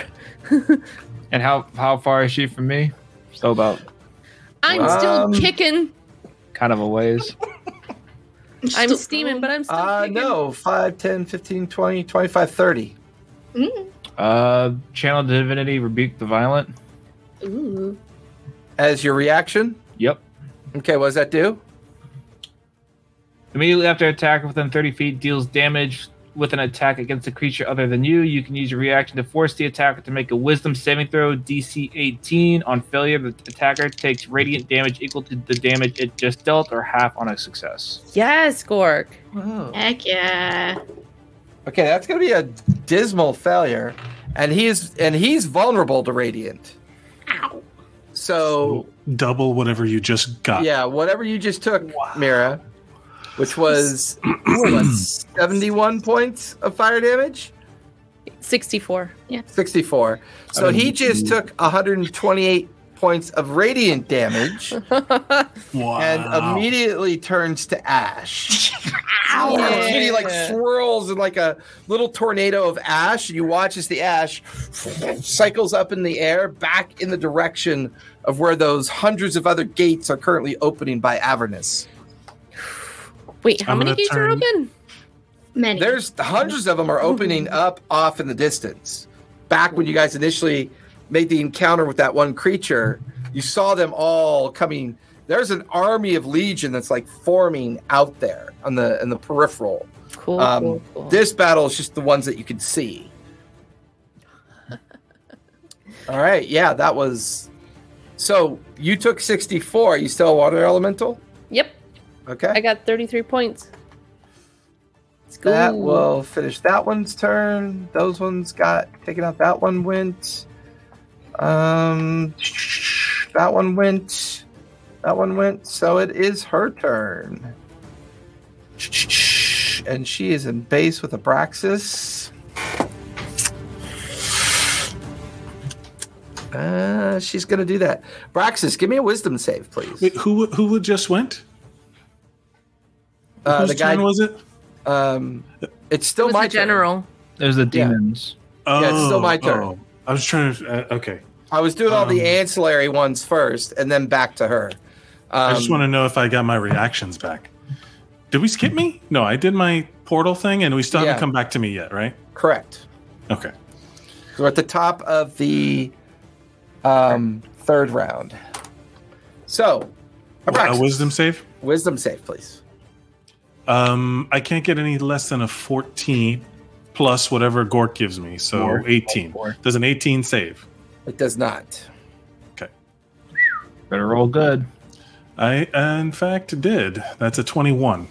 And how how far is she from me? Still about. I'm um, still kicking. Kind of a ways. I'm steaming, but I'm still uh, kicking. No, five, ten, fifteen, twenty, twenty-five, thirty. Mm. Uh, channel divinity, rebuke the violent. Ooh. As your reaction? Yep. Okay, what does that do? Immediately after attack within thirty feet deals damage with an attack against a creature other than you, you can use your reaction to force the attacker to make a wisdom saving throw, D C eighteen. On failure, the attacker takes radiant damage equal to the damage it just dealt or half on a success. Yes, Gork. Whoa. Heck yeah. Okay, that's going to be a dismal failure, and he's and he's vulnerable to radiant. Ow! So, so double whatever you just got. Yeah, whatever you just took, wow. Mira, which was what, seventy-one points of fire damage. Sixty-four. Yeah. Sixty-four. So I mean, he just you. took one hundred and twenty-eight points of radiant damage, wow. and immediately turns to ash. Ow! Yeah. He like swirls in like a little tornado of ash, and you watch as the ash cycles up in the air, back in the direction of where those hundreds of other gates are currently opening by Avernus. Wait, how I'm many gates turn... are open? Many. There's hundreds of them are opening up off in the distance. Back when you guys initially made the encounter with that one creature, you saw them all coming. There's an army of legion that's like forming out there on the in the peripheral. Cool, um, cool, cool. This battle is just the ones that you could see. All right, yeah, that was. So you took sixty-four. Are you still a water elemental? Yep. Okay. I got thirty-three points. Let's go. That will finish that one's turn. Those ones got taken out. That one went. Um, that one went, that one went, so it is her turn. And she is in base with Abraxas. Uh, she's going to do that. Abraxas, give me a wisdom save, please. Wait, who who just went? Uh, Whose the guy, turn was it? Um, it's still it was my the general. Turn. It was the demons. Yeah, oh, yeah, it's still my turn. Oh. I was trying to... Uh, okay. I was doing all um, the ancillary ones first, and then back to her. Um, I just want to know if I got my reactions back. Did we skip me? No, I did my portal thing, and we still yeah. haven't come back to me yet, right? Correct. Okay. So we're at the top of the um, third round. So, Abraxas. Uh, wisdom save? Wisdom save, please. Um, I can't get any less than a fourteen plus whatever Gork gives me, so Four. eighteen. Four. Does an eighteen save? It does not. Okay. Better roll good. I, in fact, did. That's a twenty-one.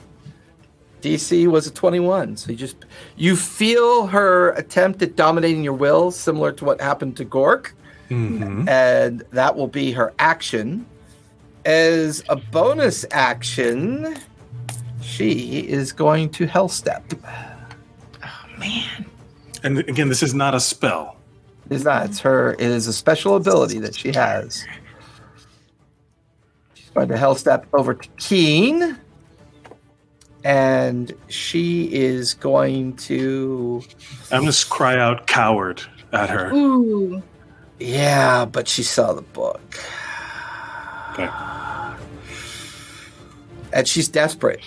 D C was a twenty-one. So you just you feel her attempt at dominating your will, similar to what happened to Gork. Mm-hmm. And that will be her action. As a bonus action, she is going to Hellstep. Oh, man. And again, this is not a spell. It's not. It's her. It is a special ability that she has. She's going to Hellstep over to Keen. And she is going to... I'm going to cry out coward at her. Ooh. Yeah, but she saw the book. Okay. And she's desperate.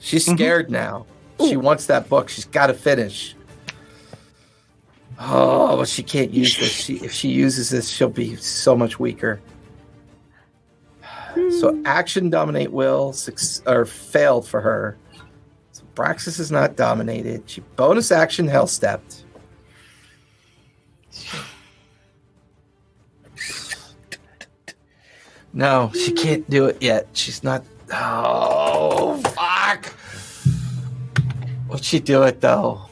She's scared mm-hmm. now. Ooh. She wants that book. She's got to finish. Oh, well, she can't use this. She, if she uses this, she'll be so much weaker. Mm. So action, dominate, will, six, or failed for her. Abraxas is not dominated. She bonus action hell stepped. No, she can't do it yet. She's not. Oh, fuck. Would she do it though?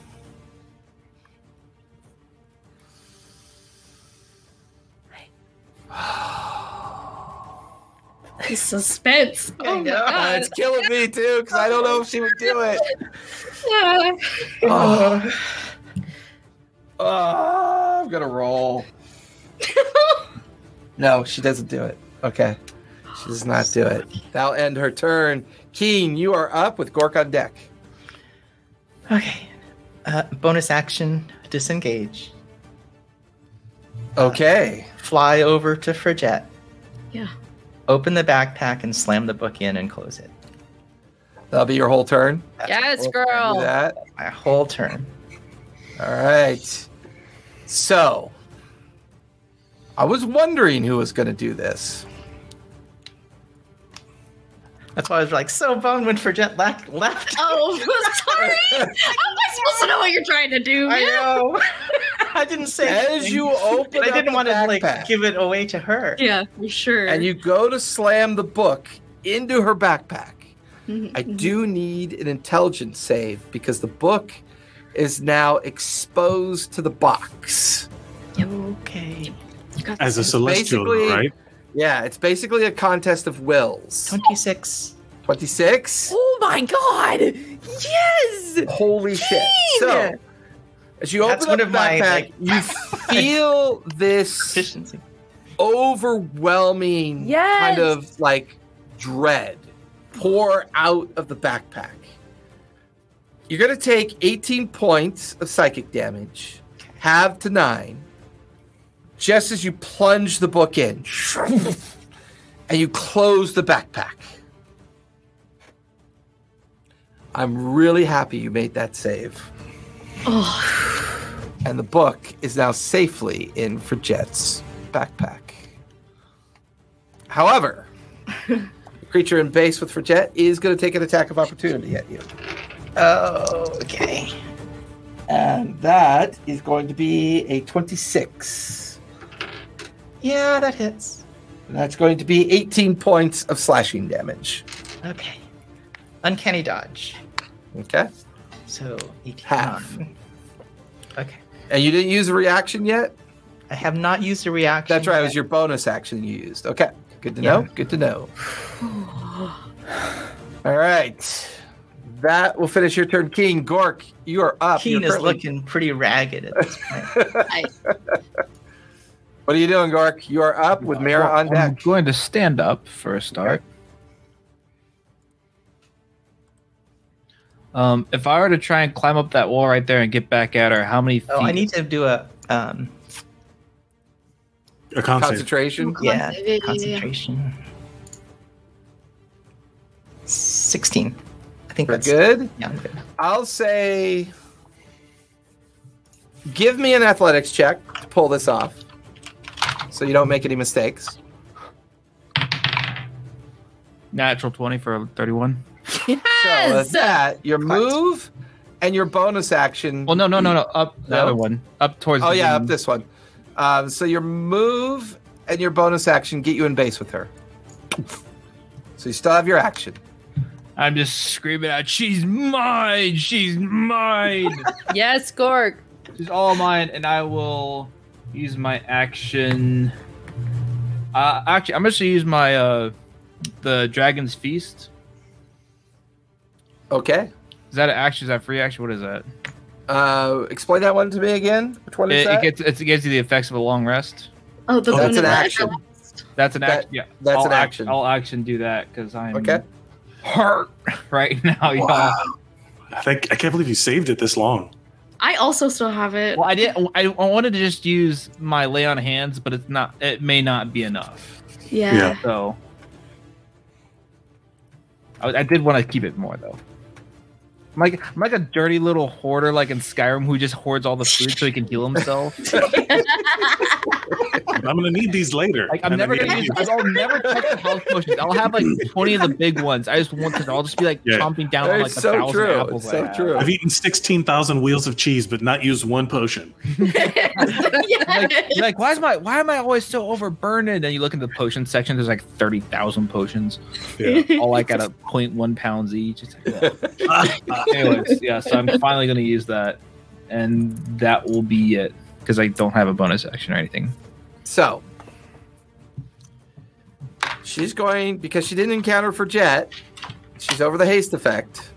The suspense. Oh, my God. It's killing me too, because I don't know if she would do it. Uh, uh, I'm going to roll. No, she doesn't do it. Okay. She does not do it. That'll end her turn. Keen, you are up with Gork on deck. Okay. Uh, bonus action, disengage. Okay. Uh, fly over to Frigette. Yeah. Open the backpack and slam the book in and close it. That'll be your whole turn? Yes, girl. That. My whole turn. All right. So, I was wondering who was going to do this. That's why I was like, so bummed when Frigette left. left. Oh, sorry. How am I supposed to know what you're trying to do? I know. I didn't say as anything. You open I didn't want backpack. To like give it away to her. Yeah, for sure. And you go to slam the book into her backpack. Mm-hmm, I mm-hmm. do need an intelligence save because the book is now exposed to the box. Yep. Okay. As a celestial, right? Yeah, it's basically a contest of wills. twenty-six. twenty-six? Oh my God! Yes! Holy King! Shit. So, as you That's open up the backpack, my, like, you feel this efficiency. Overwhelming yes! kind of like dread pour out of the backpack. You're going to take eighteen points of psychic damage, halved to nine. Just as you plunge the book in, and you close the backpack. I'm really happy you made that save. Oh. And the book is now safely in Frigette's backpack. However, the creature in base with Frigette is going to take an attack of opportunity at you. Oh, okay. And that is going to be a twenty-six. Yeah, that hits. And that's going to be eighteen points of slashing damage. Okay. Uncanny dodge. Okay. So eighteen. Half. On. Okay. And you didn't use a reaction yet? I have not used a reaction. That's right. Yet. It was your bonus action you used. Okay. Good to yeah. know. Good to know. All right. That will finish your turn. King, Gork, you are up. King You're is currently... looking pretty ragged at this point. I... What are you doing, Gork? You are up with Mira on deck. I'm going to stand up for a start. Um, if I were to try and climb up that wall right there and get back at her, how many feet? Oh, I need to do a... Um, A concentration? Yeah, yeah, concentration. sixteen. I think that's good. Yeah, I'm good. I'll say... Give me an athletics check to pull this off so you don't make any mistakes. Natural twenty for thirty-one. Yes! So with that, your move and your bonus action... Well, no, no, no, no. Up the no? other one. Up towards oh, the... Oh, yeah, end. Up this one. Uh, so your move and your bonus action get you in base with her. So you still have your action. I'm just screaming out, she's mine! She's mine! Yes, Gork. She's all mine, and I will use my action. Uh, actually, I'm going to use my uh, the Dragon's Feast. Okay. Is that an action? Is that free action? What is that? Uh, explain that one to me again. Which one is it, that? It gets it's, it gives you the effects of a long rest. Oh, the oh that's an action. Rest. That's an action. That, yeah, that's I'll an action. I'll action do that because I'm okay. hurt right now. Wow. Y'all. I think I can't believe you saved it this long. I also still have it. Well, I did. I, I wanted to just use my lay on hands, but it's not. It may not be enough. Yeah. yeah. So I, I did want to keep it more though. I'm like, I'm like a dirty little hoarder like in Skyrim who just hoards all the food so he can heal himself. I'm going to need these later. Like, I'm, I'm never going to use these. I'll never touch the health potions. I'll have like twenty of the big ones. I just want to. I'll just be like yeah. chomping down that on like a so thousand true. apples. It's so true. I've eaten sixteen thousand wheels of cheese but not used one potion. yes. like, like, why is my? Why am I always so overburdened? And then you look at the potion section. There's like thirty thousand potions. Yeah. All like at a zero point one pounds each. It's like, yeah. Anyways, yeah, so I'm finally going to use that, and that will be it, because I don't have a bonus action or anything. So, she's going, because she didn't encounter Frigette, she's over the haste effect.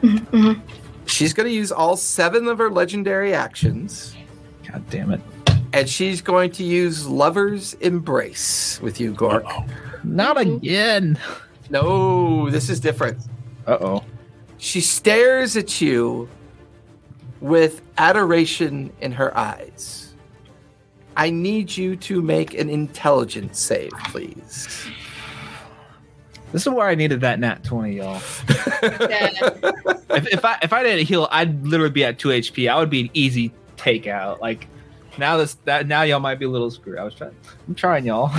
Mm-hmm. She's going to use all seven of her legendary actions. God damn it. And she's going to use Lover's Embrace with you, Gork. Uh-oh. Not again. No, this is different. Uh-oh. She stares at you with adoration in her eyes. I need you to make an intelligence save, please. This is where I needed that nat twenty, y'all. Yeah. if, if I if I didn't heal, I'd literally be at two H P. I would be an easy takeout. Like now this that now y'all might be a little screwed. I was trying. I'm trying, y'all.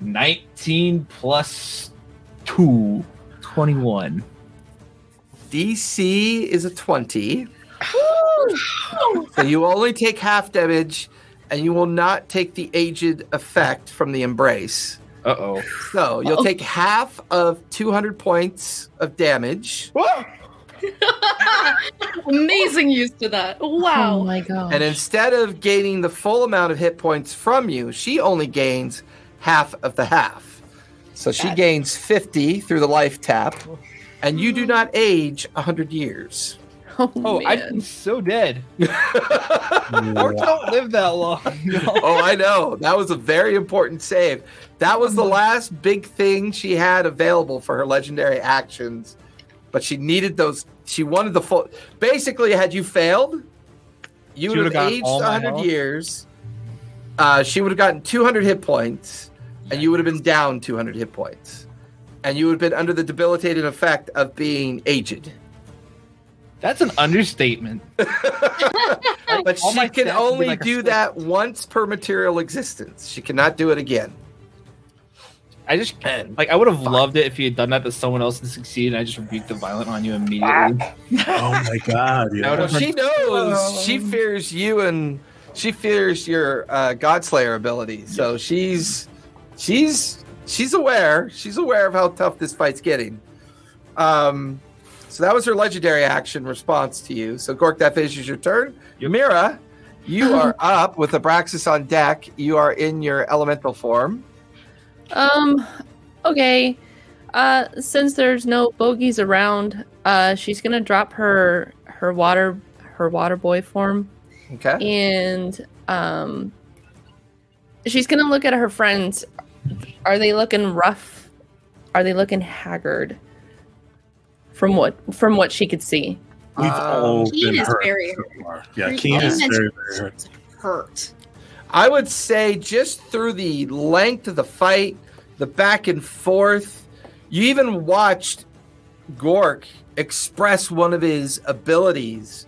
nineteen plus two. twenty-one. D C is a twenty. So you only take half damage, and you will not take the aged effect from the embrace. Uh-oh. So you'll Uh-oh. take half of two hundred points of damage. Whoa! Amazing use to that. Wow. Oh my god. And instead of gaining the full amount of hit points from you, she only gains half of the half. So she Bad. gains fifty through the life tap, and you do not age one hundred years. Oh, oh I'm so dead. Orcs don't live that long. No. Oh, I know. That was a very important save. That was the last big thing she had available for her legendary actions, but she needed those. She wanted the full. Basically, had you failed, you would have aged one hundred years. Uh, she would have gotten two hundred hit points, and you would have been down two hundred hit points. And you would have been under the debilitating effect of being aged. That's an understatement. But all she can only like do that once per material existence. She cannot do it again. I just can't. Like, I would have Fine. loved it if you had done that to someone else and succeeded, and I just rebuked the violent on you immediately. Oh, my God. Yeah. Well, she knows. She fears you and... She fears your uh, Godslayer ability, so she's she's she's aware. She's aware of how tough this fight's getting. Um, so that was her legendary action response to you. So Gork, that finishes your turn. Yep. Mira, you are up with Abraxas on deck. You are in your elemental form. Um. Okay. Uh, since there's no bogeys around, uh, she's gonna drop her her water her water boy form. Okay. And um, she's going to look at her friends. Are they looking rough? Are they looking haggard? From what from what she could see. We've um, all Keen been hurt. Very so far. Yeah, Keen is very, very hurt. hurt. I would say just through the length of the fight, the back and forth, you even watched Gork express one of his abilities,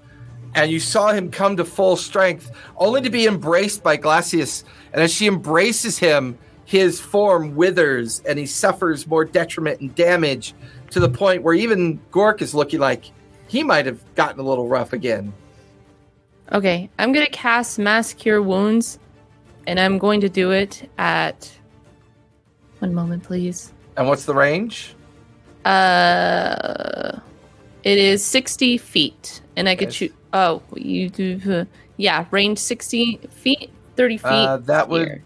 and you saw him come to full strength, only to be embraced by Glacius. And as she embraces him, his form withers, and he suffers more detriment and damage to the point where even Gork is looking like he might have gotten a little rough again. Okay, I'm going to cast Mass Cure Wounds, and I'm going to do it at... One moment, please. And what's the range? Uh, it is sixty feet, and I could yes. shoot... Oh, you do... Uh, yeah, range sixty feet, thirty feet. Uh, that here. Would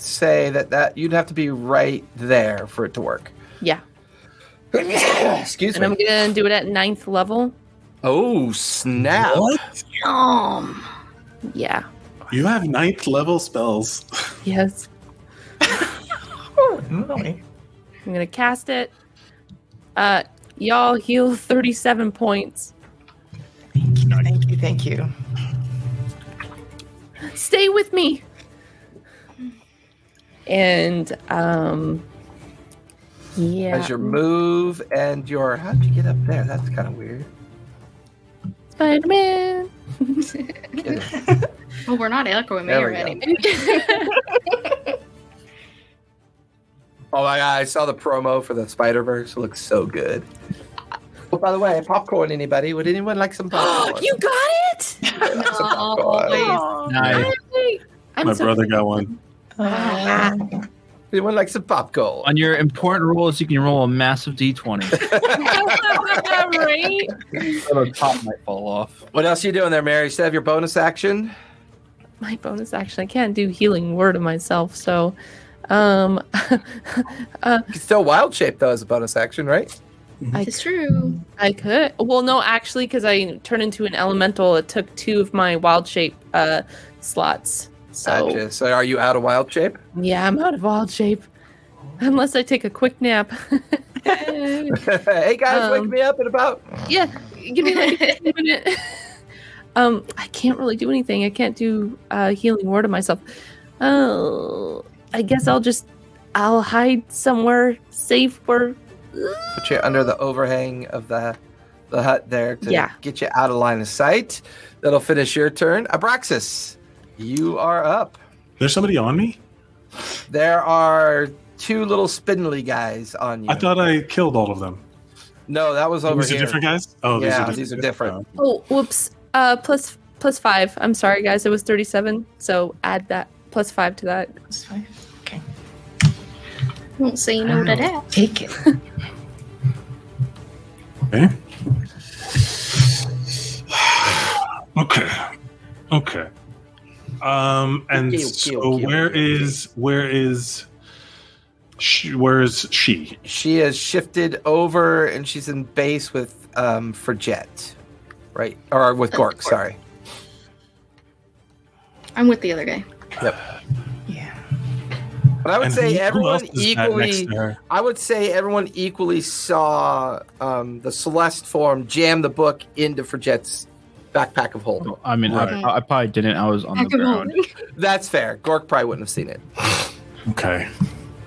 say that, that you'd have to be right there for it to work. Yeah. Excuse and me. And I'm going to do it at ninth level. Oh, snap. What? Um, yeah. You have ninth level spells. Yes. Oh, really? I'm going to cast it. Uh, y'all heal thirty-seven points. Thank you, thank you, thank you. Stay with me. And, um... yeah. As your move and your... How'd you get up there? That's kind of weird. Spider-Man. Well, we're not eloquent already. Oh my god, I saw the promo for the Spider-Verse. It looks so good. Oh, by the way, popcorn, anybody? Would anyone like some popcorn? You got it? No, always. Nice. I'm my so brother got one. Oh. Anyone like some popcorn? On your important rolls, you can roll a massive d twenty. Right? Top might fall off. What else are you doing there, Mary? You still have your bonus action? My bonus action? I can't do healing word of myself, so... Um, uh, you can still wild shape, though, as a bonus action, right? It's true. I could. Well, no, actually, because I turned into an elemental, it took two of my wild shape uh, slots. So. Gotcha. So are you out of wild shape? Yeah, I'm out of wild shape. Unless I take a quick nap. Hey, guys, um, wake me up in about... Yeah, give me like a minute. um, I can't really do anything. I can't do a healing word of myself. Oh, I guess I'll just... I'll hide somewhere safe where... Put you under the overhang of the, the hut there to yeah. get you out of line of sight. That'll finish your turn. Abraxas. You are up. There's somebody on me? There are two little spindly guys on you. I thought I killed all of them. No, that was over these here. These are different guys? Oh, yeah, these are different. These are different. Oh, whoops. Uh, plus, plus five. I'm sorry, guys. It was thirty-seven. So add that. Plus five to that. Plus five. Okay. Won't say no to that. Take it. Okay. Okay. Okay. Um and kill, kill, so kill. where is where is she, where is she? She has shifted over and she's in base with um Frigette, right? Or with Gork, Gork. Sorry. I'm with the other guy. Yep. Yeah. But I would and say everyone equally. I would say everyone equally saw um the Celeste form jam the book into Frigette's backpack of hold. Oh, I mean, right. I, I probably didn't. I was on Back the ground. That's fair. Gork probably wouldn't have seen it. Okay.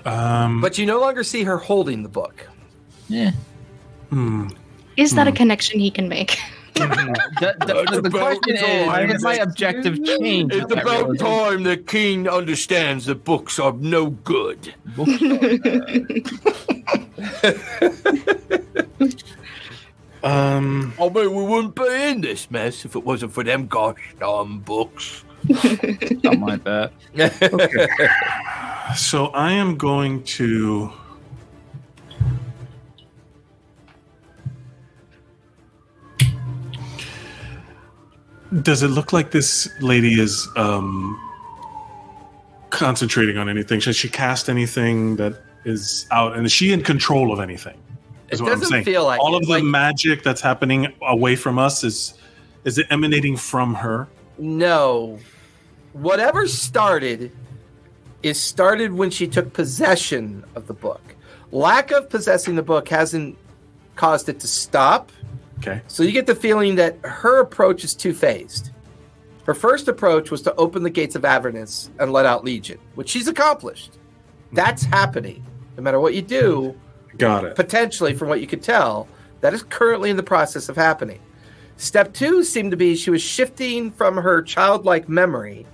Um, but you no longer see her holding the book. Yeah. Hmm. Is that hmm. a connection he can make? the the, the question is, why is my objective changed? It's about time that Keen understands that books are no good. Books are bad. Um, I mean, we wouldn't be in this mess if it wasn't for them gosh darn books. Something like that. Okay. So I am going to... Does it look like this lady is um, concentrating on anything? Should she cast anything that is out? And is she in control of anything? It doesn't feel like all of the magic that's happening away from us is is it emanating from her? No. Whatever started is started when she took possession of the book. Lack of possessing the book hasn't caused it to stop. Okay. So you get the feeling that her approach is two-phased. Her first approach was to open the gates of Avernus and let out Legion, which she's accomplished. That's happening. No matter what you do, got it. Potentially, from what you could tell, that is currently in the process of happening. Step two seemed to be she was shifting from her childlike memory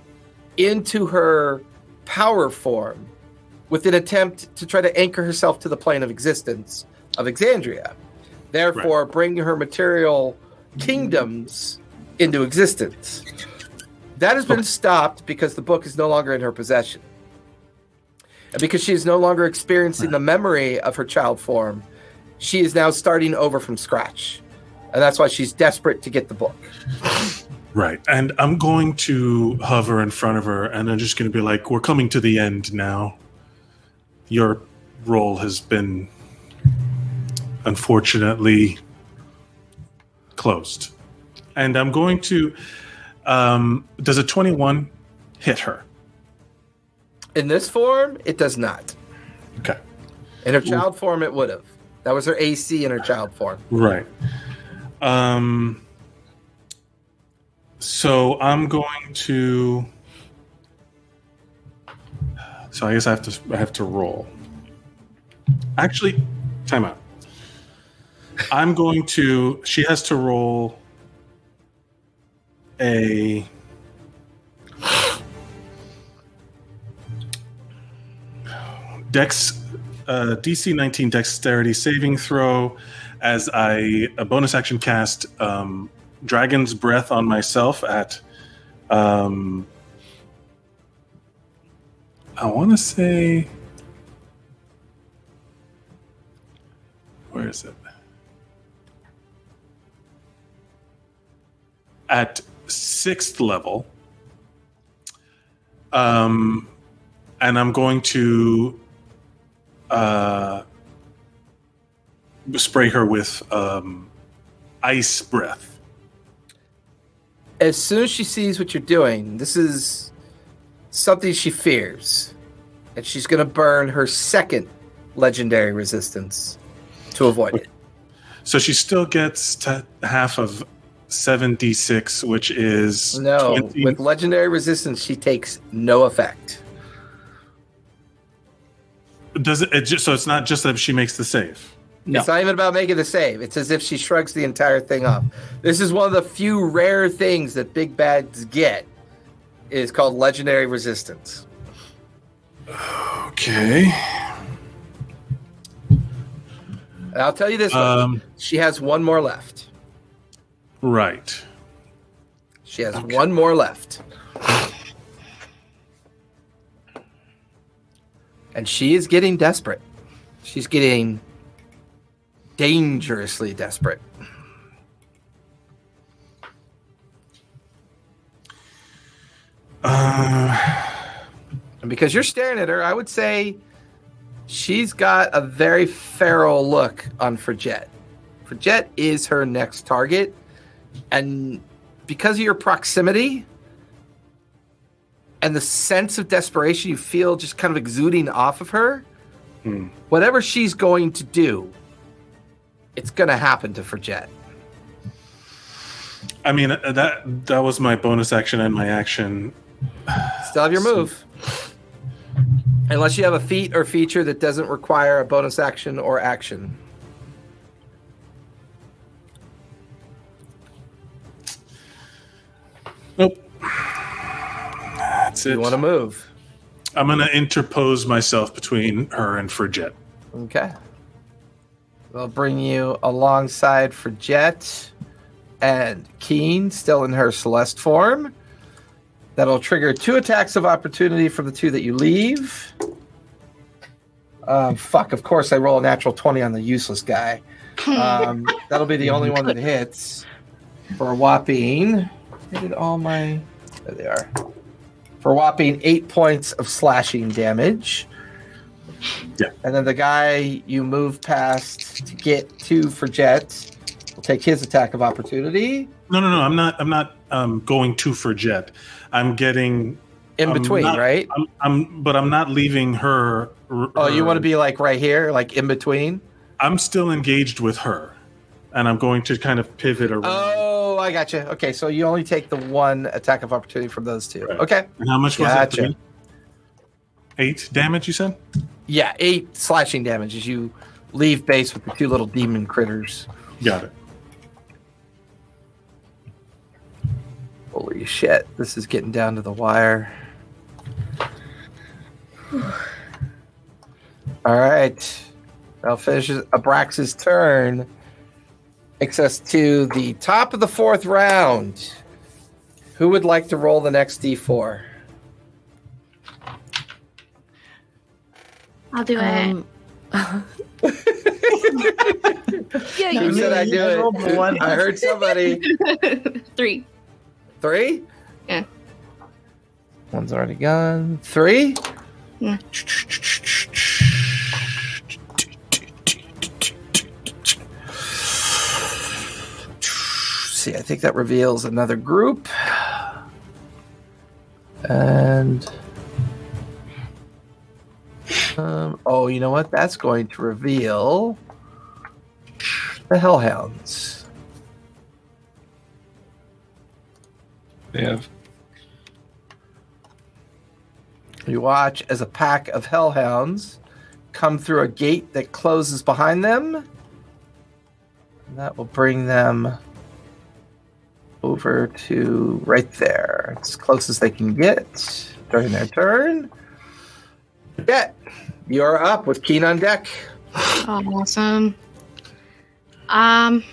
into her power form with an attempt to try to anchor herself to the plane of existence of Exandria, therefore right. bringing her material kingdoms into existence. That has been stopped because the book is no longer in her possession. And because she is no longer experiencing the memory of her child form, she is now starting over from scratch. And that's why she's desperate to get the book. Right. And I'm going to hover in front of her, and I'm just going to be like, we're coming to the end now. Your role has been, unfortunately, closed. And I'm going to... Um, does a twenty-one hit her? In this form, it does not. Okay. In her child Ooh. form, it would have. That was her A C in her child form. Right. Um. So I'm going to. So I guess I have to. I have to roll. Actually, time out. I'm going to. She has to roll. A. Dex, uh, D C nineteen dexterity saving throw as I a bonus action cast um, Dragon's Breath on myself at um, I want to say where is it? At sixth level um, and I'm going to Uh, spray her with um, ice breath. As soon as she sees what you're doing, this is something she fears. And she's going to burn her second legendary resistance to avoid it. So she still gets to half of seven d six, which is... No, twenty with legendary resistance, she takes no effect. Does it, it just, so it's not just that she makes the save? No. It's not even about making the save. It's as if she shrugs the entire thing up. This is one of the few rare things that big bads get. It's called legendary resistance. Okay. And I'll tell you this um, one. She has one more left. Right. She has okay. one more left. And she is getting desperate. She's getting dangerously desperate. Uh, and because you're staring at her, I would say she's got a very feral look on Frigette. Frigette is her next target. And because of your proximity... and the sense of desperation you feel just kind of exuding off of her, hmm. whatever she's going to do, it's going to happen to Frigette. I mean, that that was my bonus action and my action. Still have your move. Unless you have a feat or feature that doesn't require a bonus action or action. Nope. That's it. You want to move? I'm going to interpose myself between her and Frigette. Okay. They'll bring you alongside Frigette and Keen, still in her Celeste form. That'll trigger two attacks of opportunity from the two that you leave. Um, fuck, of course I roll a natural twenty on the useless guy. Um, that'll be the only one that hits for a whopping... Where did all my... There they are. For a whopping eight points of slashing damage. Yeah. And then the guy you move past to get to Frigette will take his attack of opportunity. No, no, no. I'm not I'm not um, going to Frigette. I'm getting... In I'm between, not, right? I'm, I'm, but I'm not leaving her... her oh, you want to be like right here, like in between? I'm still engaged with her. and I'm going to kind of pivot around. Oh, I got you. Okay, so you only take the one attack of opportunity from those two. Right. Okay. And how much was gotcha. that to me? Eight damage, you said? Yeah, eight slashing damage as you leave base with the two little demon critters. Got it. Holy shit, this is getting down to the wire. All right. I'll finish Abraxas' turn. Takes us to the top of the fourth round. Who would like to roll the next d four? I'll do um, it. yeah, you Who said I do it? One. I heard somebody. Three. Three? Yeah. One's already gone. Three? Yeah. See, I think that reveals another group. And... Um, oh, you know what? That's going to reveal the Hellhounds. They have. You watch as a pack of Hellhounds come through a gate that closes behind them. And that will bring them over to right there. It's as close as they can get during their turn. Yeah, you're up with Keen on deck. Oh, awesome. Um.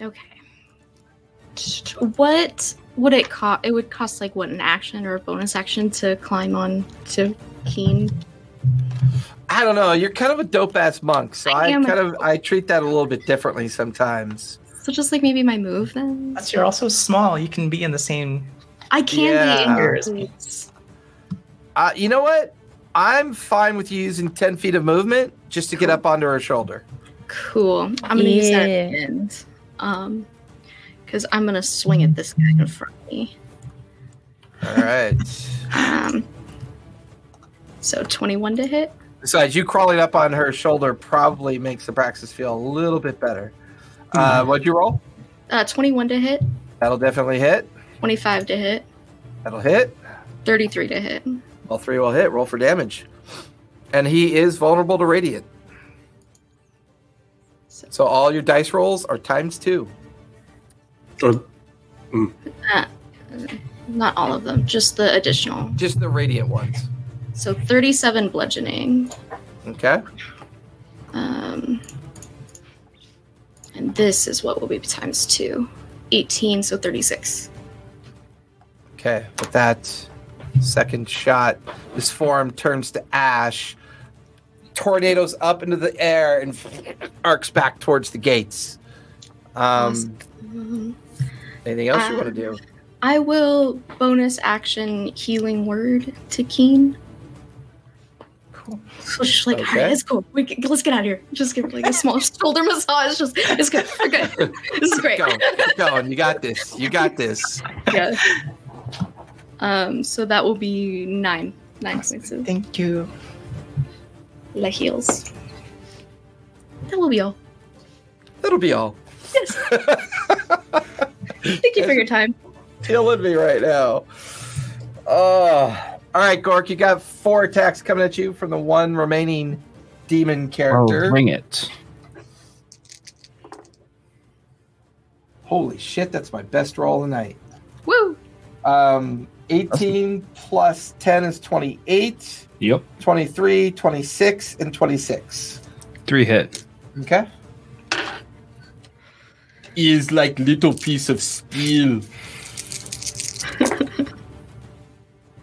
Okay. What would it cost? It would cost like what, an action or a bonus action to climb on to Keen? I don't know. You're kind of a dope ass monk, so I, I kind of I treat that a little bit differently sometimes. So just like maybe my move then. Plus, you're also small. You can be in the same. I can yeah. be in yours. It's- Uh, you know what? I'm fine with you using ten feet of movement just to cool. get up onto her shoulder. Cool. I'm gonna yeah. use that at the end, um, because I'm gonna swing at this guy in front of me. All right. um. So twenty-one to hit. Besides, you crawling up on her shoulder probably makes the Abraxas feel a little bit better. Mm-hmm. Uh, what'd you roll? Uh, twenty-one to hit. That'll definitely hit. twenty-five to hit. That'll hit. thirty-three to hit. All three will hit. Roll for damage. And he is vulnerable to Radiant. So, so all your dice rolls are times two. Uh, mm. not, not all of them. Just the additional. Just the Radiant ones. So thirty-seven bludgeoning. Okay. Um, and this is what will be times two. eighteen, so thirty-six. Okay. With that... Second shot. This form turns to ash, tornadoes up into the air, and arcs back towards the gates. Um, awesome. Anything else um, you want to do? I will bonus action healing word to Keen. Cool. So she's like, okay. All right, it's cool. We can, let's get out of here. Just give like a small shoulder massage. Just, it's good. We're good. This is great. Keep going. Keep going. You got this. You got this. Yeah. Um, so that will be nine. Nine awesome. Points. Thank you. La heals. That will be all. That'll be all. Yes. Thank you for your time. Killing me right now. Oh. All right, Gork, you got four attacks coming at you from the one remaining demon character. Oh, bring it. Holy shit, that's my best roll of the night. Woo! Um... eighteen plus ten is twenty-eight. Yep. twenty-three, twenty-six, and twenty-six. Three hit. Okay. He is like little piece of steel.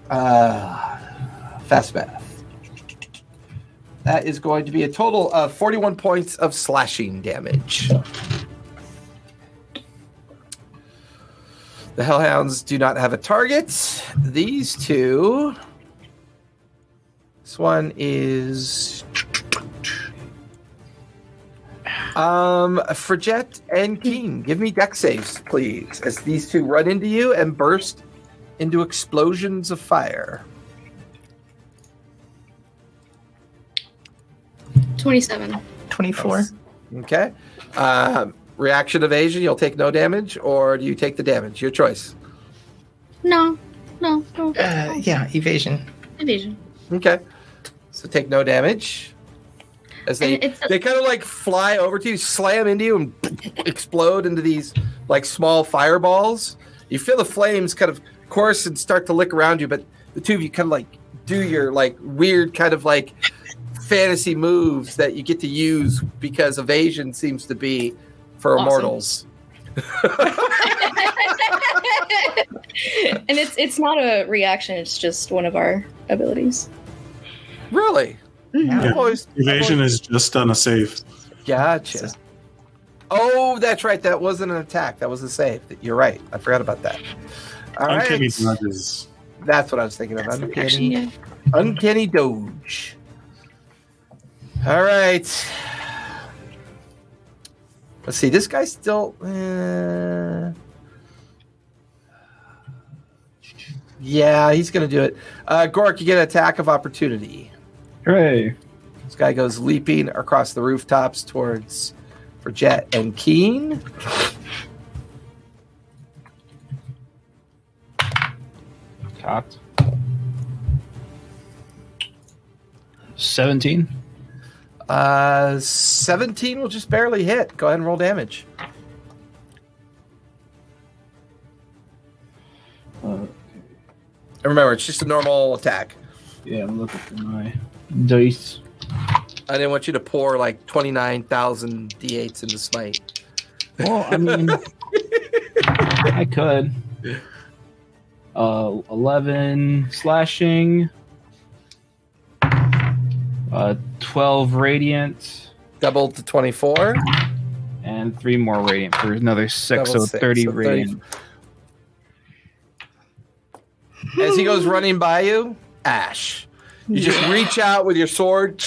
uh, fast math. That is going to be a total of forty-one points of slashing damage. The Hellhounds do not have a target. These two. This one is... Um, Frigette and Keen, give me deck saves, please, as these two run into you and burst into explosions of fire. twenty-seven. twenty-four. Okay. Um, reaction evasion, you'll take no damage, or do you take the damage? Your choice. No. No. no. Uh, yeah, evasion. Evasion. Okay. So take no damage. As they a- they kind of like fly over to you, slam into you, and explode into these like small fireballs. You feel the flames kind of course and start to lick around you, but the two of you kind of like do your like weird kind of like fantasy moves that you get to use because evasion seems to be for awesome. Immortals. And it's it's not a reaction, it's just one of our abilities. Really? Mm-hmm. Yeah. Always, evasion always... is just on a save. Gotcha. Oh, that's right. That wasn't an attack. That was a save. You're right. I forgot about that. All Uncanny right. Dodges. That's what I was thinking of. That's Uncanny, action, yeah. Uncanny Doge. All right. Let's see. This guy's still... Uh... Yeah, he's going to do it. Uh, Gork, you get an attack of opportunity. Hooray. This guy goes leaping across the rooftops towards... for Jet and Keen. Cut. seventeen. Uh, seventeen will just barely hit. Go ahead and roll damage. Okay. And remember, it's just a normal attack. Yeah, I'm looking for my dice. I didn't want you to pour like twenty-nine thousand D eights into Smite. Well, I mean, I could. Uh, eleven slashing, uh, twelve radiant, doubled to twenty-four, and three more radiant for another six, so six, thirty so radiant. thirty. As he goes running by you, Ash. You just reach out with your sword.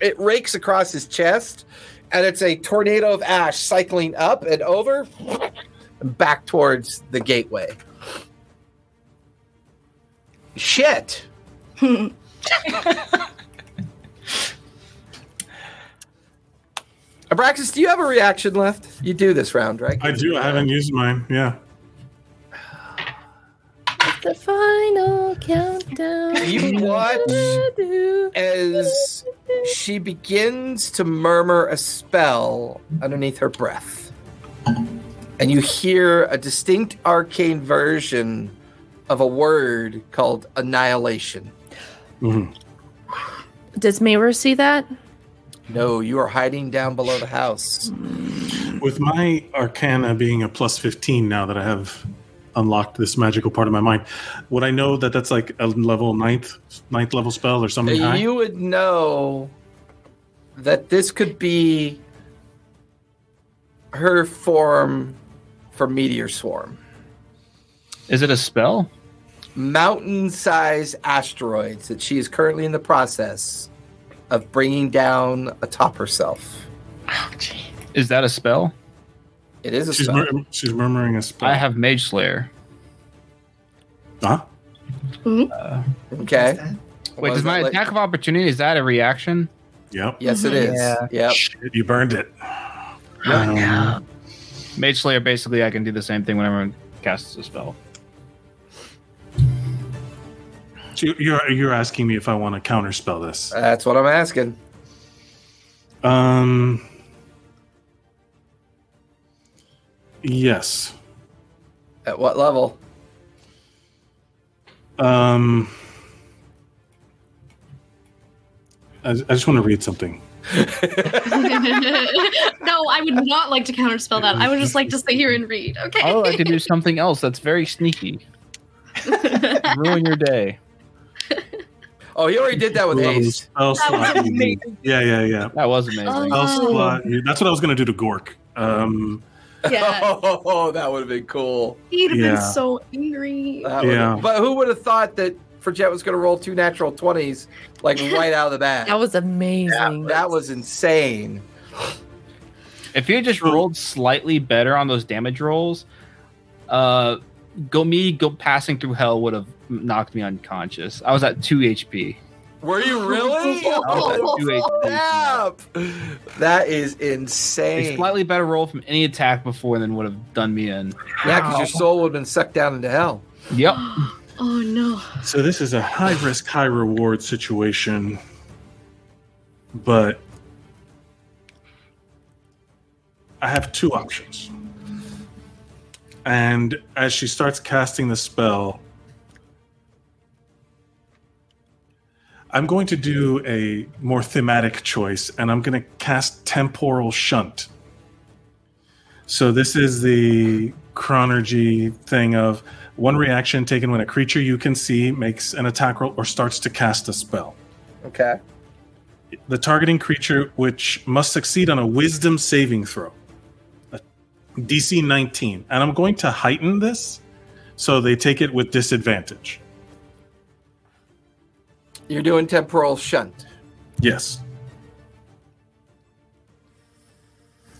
It rakes across his chest, and it's a tornado of ash cycling up and over and back towards the gateway. Shit. Abraxas, do you have a reaction left? You do this round, right? I do. I haven't used mine. Yeah. The final countdown. You watch as she begins to murmur a spell underneath her breath. And you hear a distinct arcane version of a word called annihilation. Mm-hmm. Does Mira see that? No, you are hiding down below the house. With my arcana being a plus fifteen now that I have... unlocked this magical part of my mind. Would I know that that's like a level ninth, ninth level spell or something? You high? Would know that this could be her form for Meteor Swarm. Is it a spell? Mountain-sized asteroids that she is currently in the process of bringing down atop herself. Ouch. Is that a spell? It is a she's spell. Mur- she's murmuring a spell. I have Mage Slayer. Huh? Mm-hmm. Uh, okay. Wait, does my attack like- of opportunity, is that a reaction? Yep. Yes, mm-hmm. It is. Yeah. Yep. Shit, you burned it. Oh, um, no. Mage Slayer, basically, I can do the same thing whenever I cast a spell. So you're, you're asking me if I want to counterspell this. That's what I'm asking. Um... Yes. At what level? Um, I, I just want to read something. No, I would not like to counterspell that. I would just like to sit here and read. Okay. I would like to do something else that's very sneaky. Ruin your day. Oh, he already did that with Ace. That was amazing. Yeah, yeah, yeah. That was amazing. Oh. That's what I was going to do to Gork. Um... Yeah. Oh, oh, that would have been cool. He'd have yeah. been so angry. Yeah. Been, but who would have thought that Frigette was going to roll two natural twenties like right out of the bat? That was amazing. Yeah, that was insane. If you had just rolled slightly better on those damage rolls, uh, go me go passing through hell would have knocked me unconscious. I was at two H P. Were you really? Oh, that is insane. A slightly better roll from any attack before than would have done me in. Yeah, because your soul would have been sucked down into hell. Yep. Oh, no. So this is a high-risk, high-reward situation. But I have two options. And as she starts casting the spell, I'm going to do a more thematic choice, and I'm going to cast Temporal Shunt. So this is the chronergy thing of one reaction taken when a creature you can see makes an attack roll or starts to cast a spell. Okay. The targeting creature, which must succeed on a Wisdom saving throw, a D C nineteen. And I'm going to heighten this so they take it with disadvantage. You're doing Temporal Shunt. Yes.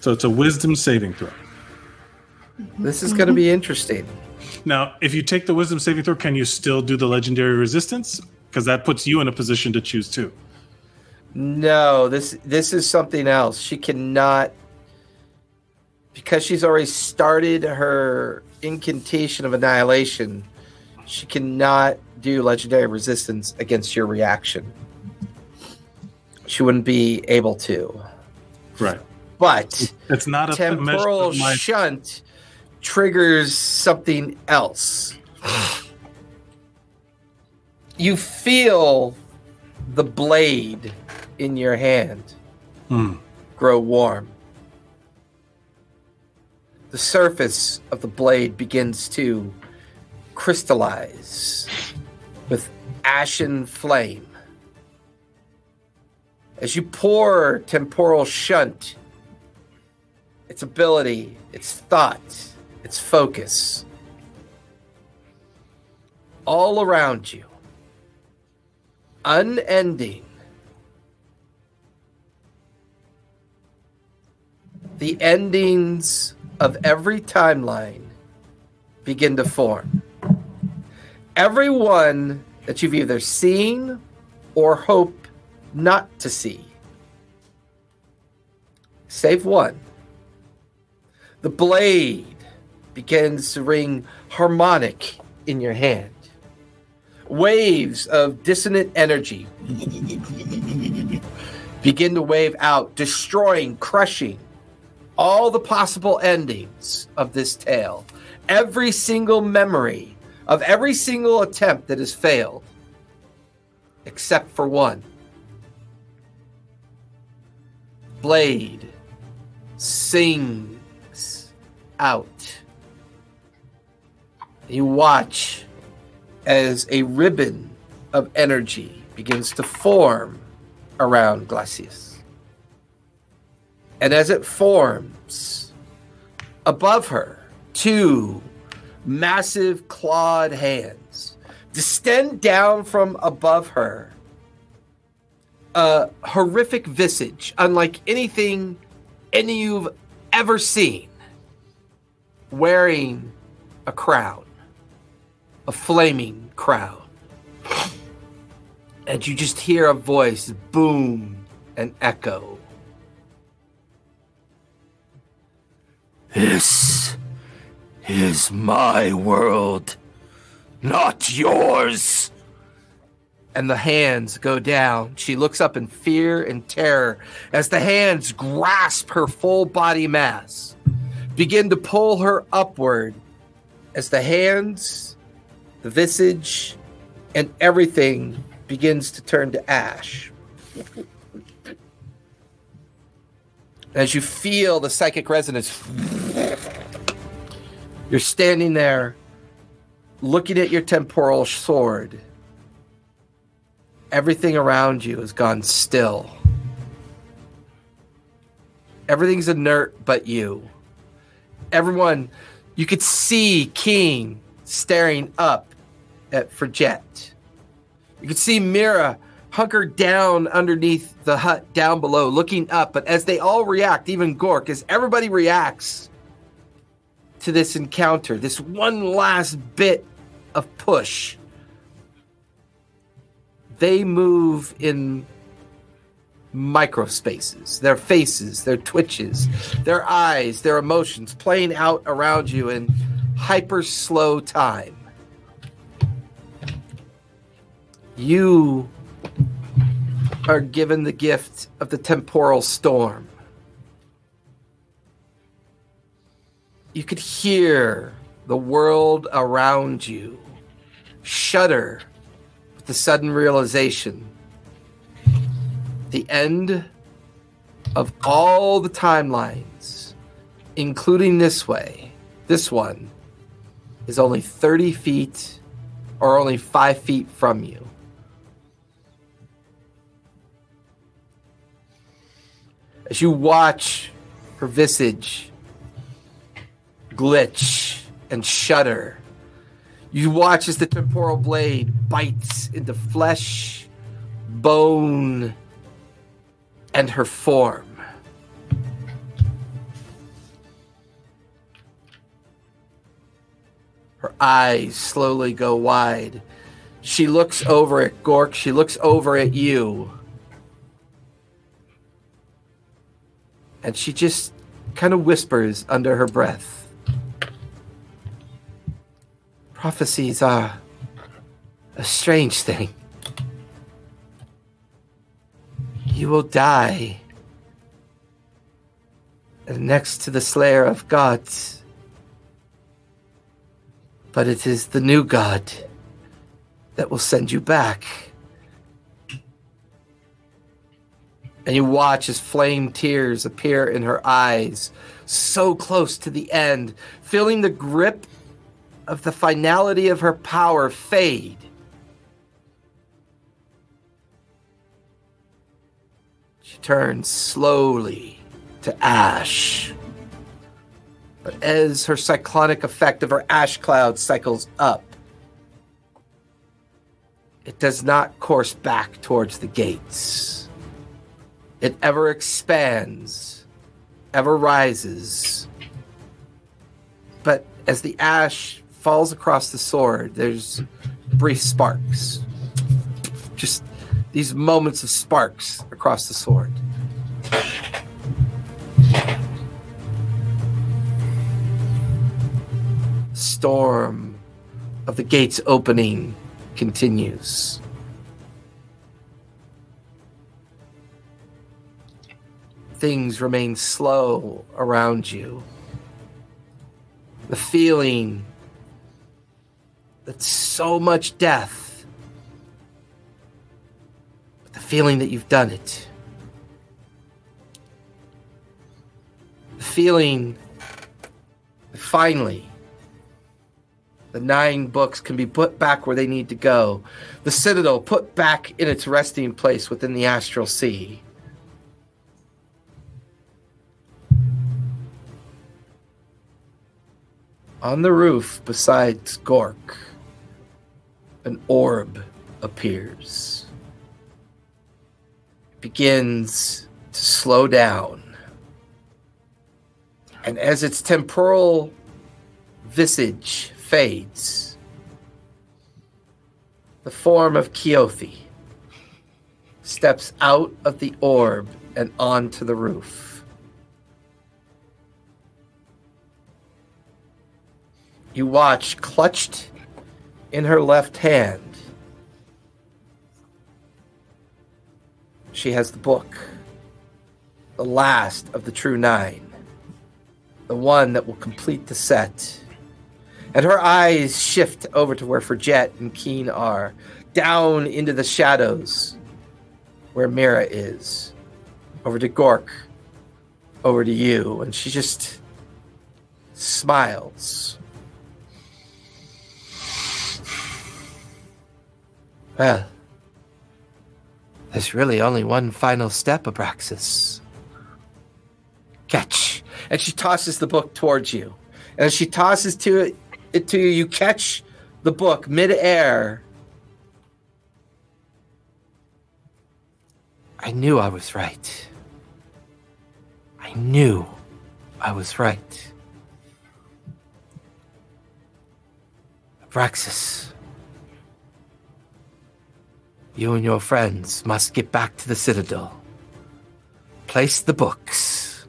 So it's a Wisdom saving throw. This is going to be interesting. Now, if you take the Wisdom saving throw, can you still do the Legendary Resistance? Because that puts you in a position to choose too. No, this this is something else. She cannot, because she's already started her incantation of annihilation. She cannot do Legendary Resistance against your reaction. She wouldn't be able to. Right. But it's not a Temporal my- Shunt triggers something else. You feel the blade in your hand mm. grow warm. The surface of the blade begins to crystallize with ashen flame. As you pour Temporal Shunt, its ability, its thought, its focus, all around you, unending. The endings of every timeline begin to form. Everyone that you've either seen or hope not to see, save one. The blade begins to ring harmonic in your hand. Waves of dissonant energy begin to wave out, destroying, crushing all the possible endings of this tale. Every single memory of every single attempt that has failed, except for one. Blade sings out. You watch as a ribbon of energy begins to form around Glacius. And as it forms, above her, two massive clawed hands distend down from above her. A horrific visage, unlike anything any you've ever seen, wearing a crown. A flaming crown. And you just hear a voice boom and echo. This is my world, not yours. And the hands go down. She looks up in fear and terror as the hands grasp her full body mass, begin to pull her upward as the hands, the visage, and everything begins to turn to ash. As you feel the psychic resonance, you're standing there looking at your temporal sword. Everything around you has gone still. Everything's inert but you. Everyone, you could see Keen staring up at Frigette. You can see Mira hunkered down underneath the hut down below, looking up. But as they all react, even Gork, as everybody reacts to this encounter, this one last bit of push, they move in microspaces. Their faces, their twitches, their eyes, their emotions playing out around you in hyper slow time. You are given the gift of the temporal storm. You could hear the world around you shudder with the sudden realization. The end of all the timelines, including this way, this one, is only thirty feet or only five feet from you. As you watch her visage glitch and shudder, you watch as the temporal blade bites into flesh, bone, and her form. Her eyes slowly go wide. She looks over at Gork. She looks over at you. And she just kind of whispers under her breath. Prophecies are a strange thing. You will die next to the slayer of gods. But it is the new god that will send you back. And you watch as flame tears appear in her eyes, so close to the end, feeling the grip of the finality of her power fade. She turns slowly to ash. But as her cyclonic effect of her ash cloud cycles up, it does not course back towards the gates. It ever expands, ever rises. But as the ash falls across the sword, there's brief sparks. Just these moments of sparks across the sword. Storm of the gates opening continues. Things remain slow around you. The feeling that so much death, but the feeling that you've done it. The feeling that finally the nine books can be put back where they need to go. The Citadel put back in its resting place within the Astral Sea. On the roof, besides Gork, an orb appears. It begins to slow down. And as its temporal visage fades, the form of Keothi steps out of the orb and onto the roof. You watch, clutched in her left hand, she has the book, the last of the true nine, the one that will complete the set. And her eyes shift over to where Frigette and Keen are, down into the shadows where Mira is, over to Gork, over to you, and she just smiles. Well, there's really only one final step, Abraxas. Catch. And she tosses the book towards you. And as she tosses to it, it to you, you catch the book midair. I knew I was right. I knew I was right. Abraxas. You and your friends must get back to the Citadel. Place the books.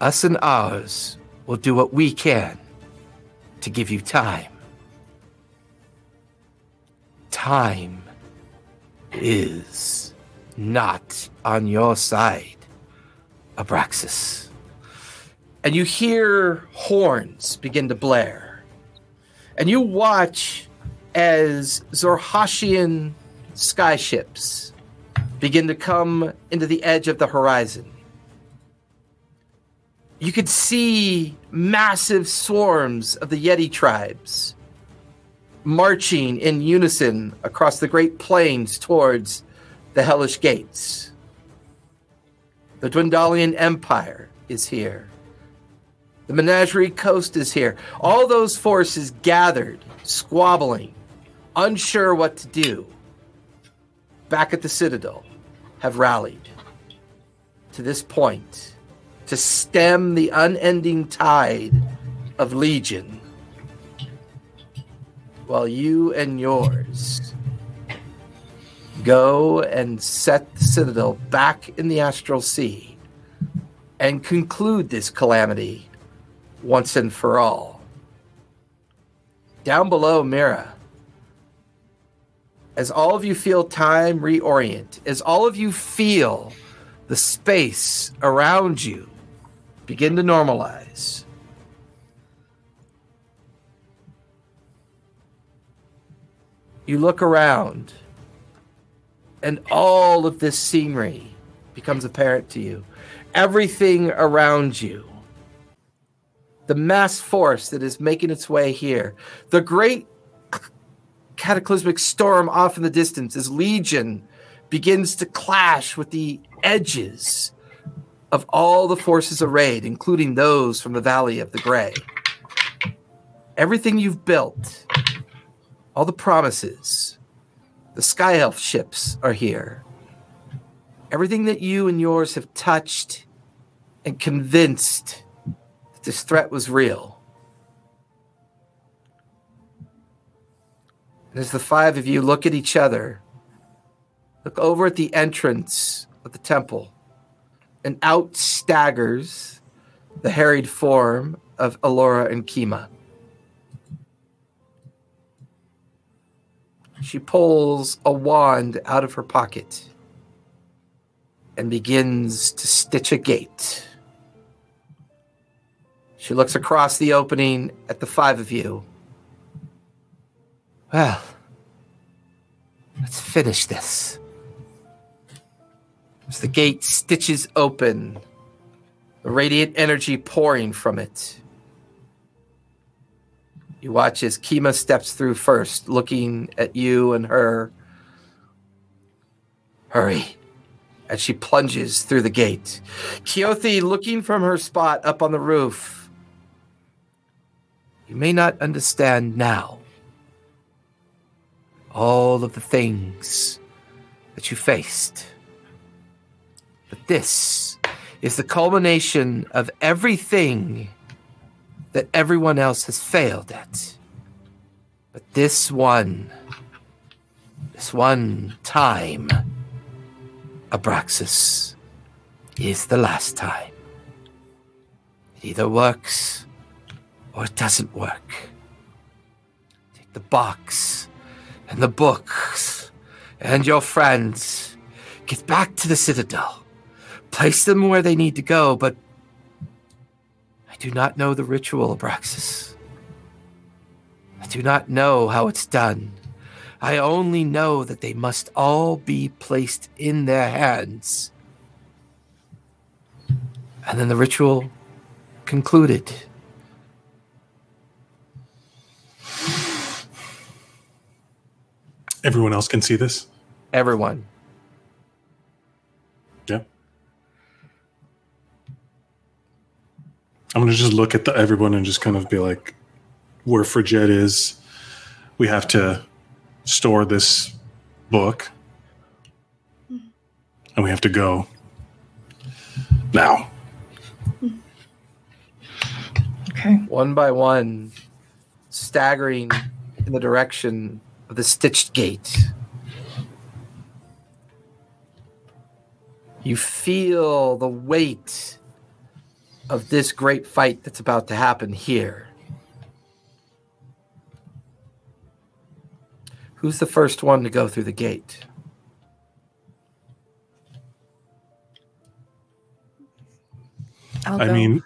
Us and ours will do what we can to give you time. Time is not on your side, Abraxas. And you hear horns begin to blare. And you watch as Zorhashian skyships begin to come into the edge of the horizon. You could see massive swarms of the Yeti tribes marching in unison across the Great Plains towards the Hellish Gates. The Dwindalian Empire is here. The Menagerie Coast is here. All those forces gathered, squabbling, unsure what to do, back at the Citadel, have rallied to this point to stem the unending tide of Legion, while you and yours go and set the Citadel back in the Astral Sea and conclude this calamity once and for all. Down below, Mira, as all of you feel time reorient, as all of you feel the space around you begin to normalize, you look around and all of this scenery becomes apparent to you. Everything around you. The mass force that is making its way here. The great cataclysmic storm off in the distance as Legion begins to clash with the edges of all the forces arrayed, including those from the Valley of the Grey. Everything you've built, all the promises, the Sky Elf ships are here. Everything that you and yours have touched and convinced that this threat was real. And as the five of you look at each other, look over at the entrance of the temple, and out staggers the harried form of Allura and Kima. She pulls a wand out of her pocket and begins to stitch a gate. She looks across the opening at the five of you. Well, let's finish this. As the gate stitches open, the radiant energy pouring from it, you watch as Kima steps through first, looking at you and her. Hurry. As she plunges through the gate. Keothi, looking from her spot up on the roof. You may not understand now all of the things that you faced. But this is the culmination of everything that everyone else has failed at. But this one, this one time, Abraxas, is the last time. It either works or it doesn't work. Take the box and the books and your friends. Get back to the Citadel. Place them where they need to go, but I do not know the ritual, Abraxas. I do not know how it's done. I only know that they must all be placed in their hands. And then the ritual concluded. Everyone else can see this? Everyone. Yeah. I'm going to just look at the, everyone and just kind of be like, where Frigette is, we have to store this book. Mm-hmm. And we have to go now. Okay. One by one, staggering in the direction of the stitched gate. You feel the weight of this great fight that's about to happen here. Who's the first one to go through the gate? I'll I go. mean,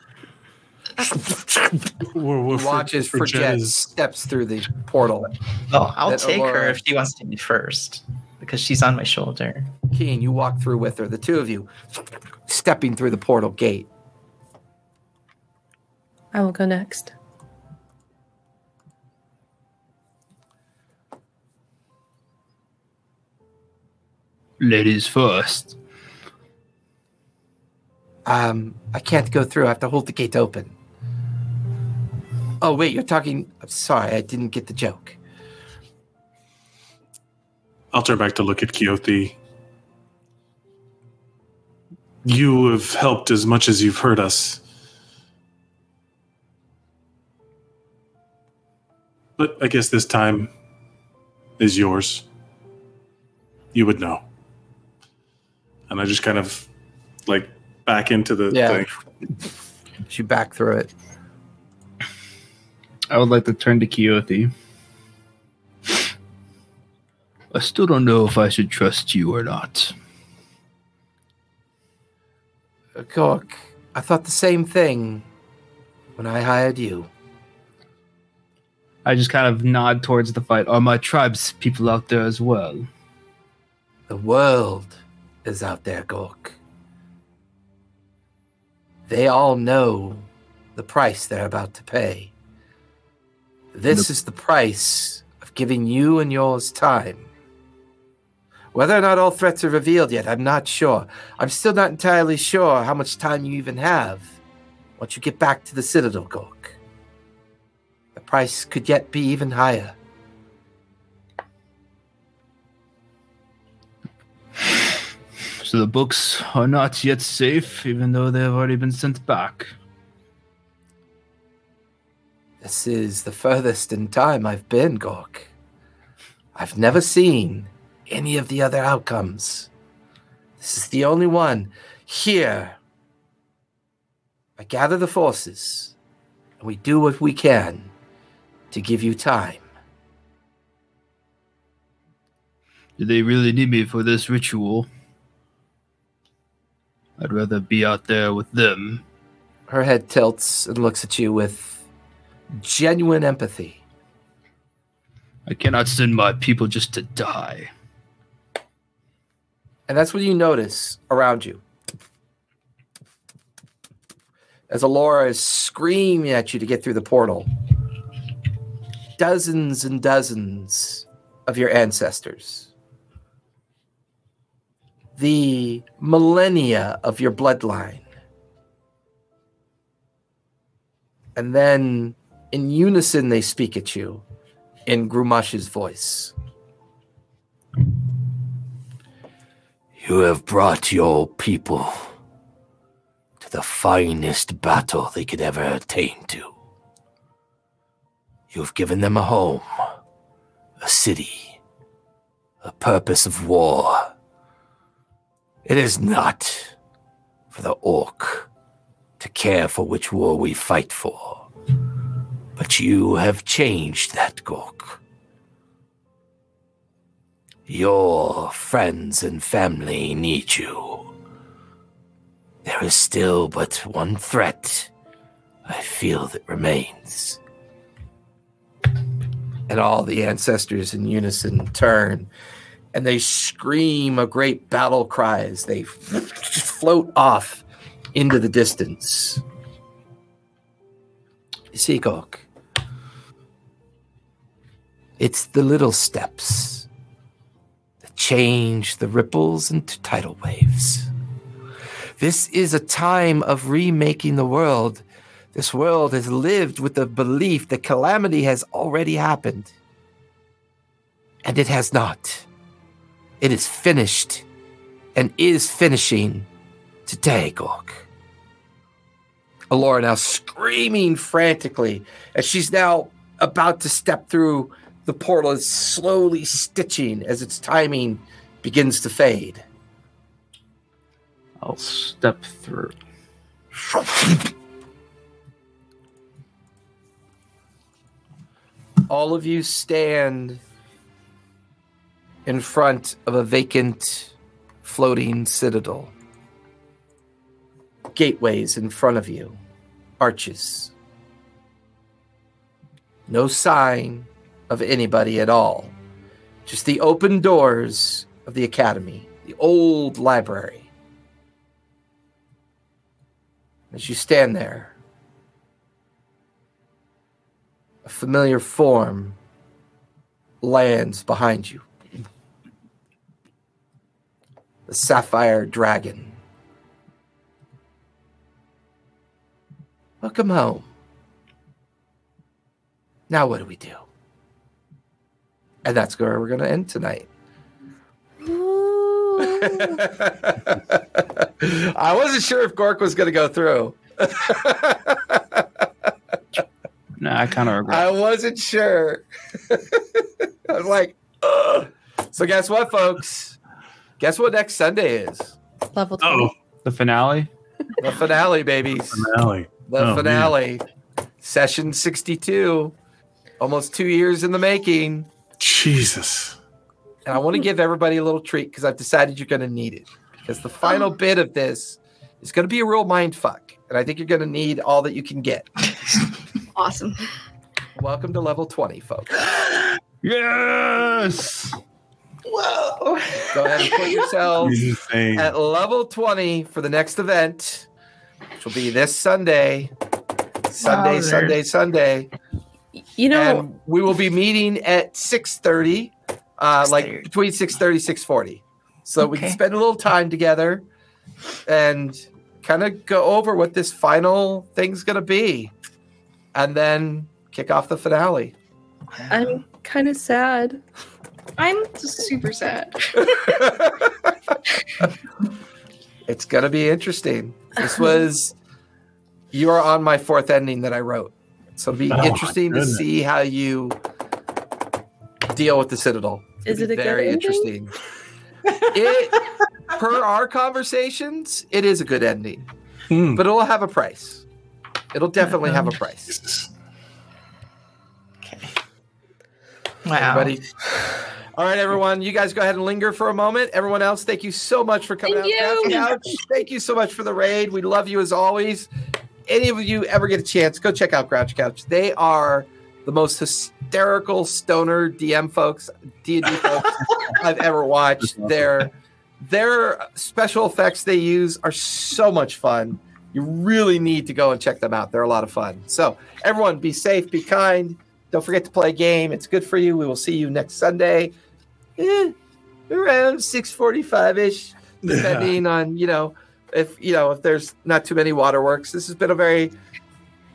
we're, we're watches for Jet steps through the portal. Oh, I'll take Allura. her if she wants to be first, because she's on my shoulder. Keen, you walk through with her. The two of you stepping through the portal gate. I will go next. Ladies first. Um, I can't go through. I have to hold the gate open. Oh, wait, you're talking... I'm sorry, I didn't get the joke. I'll turn back to look at Keothi. You have helped as much as you've hurt us. But I guess this time is yours. You would know. And I just kind of, like, back into the yeah. thing. She back through it. I would like to turn to Keothi. I still don't know if I should trust you or not. Gork, I thought the same thing when I hired you. I just kind of nod towards the fight. Are my tribe's people out there as well? The world is out there, Gork. They all know the price they're about to pay. This is the price of giving you and yours time. Whether or not all threats are revealed yet, I'm not sure. I'm still not entirely sure how much time you even have once you get back to the Citadel, Gork. The price could yet be even higher. So the books are not yet safe, even though they have already been sent back. This is the furthest in time I've been, Gork. I've never seen any of the other outcomes. This is the only one. Here, I gather the forces, and we do what we can to give you time. Do they really need me for this ritual? I'd rather be out there with them. Her head tilts and looks at you with genuine empathy. I cannot send my people just to die. And that's what you notice around you. As Allura is screaming at you to get through the portal, dozens and dozens of your ancestors, the millennia of your bloodline, and then in unison, they speak at you in Grumash's voice. You have brought your people to the finest battle they could ever attain to. You have given them a home, a city, a purpose of war. It is not for the orc to care for which war we fight for. But you have changed that, Gork. Your friends and family need you. There is still but one threat I feel that remains. And all the ancestors in unison turn, and they scream a great battle cry as they float off into the distance. You see, Gork, it's the little steps that change the ripples into tidal waves. This is a time of remaking the world. This world has lived with the belief that calamity has already happened. And it has not. It is finished and is finishing today, Gork. Allura now screaming frantically as she's now about to step through The portal is slowly stitching as its timing begins to fade. I'll step through. All of you stand in front of a vacant floating citadel. Gateways in front of you. Arches. No sign of anybody at all. Just the open doors of the academy. The old library. As you stand there, a familiar form lands behind you. The sapphire dragon. Welcome home. Now what do we do? And that's where we're going to end tonight. I wasn't sure if Gork was going to go through. No, I kind of regret. I wasn't sure. I was like, ugh. So guess what, folks? Guess what next Sunday is? Level two. Oh, the finale? The finale, babies. The finale. The oh, finale. Man. Session sixty-two. Almost two years in the making. Jesus. And I want to give everybody a little treat because I've decided you're going to need it. Because the final bit of this is going to be a real mind fuck. And I think you're going to need all that you can get. Awesome. Welcome to level twenty, folks. Yes! Whoa! Go ahead and put yourselves at level twenty for the next event, which will be this Sunday. Sunday, wow, Sunday, Sunday. You know, and we will be meeting at six thirty. Uh, like between six thirty, six forty. So okay. We can spend a little time together and kind of go over what this final thing's going to be and then kick off the finale. I'm kind of sad. I'm super sad. It's going to be interesting. This was, you are on my fourth ending that I wrote. So it'll be oh, interesting to see how you deal with the Citadel. Is it a very interesting? It, per our conversations, it is a good ending, hmm. but it'll have a price. It'll definitely have a price. Okay. Wow. Everybody. All right, everyone. You guys go ahead and linger for a moment. Everyone else, thank you so much for coming thank out. You. Out. Thank you so much for the raid. We love you as always. Any of you ever get a chance, go check out Grouch Couch. They are the most hysterical stoner D M folks, D and D folks I've ever watched. Their their special effects they use are so much fun. You really need to go and check them out. They're a lot of fun. So everyone, be safe, be kind. Don't forget to play a game. It's good for you. We will see you next Sunday, eh, around six forty-five ish, depending yeah. on you know if you know if there's not too many waterworks. This has been a very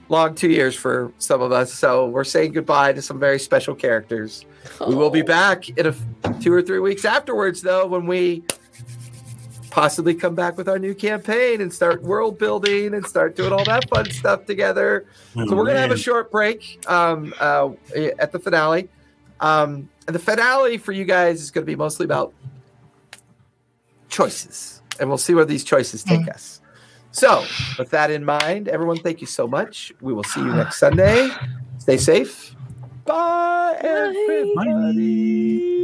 long two years for some of us, so we're saying goodbye to some very special characters. Oh. We will be back in a, two or three weeks afterwards, though, when we possibly come back with our new campaign and start world building and start doing all that fun stuff together. Oh, so we're going to have a short break um, uh, at the finale. Um, and the finale for you guys is going to be mostly about choices, and we'll see where these choices take mm. us. So, with that in mind, everyone, thank you so much. We will see you next Sunday. Stay safe. Bye, everybody. Bye.